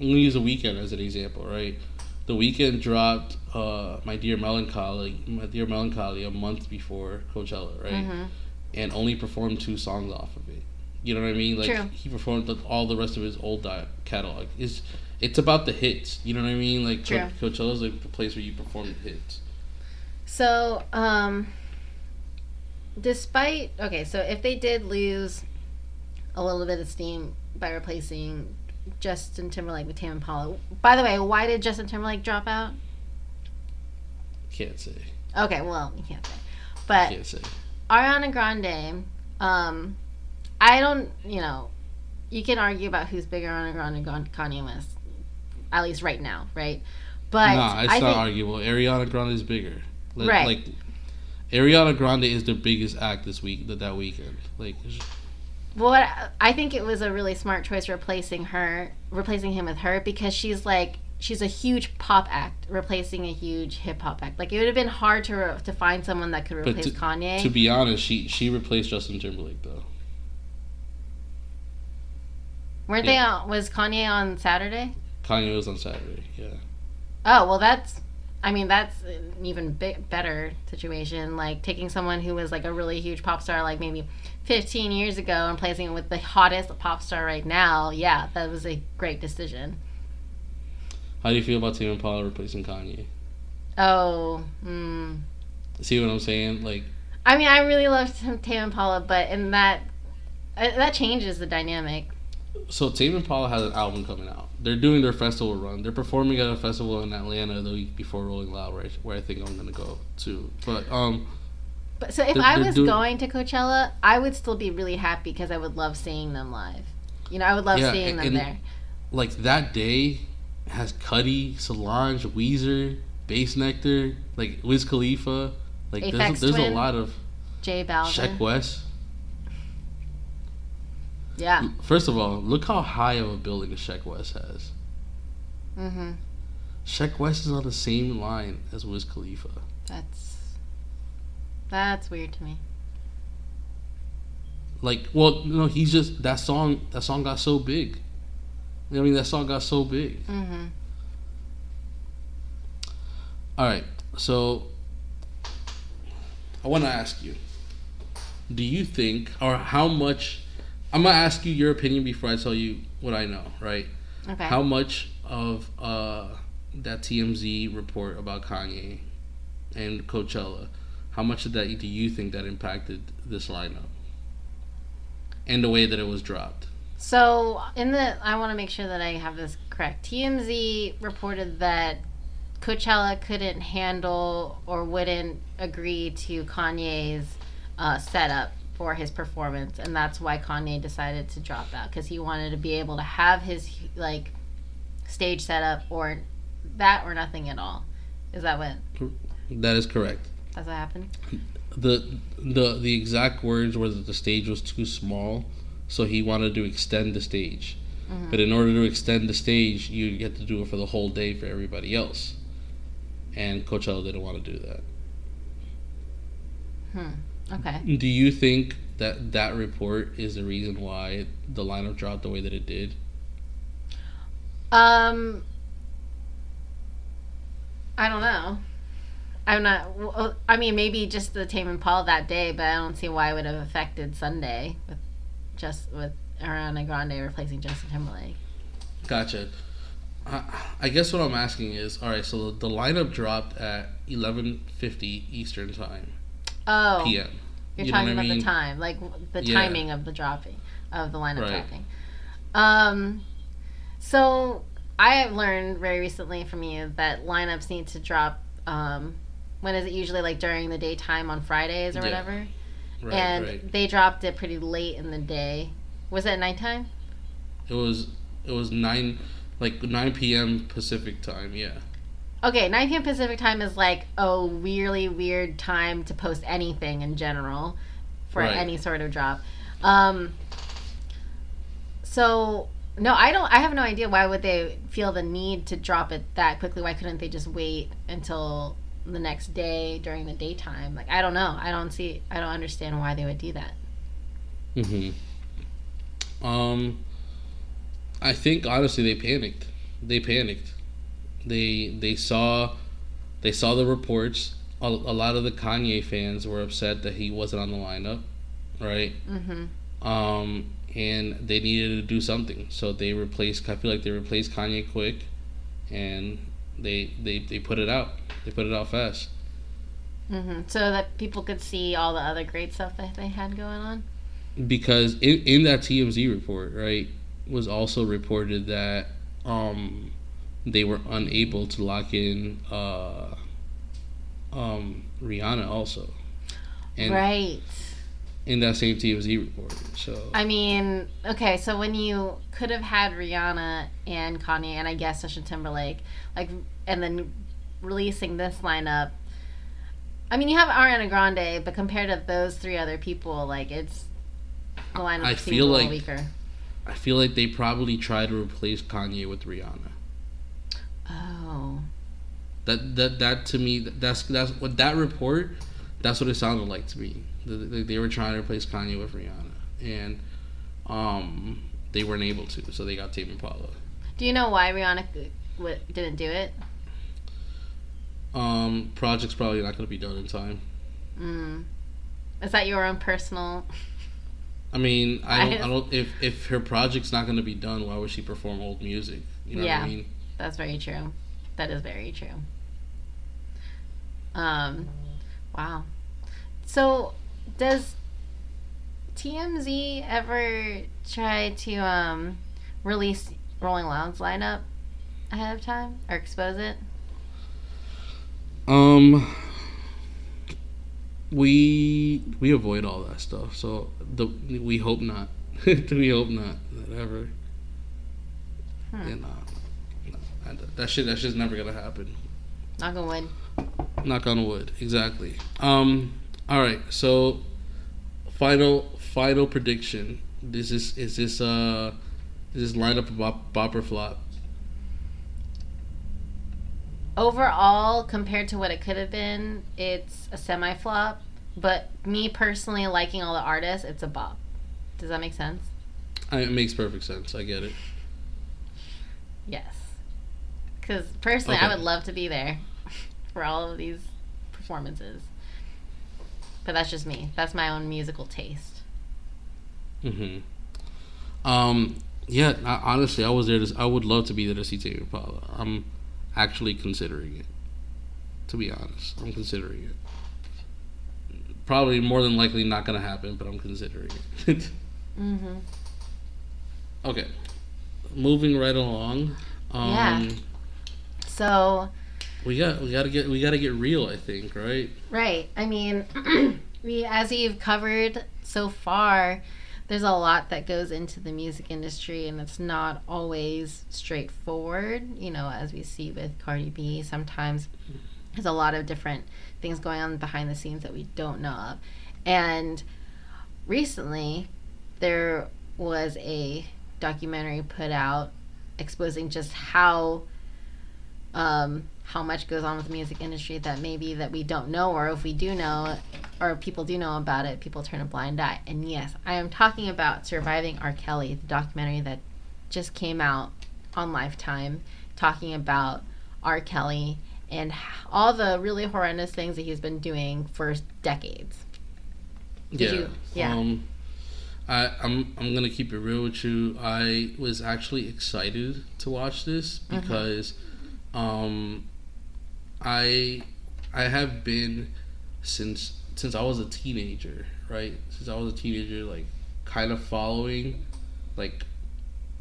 I'm gonna use The Weeknd as an example, right? The Weeknd dropped uh, My Dear Melancholy, My Dear Melancholy, a month before Coachella, right? Mm-hmm. And only performed two songs off of it. You know what I mean? Like True. He performed all the rest of his old catalog. It's it's about the hits. You know what I mean? Like True. Coachella's like the place where you perform the hits. So, um, despite okay, so if they did lose a little bit of steam by replacing Justin Timberlake with Tame Impala. By the way, why did Justin Timberlake drop out? Can't say. Okay, well, you can't say. But can't say. Ariana Grande, um, I don't, you know, you can argue about who's bigger, Ariana Grande or Kanye West, at least right now, right? But nah, it's I not think, arguable. Ariana Grande is bigger. Like, right. Like, Ariana Grande is the biggest act this week, that weekend. Like, Well, I think it was a really smart choice replacing her, replacing him with her because she's like she's a huge pop act replacing a huge hip hop act. Like, it would have been hard to re- to find someone that could replace but to, Kanye. To be honest, she she replaced Justin Timberlake though. Weren't yeah. they on, was Kanye on Saturday? Kanye was on Saturday, yeah. Oh, well that's, I mean, that's an even bit better situation. Like, taking someone who was, like, a really huge pop star, like, maybe fifteen years ago and placing it with the hottest pop star right now. Yeah, that was a great decision. How do you feel about Tame Impala replacing Kanye? Oh, hmm. See what I'm saying? Like, I mean, I really love Tame Impala, but in that, uh, that changes the dynamic. So Tame Impala has an album coming out. They're doing their festival run. They're performing at a festival in Atlanta the week before Rolling Loud, right, where I think I'm gonna go to. But um, but so if they're, I they're was doing... going to Coachella, I would still be really happy because I would love seeing them live. You know, I would love yeah, seeing and, them and there. Like that day has Cudi, Solange, Weezer, Bass Nectar, like Wiz Khalifa, like Aphex there's a, there's Twin, a lot of J Balvin, Sheck Wes. Yeah. First of all, look how high of a building Sheck Wes has. Mm-hmm. Sheck Wes is on the same line as Wiz Khalifa. That's... That's weird to me. Like, well, no, he's just... That song That song got so big. I mean, that song got so big. Mm-hmm. Alright, so... I want to ask you. Do you think... Or how much... I'm going to ask you your opinion before I tell you what I know, right? Okay. How much of uh, that T M Z report about Kanye and Coachella, how much of that do you think that impacted this lineup and the way that it was dropped? So, in the, I want to make sure that I have this correct. T M Z reported that Coachella couldn't handle or wouldn't agree to Kanye's uh, setup for his performance, and that's why Kanye decided to drop out, because he wanted to be able to have his, like, stage setup or that or nothing at all. Is that what? That is correct. That's what happened? The the the exact words were that the stage was too small, so he wanted to extend the stage. Mm-hmm. But in order to extend the stage, you get to do it for the whole day for everybody else. And Coachella didn't want to do that. Hmm. Okay. Do you think that that report is the reason why the lineup dropped the way that it did? Um, I don't know. I'm not. I mean, maybe just the Tame Impala that day, but I don't see why it would have affected Sunday with just with Ariana Grande replacing Justin Timberlake. Gotcha. I, I guess what I'm asking is, all right. So the lineup dropped at eleven fifty Eastern time. Oh, P M. You're you talking about I mean? the time, like the yeah. timing of the dropping, of the lineup right. dropping. Um, so I have learned very recently from you that lineups need to drop, um, when is it usually like during the daytime on Fridays or yeah. whatever? Right, and right. they dropped it pretty late in the day. Was it nighttime? It was, it was nine, like nine p.m. Pacific time, yeah. Okay, nine p.m. Pacific time is like a really weird time to post anything in general for right. any sort of drop. Um, so, no, I don't. I have no idea why would they feel the need to drop it that quickly. Why couldn't they just wait until the next day during the daytime? Like, I don't know. I don't see. I don't understand why they would do that. Mm-hmm. Um, I think honestly they panicked. They panicked. They they saw they saw the reports. A, a lot of the Kanye fans were upset that he wasn't on the lineup, right? Mm-hmm. Um, and they needed to do something, so they replaced. I feel like they replaced Kanye quick, and they they, they put it out. They put it out fast. Mm-hmm. So that people could see all the other great stuff that they had going on. Because in in that T M Z report, right, was also reported that. Um, They were unable to lock in uh, um, Rihanna also. And right. In that same T M Z report. So I mean, okay, so when you could have had Rihanna and Kanye and I guess Justin Timberlake, like, and then releasing this lineup, I mean, you have Ariana Grande, but compared to those three other people, like, it's the lineup I seems feel a little like, weaker. I feel like they probably tried to replace Kanye with Rihanna. That that that to me, that's that's what that report, that's what it sounded like to me. The, the, they were trying to replace Kanye with Rihanna, and um, they weren't able to, so they got Tame Impala. Do you know why Rihanna w- didn't do it? Um, project's probably not going to be done in time. Mm. Is that your own personal? I mean, I don't. I don't if if her project's not going to be done, why would she perform old music? You know yeah, what I mean? That's very true. That is very true. Um, wow. So, does T M Z ever try to um, release Rolling Loud's lineup ahead of time or expose it? Um, we we avoid all that stuff. So the we hope not. we hope not that ever. Hmm. And, uh, That shit, that shit's never gonna happen. Knock on wood. Knock on wood, exactly. Um, all right. So, final, final prediction. This is is this uh, is this lineup bop, bop or flop? Overall, compared to what it could have been, it's a semi flop. But me personally, liking all the artists, it's a bop. Does that make sense? I, it makes perfect sense. I get it. Yes. Because personally, okay. I would love to be there for all of these performances. But that's just me. That's my own musical taste. Mm-hmm. Um, yeah, I, honestly, I was there. To, I would love to be there to see Tame Impala. I'm actually considering it. To be honest, I'm considering it. Probably more than likely not going to happen, but I'm considering it. mm-hmm. Okay. Moving right along. Um, yeah. So we got we got to get we got to get real, I think, right? Right. I mean, we as you've covered so far, there's a lot that goes into the music industry, and it's not always straightforward, you know, as we see with Cardi B. Sometimes there's a lot of different things going on behind the scenes that we don't know of. And recently there was a documentary put out exposing just how Um, how much goes on with the music industry that maybe that we don't know, or if we do know, or if people do know about it, people turn a blind eye. And yes, I am talking about Surviving R. Kelly, the documentary that just came out on Lifetime, talking about R. Kelly and all the really horrendous things that he's been doing for decades. Did yeah. You, yeah. Um, I, I'm, I'm going to keep it real with you. I was actually excited to watch this because mm-hmm. Um, I I have been since since I was a teenager, right? Since I was a teenager, like kind of following like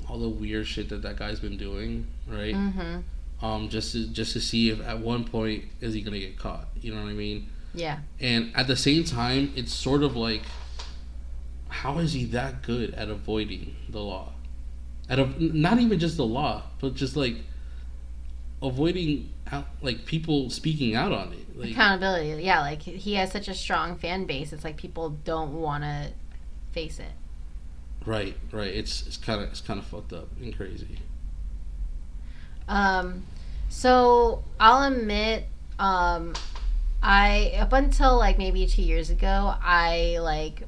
all the weird shit that that guy's been doing, right? Mm-hmm. Um, just to just to see if at one point is he gonna get caught? You know what I mean? Yeah. And at the same time, it's sort of like, how is he that good at avoiding the law? At a, not even just the law, but just like avoiding out, like people speaking out on it, like, accountability. Yeah, like he has such a strong fan base. It's like people don't want to face it. Right, right. It's it's kind of it's kind of fucked up and crazy. Um, so I'll admit, um, I up until like maybe two years ago, I like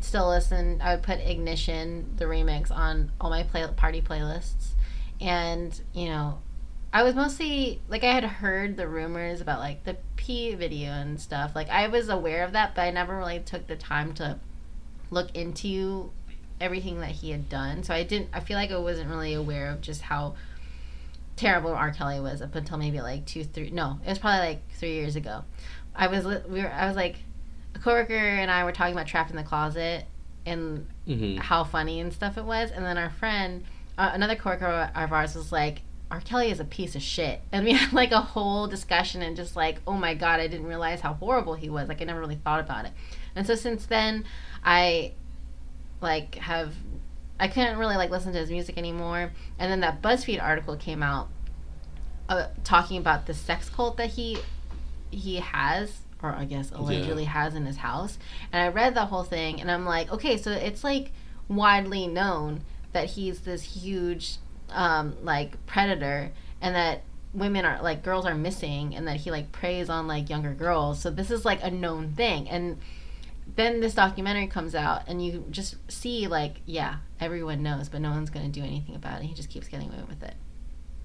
still listen. I would put Ignition, the remix, on all my play party playlists, and you know. I was mostly, like, I had heard the rumors about, like, the P video and stuff. Like, I was aware of that, but I never really took the time to look into everything that he had done. So I didn't, I feel like I wasn't really aware of just how terrible R. Kelly was up until maybe, like, two, three, no, it was probably, like, three years ago. I was, we were, I was, like, a coworker and I were talking about Trapped in the Closet and mm-hmm. how funny and stuff it was. And then our friend, uh, another coworker of ours was, like, R. Kelly is a piece of shit. And we had like a whole discussion and just like, oh my God, I didn't realize how horrible he was. Like I never really thought about it. And so since then I like have, I couldn't really like listen to his music anymore. And then that BuzzFeed article came out uh, talking about the sex cult that he, he has, or I guess allegedly yeah. has in his house. And I read the whole thing and I'm like, okay, so it's like widely known that he's this huge Um, like predator, and that women are, like, girls are missing, and that he, like, preys on, like, younger girls. So this is, like, a known thing. And then this documentary comes out, and you just see, like, yeah, everyone knows, but no one's going to do anything about it. He just keeps getting away with it.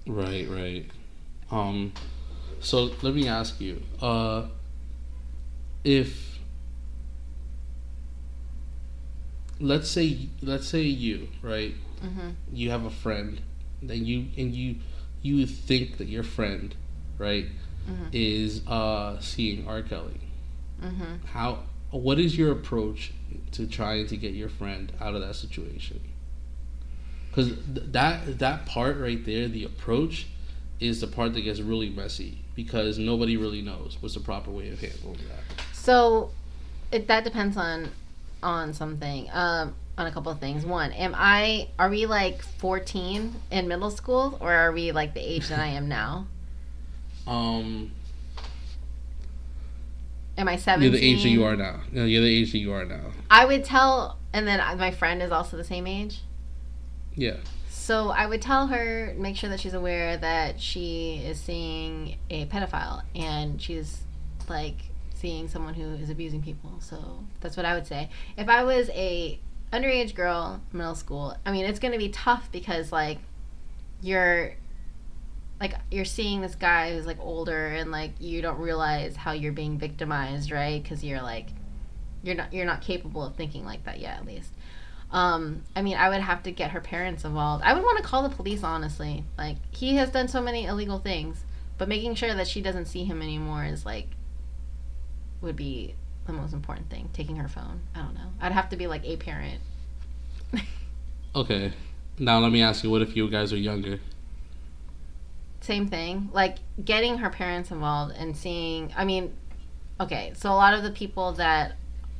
Right, right. Um, so let me ask you, uh, if, let's say, let's say you, right, mm-hmm. you have a friend that you, and you, you think that your friend, right, mm-hmm. is, uh, seeing R. Kelly. Mm-hmm. How, what is your approach to trying to get your friend out of that situation? Because th- that, that part right there, the approach, is the part that gets really messy, because nobody really knows what's the proper way of handling that. So, it, that depends on on something, um, on a couple of things. One, am I, are we like fourteen in middle school, or are we like the age that I am now? Um. Am I seventeen? You're the age that you are now. No, you're the age that you are now. I would tell, and then my friend is also the same age? Yeah. So I would tell her, make sure that she's aware that she is seeing a pedophile, and she's, like, seeing someone who is abusing people. So that's what I would say. If I was a underage girl, middle school, I mean, it's going to be tough, because, like, you're, like, you're seeing this guy who's, like, older, and, like, you don't realize how you're being victimized, right? Because you're, like, you're not, you're not capable of thinking like that yet, at least. Um, I mean, I would have to get her parents involved. I would want to call the police, honestly. Like, he has done so many illegal things, but making sure that she doesn't see him anymore is, like, would be the most important thing. Taking her phone. I don't know. I'd have to be, like, a parent. Okay. Now let me ask you, what if you guys are younger? Same thing. Like, getting her parents involved and seeing... I mean, okay, so a lot of the people that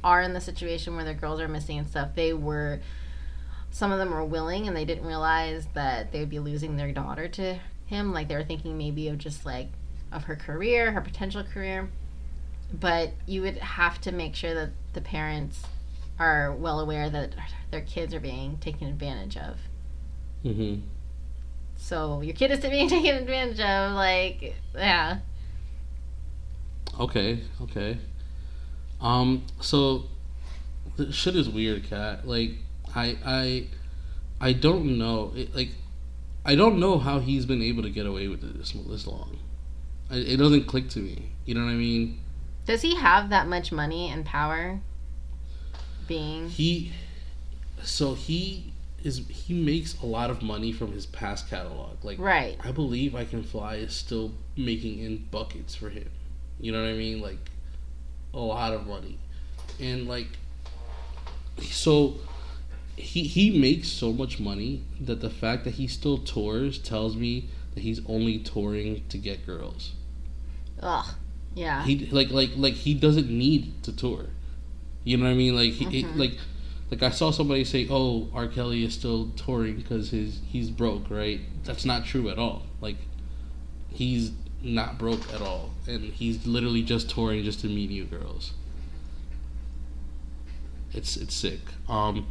are in the situation where their girls are missing and stuff, they were, some of them were willing, and they didn't realize that they would be losing their daughter to him. Like, they were thinking maybe of just, like, of her career, her potential career. But you would have to make sure that the parents are well aware that their kids are being taken advantage of. Mm-hmm. So your kid is being taken advantage of, like, yeah. Okay, okay. Um, so, the shit is weird, Kat. Like, I, I, I don't know. It, like, I don't know how he's been able to get away with it this, this long. I, it doesn't click to me. You know what I mean? Does he have that much money and power? Being he, so he is. He makes a lot of money from his past catalog. Like, right. I believe I Can Fly is still making in buckets for him. You know what I mean? Like, a lot of money. And, like, so he he makes so much money that the fact that he still tours tells me that he's only touring to get girls. Ugh. Yeah. He like like like he doesn't need to tour. You know what I mean? Like he mm-hmm. it, like like I saw somebody say, "Oh, R. Kelly is still touring because his he's broke," right? That's not true at all. Like, he's not broke at all, and he's literally just touring just to meet new girls. It's it's sick. Um,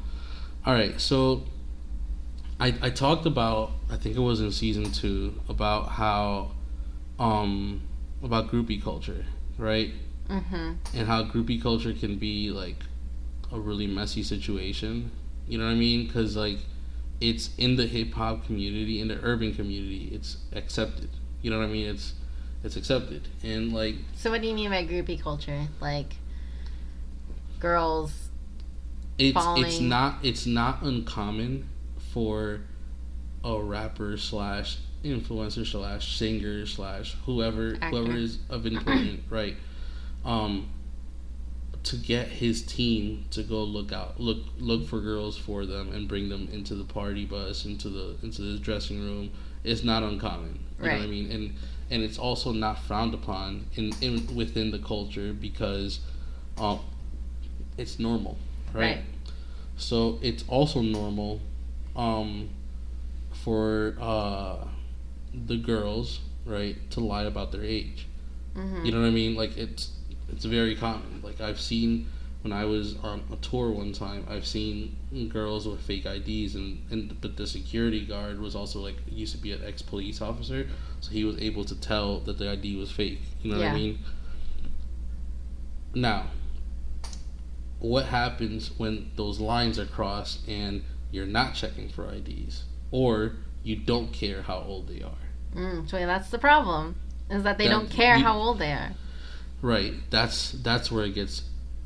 all right, so I I talked about, I think it was in season two, about how um about groupie culture, right? Mm-hmm. And how groupie culture can be like a really messy situation. You know what I mean? Because like it's in the hip hop community, in the urban community, it's accepted. You know what I mean? It's It's accepted. And, like... So what do you mean by groupie culture? Like, girls it's, falling... It's not, it's not uncommon for a rapper slash influencer slash singer slash whoever Actor. whoever is of importance, right, um, to get his team to go look out, look look for girls for them and bring them into the party bus, into the into the dressing room. It's not uncommon. You right. know what I mean? And... And it's also not frowned upon in, in within the culture because um, it's normal, right? right? So it's also normal um, for uh, the girls, right, to lie about their age. Mm-hmm. You know what I mean? Like, it's it's very common. Like, I've seen when I was on a tour one time, I've seen girls with fake I Ds, and, and but the security guard was also, like, used to be an ex-police officer, so he was able to tell that the I D was fake. You know yeah. what I mean? Now, what happens when those lines are crossed and you're not checking for I Ds, or you don't care how old they are? Mm, so that's the problem, is that they that, don't care you, how old they are. Right. That's that's where it gets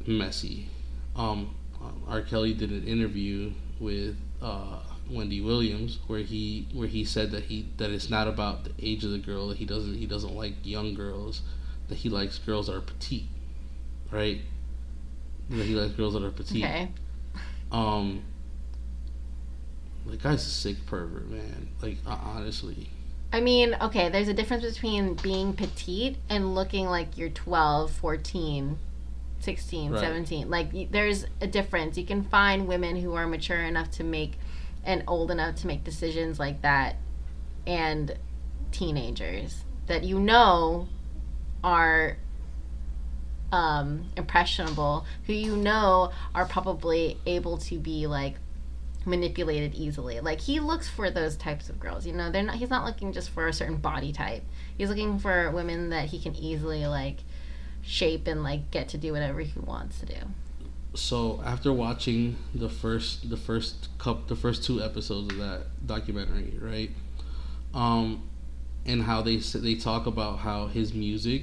messy. Um, R. Kelly did an interview with uh, Wendy Williams where he where he said that he that it's not about the age of the girl, that he doesn't he doesn't like young girls, that he likes girls that are petite, right? That he likes girls that are petite. Okay. Um, the guy's a sick pervert, man. Like, uh, honestly. I mean, okay, there's a difference between being petite and looking like you're twelve, fourteen, sixteen, right. seventeen. Like, there's a difference. You can find women who are mature enough to make and old enough to make decisions like that, and teenagers that you know are um, impressionable, who you know are probably able to be, like, manipulated easily. Like, he looks for those types of girls, you know. They're not he's not looking just for a certain body type. He's looking for women that he can easily, like, shape and, like, get to do whatever he wants to do. So after watching the first the first cup the first two episodes of that documentary, right, um and how they they talk about how his music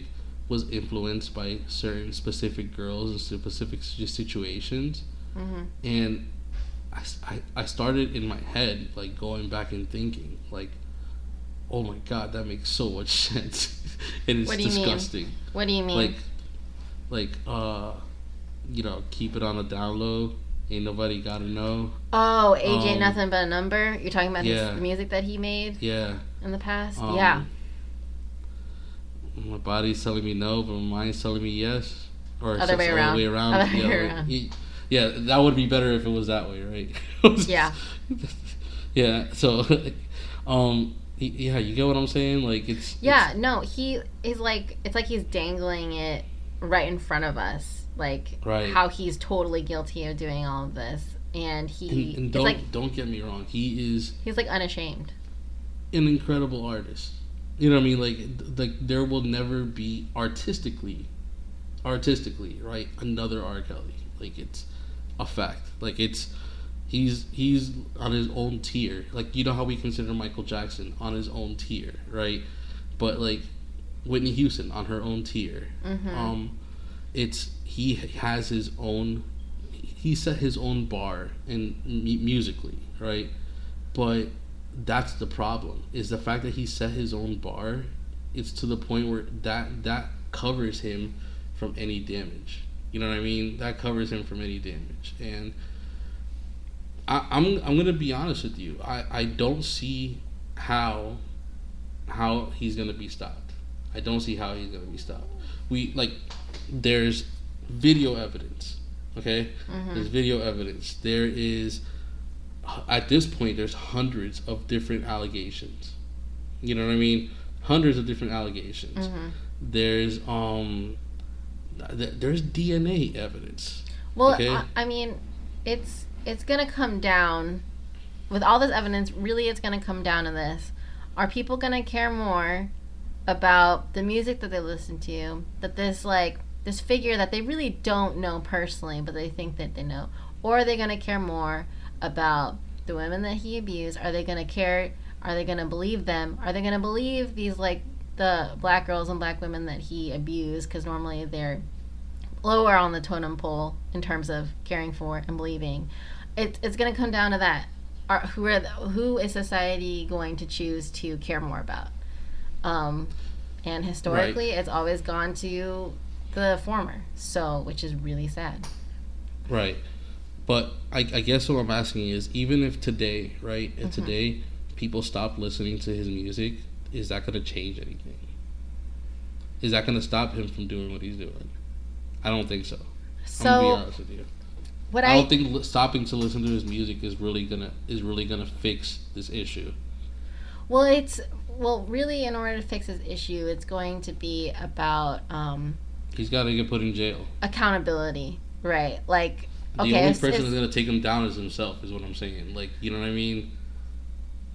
was influenced by certain specific girls and specific situations, mm-hmm. and I, I started in my head, like, going back and thinking, like, oh my god, that makes so much sense. And it's disgusting. Mean? What do you mean? Like, like, uh, you know, keep it on the down low. Ain't nobody gotta know. Oh, A J, um, nothing but a number. You're talking about yeah. his, the music that he made. Yeah. In the past. Um, yeah. My body's telling me no, but my mind's telling me yes. Or other way around. Way around. Other yeah, way around. Like, he, Yeah, that would be better if it was that way, right? Yeah. Yeah, so, um, yeah, you get what I'm saying? Like, it's... Yeah, it's, no, he is, like, it's like he's dangling it right in front of us. Like, right. how he's totally guilty of doing all of this. And he... And, and don't, like, don't get me wrong, he is... He's, like, unashamed. An incredible artist. You know what I mean? Like, like there will never be, artistically, artistically, right, another R. Kelly. Like, it's... a fact. Like, it's he's he's on his own tier. Like, you know how we consider Michael Jackson on his own tier, right? But, like, Whitney Houston on her own tier. Mm-hmm. Um, it's he has his own. He set his own bar in musically, right? But that's the problem, is the fact that he set his own bar. It's to the point where that that covers him from any damage. You know what I mean? That covers him from any damage. And I, I'm I'm gonna be honest with you. I, I don't see how how he's gonna be stopped. I don't see how he's gonna be stopped. We like there's video evidence. Okay, mm-hmm. There's video evidence. There is at this point there's hundreds of different allegations. You know what I mean? Hundreds of different allegations. Mm-hmm. There's um. There's D N A evidence. Well, okay? I, I mean, it's it's going to come down, with all this evidence, really it's going to come down to this. Are people going to care more about the music that they listen to, that this, like, this figure that they really don't know personally, but they think that they know? Or are they going to care more about the women that he abused? Are they going to care? Are they going to believe them? Are they going to believe these, like, the black girls and black women that he abused, because normally they're lower on the totem pole in terms of caring for and believing? It, it's going to come down to that. Are, who, are the, who is society going to choose to care more about? Um, and historically, right. It's always gone to the former, so which is really sad. Right. But I, I guess what I'm asking is, even if today, right, mm-hmm. if today people stop listening to his music, is that going to change anything? Is that going to stop him from doing what he's doing? I don't think so. So I'm going to be honest with you. What I, I don't think li- stopping to listen to his music is really going to is really going to fix this issue. Well, it's well, really in order to fix this issue, it's going to be about um, he's got to get put in jail. Accountability. Right. Like, okay, the only it's, person it's, that's going to take him down is himself, is what I'm saying. Like, you know what I mean?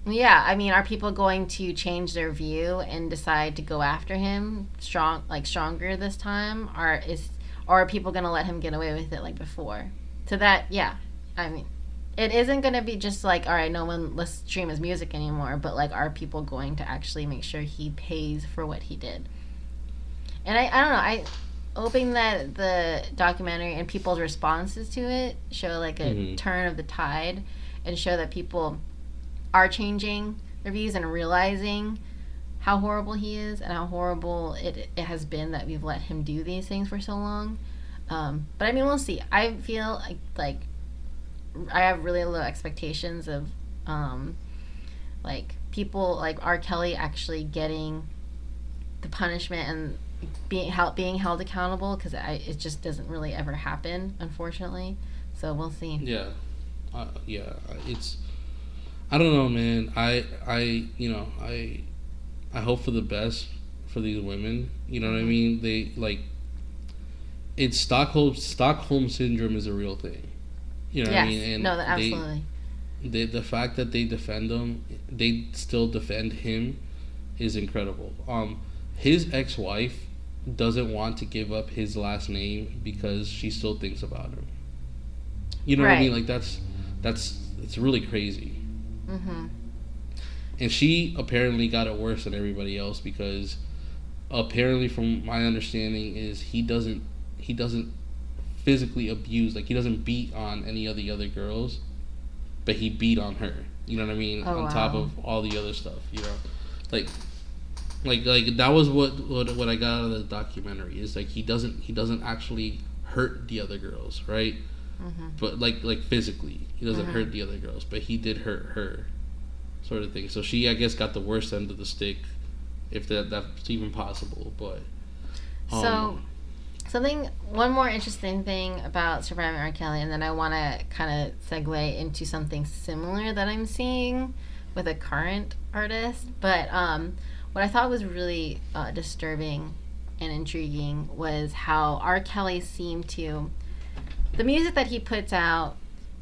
Yeah, I mean, are people going to change their view and decide to go after him strong, like stronger this time? Or is, or are people going to let him get away with it like before? To that, yeah. I mean, it isn't going to be just like, all right, no one let's stream his music anymore. But, like, are people going to actually make sure he pays for what he did? And I, I don't know, I... hoping that the documentary and people's responses to it show like a mm-hmm. turn of the tide and show that people are changing their views and realizing how horrible he is and how horrible it, it has been that we've let him do these things for so long. Um, but I mean, we'll see. I feel like, like I have really low expectations of um, like people like R. Kelly actually getting the punishment and being held being held accountable, because I it just doesn't really ever happen, unfortunately. So we'll see. Yeah, uh, yeah. It's I don't know, man. I I you know I I hope for the best for these women. You know what I mean? They like it's Stockholm Stockholm syndrome is a real thing. You know yes. what I mean? And no, absolutely. They, they, the fact that they defend them, they still defend him, is incredible. Um, his ex-wife doesn't want to give up his last name because she still thinks about him. You know right. what I mean? Like, that's, that's, it's really crazy. Mm-hmm. And she apparently got it worse than everybody else because apparently from my understanding is he doesn't, he doesn't physically abuse, like he doesn't beat on any of the other girls, but he beat on her. You know what I mean? Oh, on wow. top of all the other stuff, you know? Like... Like like that was what, what what I got out of the documentary is like he doesn't he doesn't actually hurt the other girls, right? Mm-hmm. But like like physically he doesn't mm-hmm. hurt the other girls, but he did hurt her, sort of thing. So she I guess got the worst end of the stick, if that that's even possible. But um, so something one more interesting thing about Surviving R. Kelly, and then I want to kind of segue into something similar that I'm seeing with a current artist, but um. What I thought was really uh, disturbing and intriguing was how R. Kelly seemed to, the music that he puts out,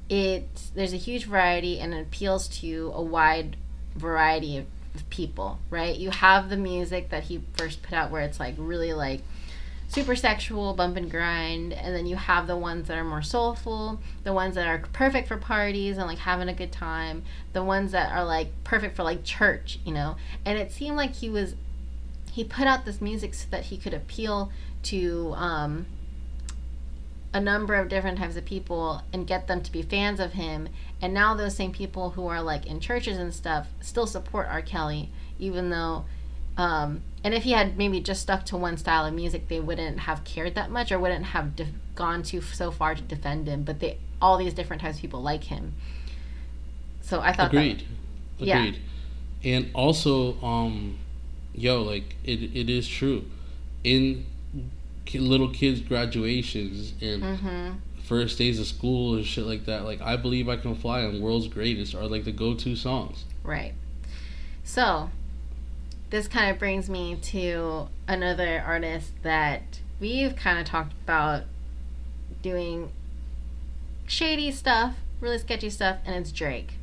it there's a huge variety and it appeals to a wide variety of people, right? You have the music that he first put out where it's like really like super sexual, bump and grind, and then you have the ones that are more soulful, the ones that are perfect for parties and like having a good time, the ones that are like perfect for like church, you know. And it seemed like he was he put out this music so that he could appeal to um a number of different types of people and get them to be fans of him. And now those same people who are like in churches and stuff still support R. Kelly, even though um and if he had maybe just stuck to one style of music, they wouldn't have cared that much or wouldn't have def- gone too so far to defend him. But they all these different types of people like him. So I thought Agreed. That... Yeah. Agreed. And also, um, yo, like, it, it is true. In kid, little kids' graduations and mm-hmm. first days of school and shit like that, like, I Believe I Can Fly and World's Greatest are, like, the go-to songs. Right. So... this kind of brings me to another artist that we've kind of talked about doing shady stuff, really sketchy stuff, and it's Drake.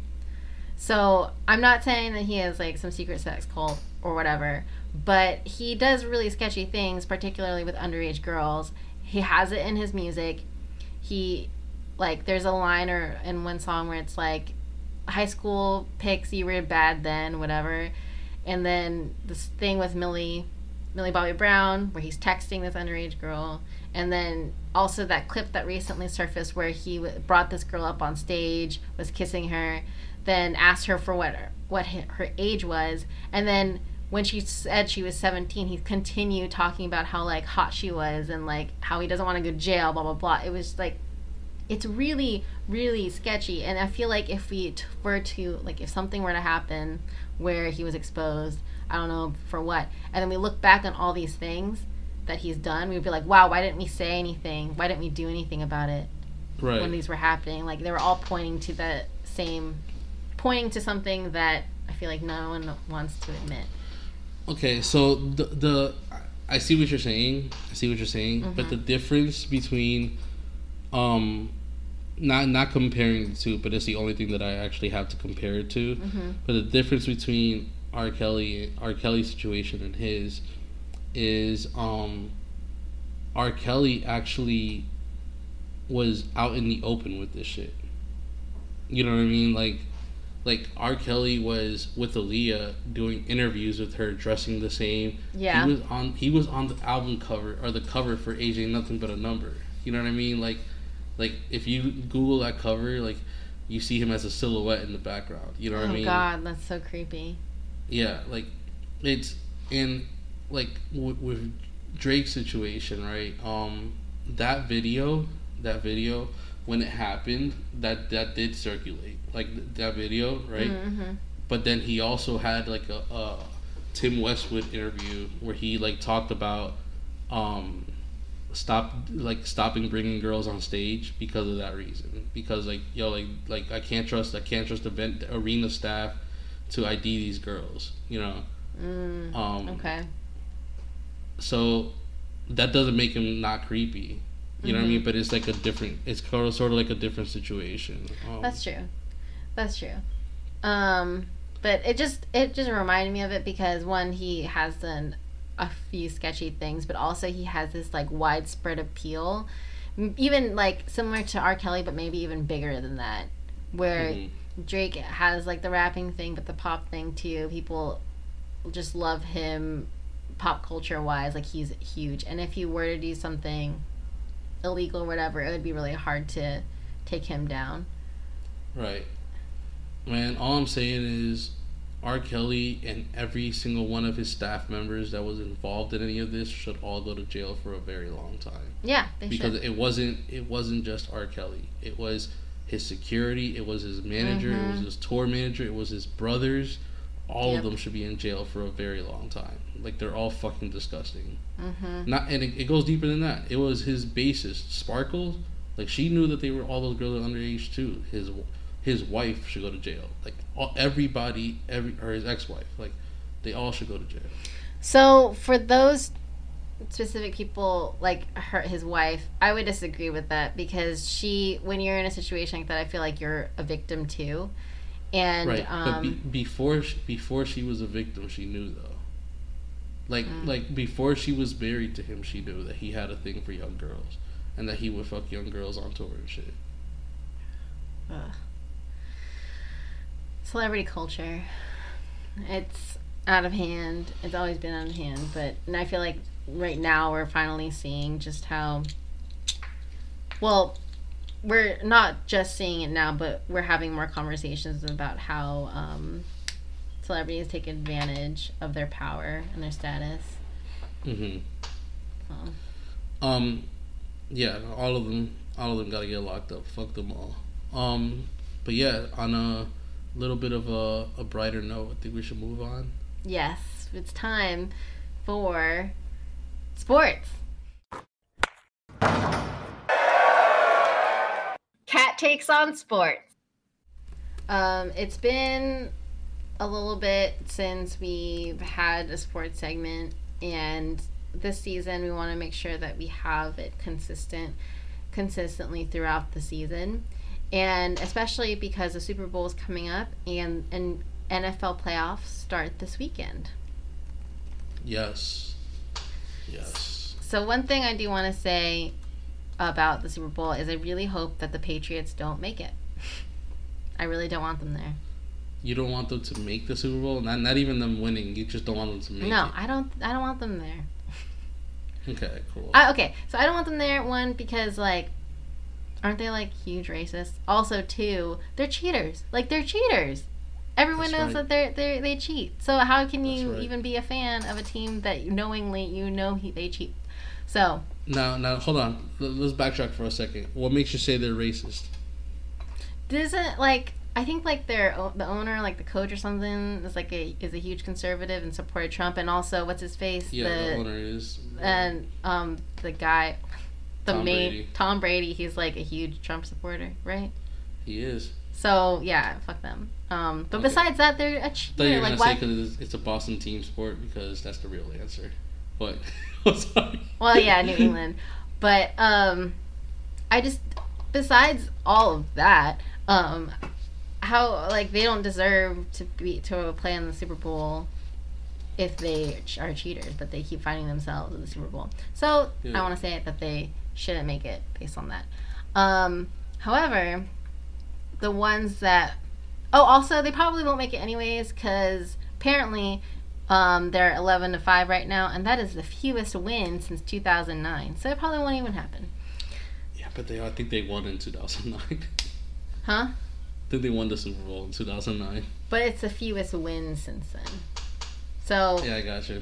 So I'm not saying that he has like some secret sex cult or whatever, but he does really sketchy things, particularly with underage girls. He has it in his music. He, like, there's a line or in one song where it's like, high school pics, you were bad then, whatever. And then this thing with Millie, Millie Bobby Brown, where he's texting this underage girl. And then also that clip that recently surfaced where he w- brought this girl up on stage, was kissing her, then asked her for what what her age was. And then when she said she was seventeen, he continued talking about how, like, hot she was and, like, how he doesn't want to go to jail, blah, blah, blah. It was, like, it's really, really sketchy. And I feel like if we t- were to, like, if something were to happen where he was exposed, I don't know for what, and then we look back on all these things that he's done, we'd be like, wow, why didn't we say anything? Why didn't we do anything about it right. when these were happening? Like, they were all pointing to that same, pointing to something that I feel like no one wants to admit. Okay, so the, the I see what you're saying. I see what you're saying. Mm-hmm. But the difference between Um, not not comparing the two, but it's the only thing that I actually have to compare it to. Mm-hmm. But the difference between R. Kelly, R. Kelly's situation and his is um, R. Kelly actually was out in the open with this shit. You know what I mean? Like, like R. Kelly was with Aaliyah doing interviews with her, dressing the same. Yeah. He was on. He was on the album cover or the cover for A J Nothing But a Number. You know what I mean? Like, like if you Google that cover, like you see him as a silhouette in the background. You know what oh I mean? Oh God, that's so creepy. Yeah, like it's and like w- with Drake's situation, right? Um, that video, that video. When it happened, that that did circulate, like th- that video, right? Mm-hmm. But then he also had like a, a Tim Westwood interview where he like talked about um, stop like stopping bringing girls on stage because of that reason. Because like yo, like like I can't trust I can't trust event arena staff to I D these girls, you know. Mm, um, okay. So that doesn't make him not creepy. You know mm-hmm. what I mean? But it's like a different... It's sort of, sort of like a different situation. Um, That's true. That's true. Um, but it just it just reminded me of it because, one, he has done a few sketchy things, but also he has this, like, widespread appeal. Even, like, similar to R. Kelly, but maybe even bigger than that. Where mm-hmm. Drake has, like, the rapping thing, but the pop thing, too. People just love him pop culture-wise. Like, he's huge. And if he were to do something... illegal or whatever, it would be really hard to take him down. Right. Man, all I'm saying is R. Kelly and every single one of his staff members that was involved in any of this should all go to jail for a very long time. Yeah, they because should. Because it wasn't, it wasn't just R. Kelly. It was his security, it was his manager, mm-hmm. it was his tour manager, it was his brothers. All yep. of them should be in jail for a very long time. Like, they're all fucking disgusting. Mm-hmm. Not, and it, it goes deeper than that. It was his bassist, Sparkles. Like, she knew that they were all those girls underage, too. His his wife should go to jail. Like, all, everybody, every or his ex-wife. Like, they all should go to jail. So, for those specific people, like her, his wife, I would disagree with that. Because she, when you're in a situation like that, I feel like you're a victim, too. And, right, um, but be, before she, before she was a victim, she knew though. Like mm. like before she was married to him, she knew that he had a thing for young girls, and that he would fuck young girls on tour and shit. Ugh. Celebrity culture, it's out of hand. It's always been out of hand, but and I feel like right now we're finally seeing just how. Well. We're not just seeing it now, but we're having more conversations about how um, celebrities take advantage of their power and their status. Mm-hmm. So. Um, yeah, all of them, all of them gotta get locked up. Fuck them all. Um, but yeah, on a little bit of a, a brighter note, I think we should move on. Yes, it's time for sports. Kat takes on sports. Um, it's been a little bit since we've had a sports segment, and this season we want to make sure that we have it consistent, consistently throughout the season, and especially because the Super Bowl is coming up and and N F L playoffs start this weekend. Yes. Yes. So one thing I do want to say about the Super Bowl is I really hope that the Patriots don't make it. I really don't want them there. You don't want them to make the Super Bowl? Not not even them winning. You just don't want them to make no, it. No, I don't I don't want them there. Okay, cool. I, okay, so I don't want them there, one, because, like, aren't they, like, huge racists? Also, two, they're cheaters. Like, they're cheaters. Everyone That's knows right. that they they they cheat. So how can That's you right. even be a fan of a team that knowingly you know he, they cheat? So... Now, now, hold on. Let's backtrack for a second. What makes you say they're racist? Doesn't like I think like their the owner, like the coach or something, is like a is a huge conservative and supported Trump, and also what's his face? Yeah, the, the owner is. And um, the guy, the Tom main Brady. Tom Brady, he's like a huge Trump supporter, right? He is. So yeah, fuck them. Um, but okay. Besides that, they're a cheater. I thought you were like, gonna say because it's a Boston team sport because that's the real answer. But, oh, sorry. Well, yeah, New England. But um, I just, besides all of that, um, how, like, they don't deserve to be to play in the Super Bowl if they are cheaters, but they keep finding themselves in the Super Bowl. So yeah. I want to say that they shouldn't make it based on that. Um, however, the ones that oh, also they probably won't make it anyways because apparently um, they're eleven to five right now, and that is the fewest win since two thousand nine. So it probably won't even happen. Yeah, but they I think they won in two thousand nine. Huh? I think they won the Super Bowl in two thousand nine. But it's the fewest wins since then. So yeah, I got you.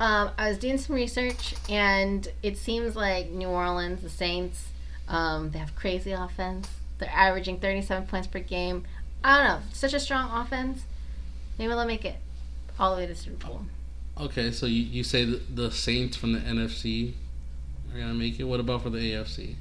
Um, I was doing some research, and it seems like New Orleans, the Saints, um, they have crazy offense. They're averaging thirty-seven points per game. I don't know. Such a strong offense. Maybe they'll make it all the way to Super Bowl. Okay, so you, you say the, the Saints from the N F C are going to make it. What about for the A F C?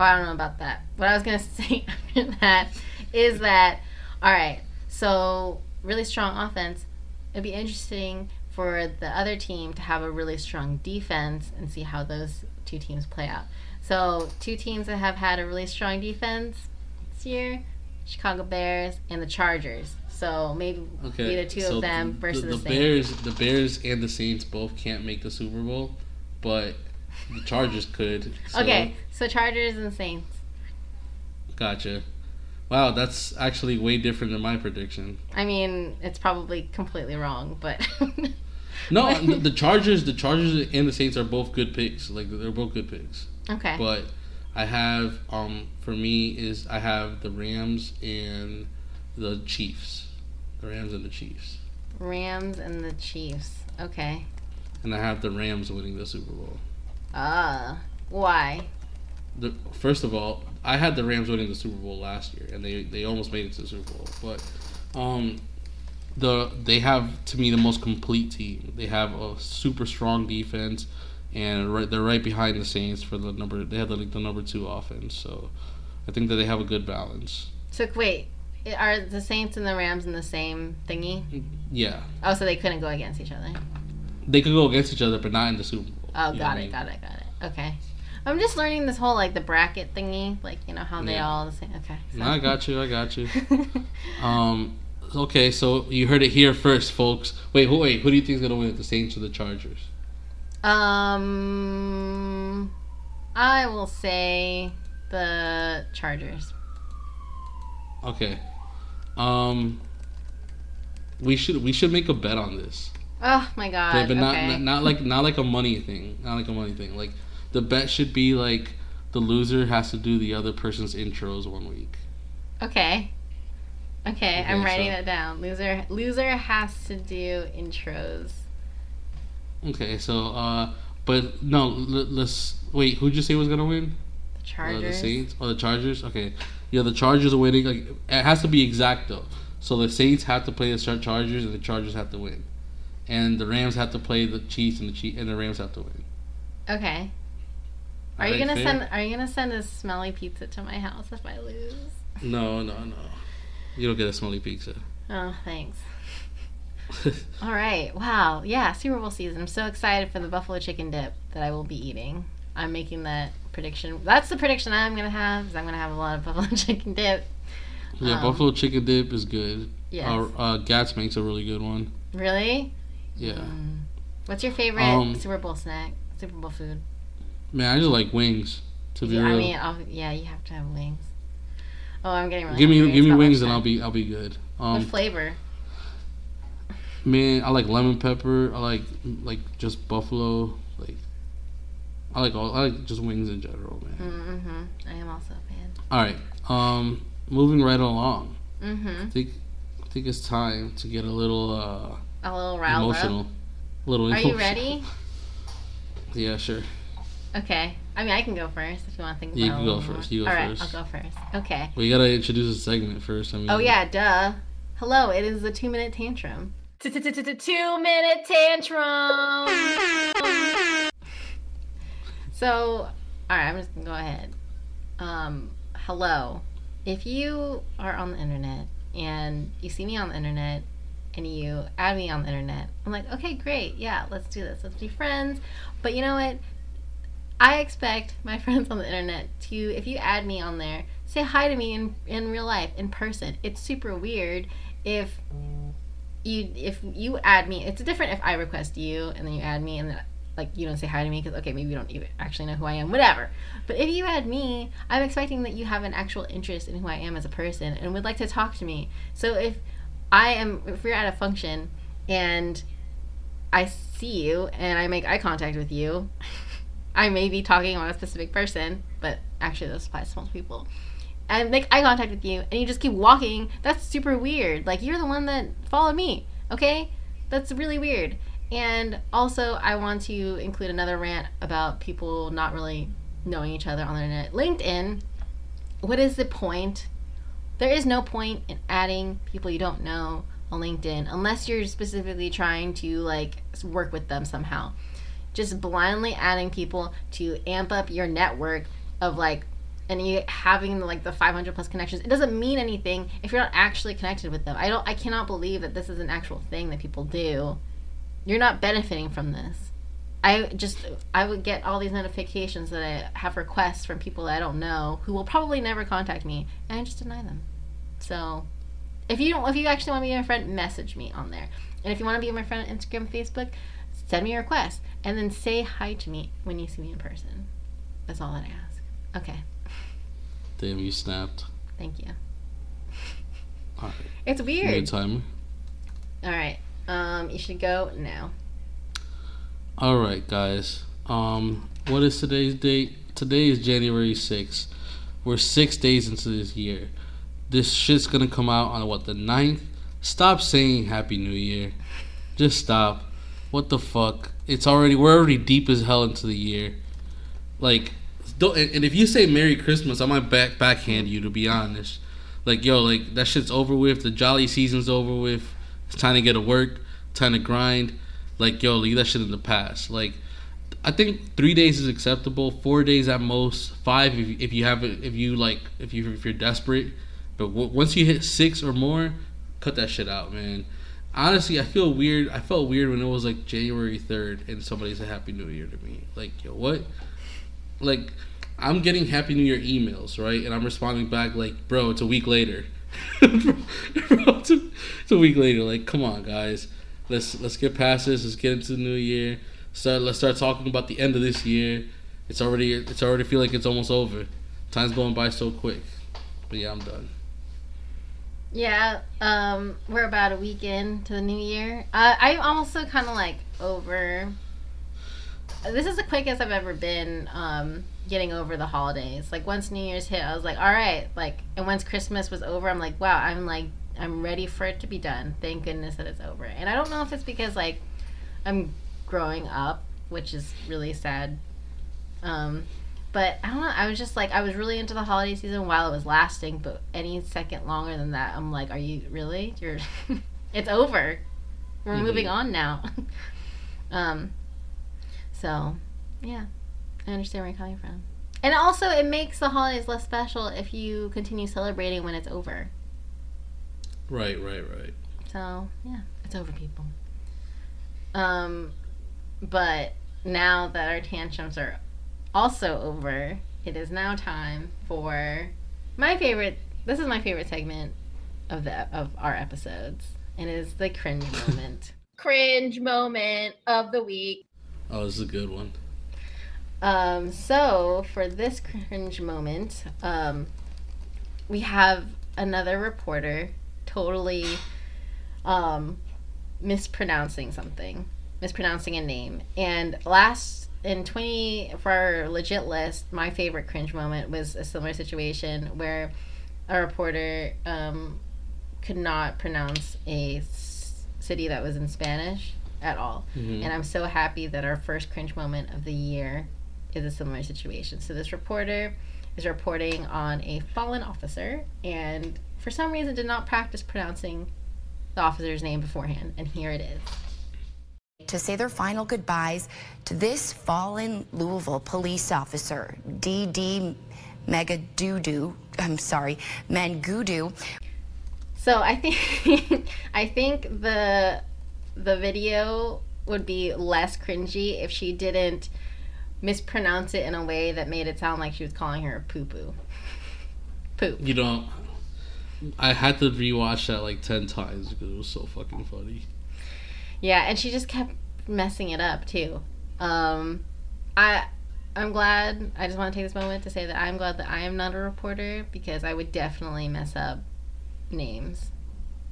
Oh, I don't know about that. What I was going to say after that is that, all right, so really strong offense. It'd be interesting for the other team to have a really strong defense and see how those two teams play out. So two teams that have had a really strong defense this year, Chicago Bears and the Chargers. So maybe okay. either two so of them the, versus the, the, the Bears. Saints. The Bears and the Saints both can't make the Super Bowl, but the Chargers could. So. Okay, so Chargers and Saints. Gotcha. Wow, that's actually way different than my prediction. I mean, it's probably completely wrong, but... no, the Chargers, the Chargers and the Saints are both good picks. Like, they're both good picks. Okay. But I have, um, for me, is I have the Rams and the Chiefs. The Rams and the Chiefs. Rams and the Chiefs. Okay. And I have the Rams winning the Super Bowl. Ah. Uh, why? The, first of all, I had the Rams winning the Super Bowl last year, and they, they almost made it to the Super Bowl. But um, the they have, to me, the most complete team. They have a super strong defense. And right, they're right behind the Saints for the number. They have the, like, the number two offense, so I think that they have a good balance. So wait, are the Saints and the Rams in the same thingy? Yeah. Oh, so they couldn't go against each other. They could go against each other, but not in the Super Bowl. Oh, got it, I mean? got it, got it. Okay, I'm just learning this whole like the bracket thingy, like you know how they yeah. all the same. Okay. So. No, I got you. I got you. um. Okay, so you heard it here first, folks. Wait, who, wait. Who do you think is gonna win it, the Saints or the Chargers? Um, I will say the Chargers. Okay. Um, we should we should make a bet on this. Oh my god! But, but not, okay. not not like not like a money thing. Not like a money thing. Like the bet should be like the loser has to do the other person's intros one week. Okay. Okay, okay I'm writing so. that down. Loser loser has to do intros. Okay, so, uh, but no, l- let's, wait, who'd you say was going to win? The Chargers. Uh, the Saints? Oh, the Chargers? Okay. Yeah, the Chargers are winning. Like, it has to be exact, though. So the Saints have to play the Chargers, and the Chargers have to win. And the Rams have to play the Chiefs, and the Chiefs, and the Rams have to win. Okay. Are All you right, gonna fair? send, are you gonna send a smelly pizza to my house if I lose? No, no, no. You don't get a smelly pizza. Oh, thanks. All right. Wow. Yeah, Super Bowl season. I'm so excited for the buffalo chicken dip that I will be eating. I'm making that prediction. That's the prediction I'm going to have, is I'm going to have a lot of buffalo chicken dip. Yeah, um, buffalo chicken dip is good. Yes. Uh, uh, Gats makes a really good one. Really? Yeah. Mm. What's your favorite um, Super Bowl snack, Super Bowl food? Man, I just like wings, to be yeah, real. I mean, I'll, yeah, you have to have wings. Oh, I'm getting really Give me give me wings and I'll be I'll be good. Um, what flavor? Man, I like lemon pepper. I like like just buffalo. Like I like all I like just wings in general, man. Mm-hmm. I am also a fan. All right. Um, moving right along. Mm-hmm. I think I think it's time to get a little uh a little riled emotional. Up. A little emotional. Are you ready? Yeah, sure. Okay. I mean, I can go first if you want to think about it. Yeah, you can go first. You go first. All right, I'll go first. Okay. We gotta introduce a segment first. I mean. Oh yeah, duh. Hello, it is the two-minute tantrum. Two-minute tantrum. So, all right, I'm just gonna go ahead. Um, hello, if you are on the internet and you see me on the internet and you add me on the internet, I'm like, okay, great, yeah, let's do this, let's be friends. But you know what? I expect my friends on the internet to, if you add me on there, say hi to me in in real life, in person. It's super weird if you if you add me. It's different if I request you and then you add me and then, like, you don't say hi to me because, okay, maybe you don't even actually know who I am, whatever. But if you add me, I'm expecting that you have an actual interest in who I am as a person and would like to talk to me. So if I am, if we're at a function and I see you and I make eye contact with you, I may be talking about a specific person, but actually this applies to multiple people, and make eye contact with you and you just keep walking, that's super weird. Like, you're the one that followed me, okay? That's really weird. And also, I want to include another rant about people not really knowing each other on the internet. LinkedIn, what is the point? There is no point in adding people you don't know on LinkedIn unless you're specifically trying to, like, work with them somehow. Just blindly adding people to amp up your network of, like, and you having, like, the five hundred plus connections. It doesn't mean anything if you're not actually connected with them. I don't, I cannot believe that this is an actual thing that people do. You're not benefiting from this. I just, I would get all these notifications that I have requests from people that I don't know who will probably never contact me, and I just deny them. So, if you don't, if you actually want to be my friend, message me on there. And if you want to be my friend on Instagram, Facebook, send me a request, and then say hi to me when you see me in person. That's all that I ask. Okay. Damn, you snapped. Thank you. All right. It's weird. Good time. All right. Um, you should go now. All right, guys. Um, what is today's date? Today is January sixth. We're six days into this year. This shit's gonna come out on, what, the ninth? Stop saying Happy New Year. Just stop. What the fuck? It's already, we're already deep as hell into the year. Like, don't, and if you say Merry Christmas, I might back, backhand you, to be honest. Like, yo, like, that shit's over with. The jolly season's over with. It's time to get to work, time to grind. Like, yo, leave that shit in the past. Like, I think three days is acceptable, four days at most, five if you, if you have it, if you like, if you if you're desperate. But w- once you hit six or more, cut that shit out, man. Honestly, I feel weird. I felt weird when it was like January third and somebody said Happy New Year to me. Like, yo, what? Like, I'm getting Happy New Year emails, right? And I'm responding back like, bro, it's a week later. It's a week later. Like, come on, guys. Let's let's get past this. Let's get into the new year. Start. Let's start talking about the end of this year. It's already. It's already feel like it's almost over. Time's going by so quick. But yeah, I'm done. Yeah. Um. We're about a week into the new year. Uh, I'm also kind of like over. This is the quickest I've ever been. Um. Getting over the holidays. Like, once New Year's hit, I was like, all right, like, and once Christmas was over, I'm like, wow, I'm like, I'm ready for it to be done. Thank goodness that it's over. And I don't know if it's because, like, I'm growing up, which is really sad. Um, but I don't know. I was just like, I was really into the holiday season while it was lasting, but any second longer than that, I'm like, are you really? You're, it's over. We're mm-hmm. moving on now. um, so, yeah. I understand where you're coming from. And also, it makes the holidays less special if you continue celebrating when it's over. Right, right, right. So, yeah, it's over, people. Um, but now that our tantrums are also over, it is now time for my favorite, this is my favorite segment of the of our episodes, and it is the cringe moment. Cringe moment of the week. Oh, this is a good one. Um, so, for this cringe moment, um, we have another reporter totally um, mispronouncing something, mispronouncing a name. And last, in twenty, for our legit list, my favorite cringe moment was a similar situation where a reporter um, could not pronounce a s- city that was in Spanish at all. Mm-hmm. And I'm so happy that our first cringe moment of the year is a similar situation. So this reporter is reporting on a fallen officer and for some reason did not practice pronouncing the officer's name beforehand, and here it is. To say their final goodbyes to this fallen Louisville police officer, D D Megadoodoo, I'm sorry, Mangudu. So I think I think the the video would be less cringy if she didn't mispronounce it in a way that made it sound like she was calling her a poo-poo. Poop. You don't... I had to rewatch that like ten times because it was so fucking funny. Yeah, and she just kept messing it up, too. Um, I, I'm glad... I just want to take this moment to say that I'm glad that I am not a reporter because I would definitely mess up names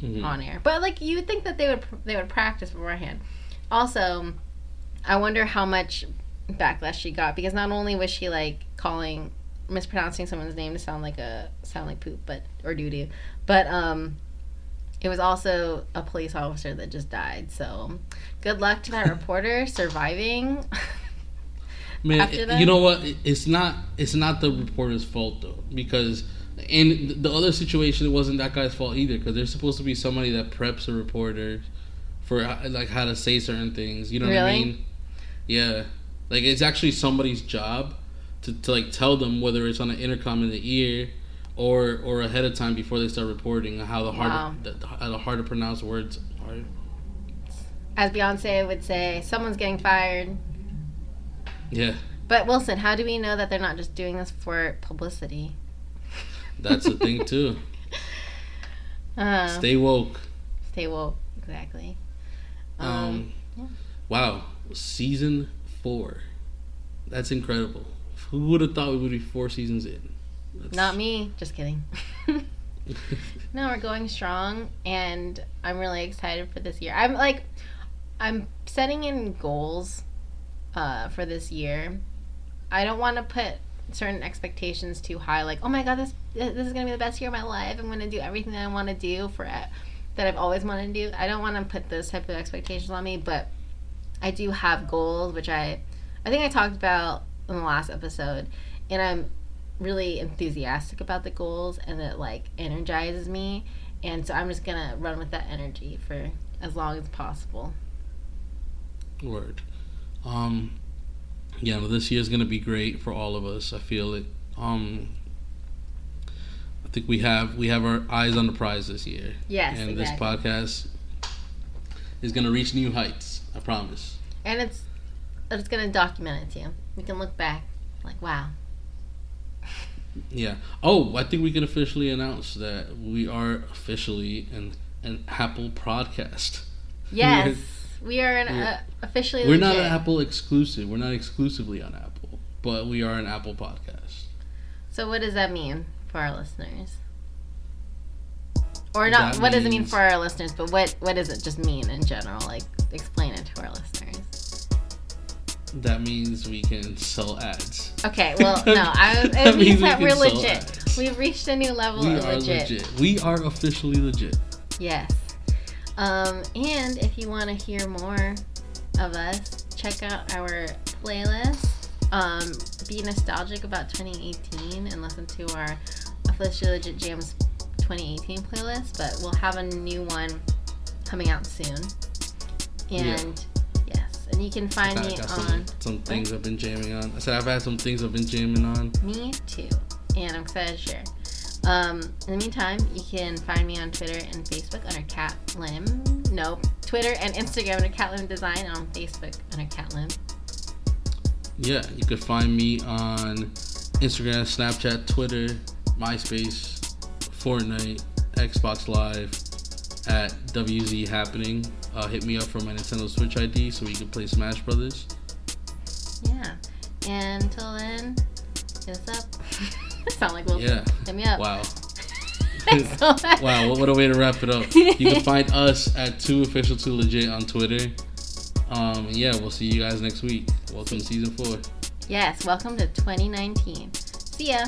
mm-hmm. on air. But, like, you would think that they would they would practice beforehand. Also, I wonder how much backlash she got because not only was she, like, calling... mispronouncing someone's name to sound like a sound like poop, but or doo doo, but um, it was also a police officer that just died. So, good luck to that reporter surviving. Man, after that. You know what? It's not it's not the reporter's fault though, because in the other situation, it wasn't that guy's fault either, because there's supposed to be somebody that preps a reporter for like how to say certain things. You know really? what I mean? Yeah, like it's actually somebody's job. To, to like tell them whether it's on an intercom in the ear, or or ahead of time before they start reporting how the hard wow. the, the hard to pronounce words are. As Beyonce would say, someone's getting fired. Yeah. But Wilson, how do we know that they're not just doing this for publicity? That's the thing too. Uh, stay woke. Stay woke, exactly. Um. um yeah. Wow, season four. That's incredible. Who would have thought we would be four seasons in? That's... Not me. Just kidding. No, we're going strong, and I'm really excited for this year. I'm like, I'm setting in goals uh, for this year. I don't want to put certain expectations too high. Like, oh my god, this this is gonna be the best year of my life. I'm gonna do everything that I want to do for that I've always wanted to do. I don't want to put those type of expectations on me, but I do have goals, which I, I think I talked about. In the last episode, and I'm really enthusiastic about the goals, and it like energizes me, and so I'm just gonna run with that energy for as long as possible. Word. Um yeah, well, this year's gonna be great for all of us. I feel it. um I think we have we have our eyes on the prize this year. Yes, and exactly. This podcast is gonna reach new heights, I promise, and it's it's gonna document it too. We can look back, like, wow. Yeah. Oh, I think we can officially announce that we are officially an, an Apple podcast. Yes. we are an, we're, uh, officially We're legit. Not an Apple exclusive. We're not exclusively on Apple, but we are an Apple podcast. So what does that mean for our listeners? Or not, that what means, does it mean for our listeners, but what, what does it just mean in general? Like, explain it to our listeners. That means we can sell ads. Okay, well, no. I was, it that means, means that we we're legit. We've reached a new level we of are legit. legit. We are officially legit. Yes. Um, and if you want to hear more of us, check out our playlist. Um, be nostalgic about twenty eighteen and listen to our Officially Legit Jams twenty eighteen playlist. But we'll have a new one coming out soon. And... Yeah. And you can find me on some, some things I've been jamming on. I said I've had some things I've been jamming on. Me too, and I'm excited to share. Um, in the meantime, you can find me on Twitter and Facebook under Kat Lim. No, Twitter and Instagram under Kat Lim Design, and on Facebook under Kat Lim. Yeah, you can find me on Instagram, Snapchat, Twitter, MySpace, Fortnite, Xbox Live, at W Z Happening. Uh, hit me up for my Nintendo Switch I D so we can play Smash Brothers. Yeah. And until then, hit us up. Sound like Wilson. Yeah. Hit me up. Wow. So wow, what a way to wrap it up. You can find us at two official two legit on Twitter. Um, yeah, we'll see you guys next week. Welcome to Season four. Yes, welcome to twenty nineteen. See ya.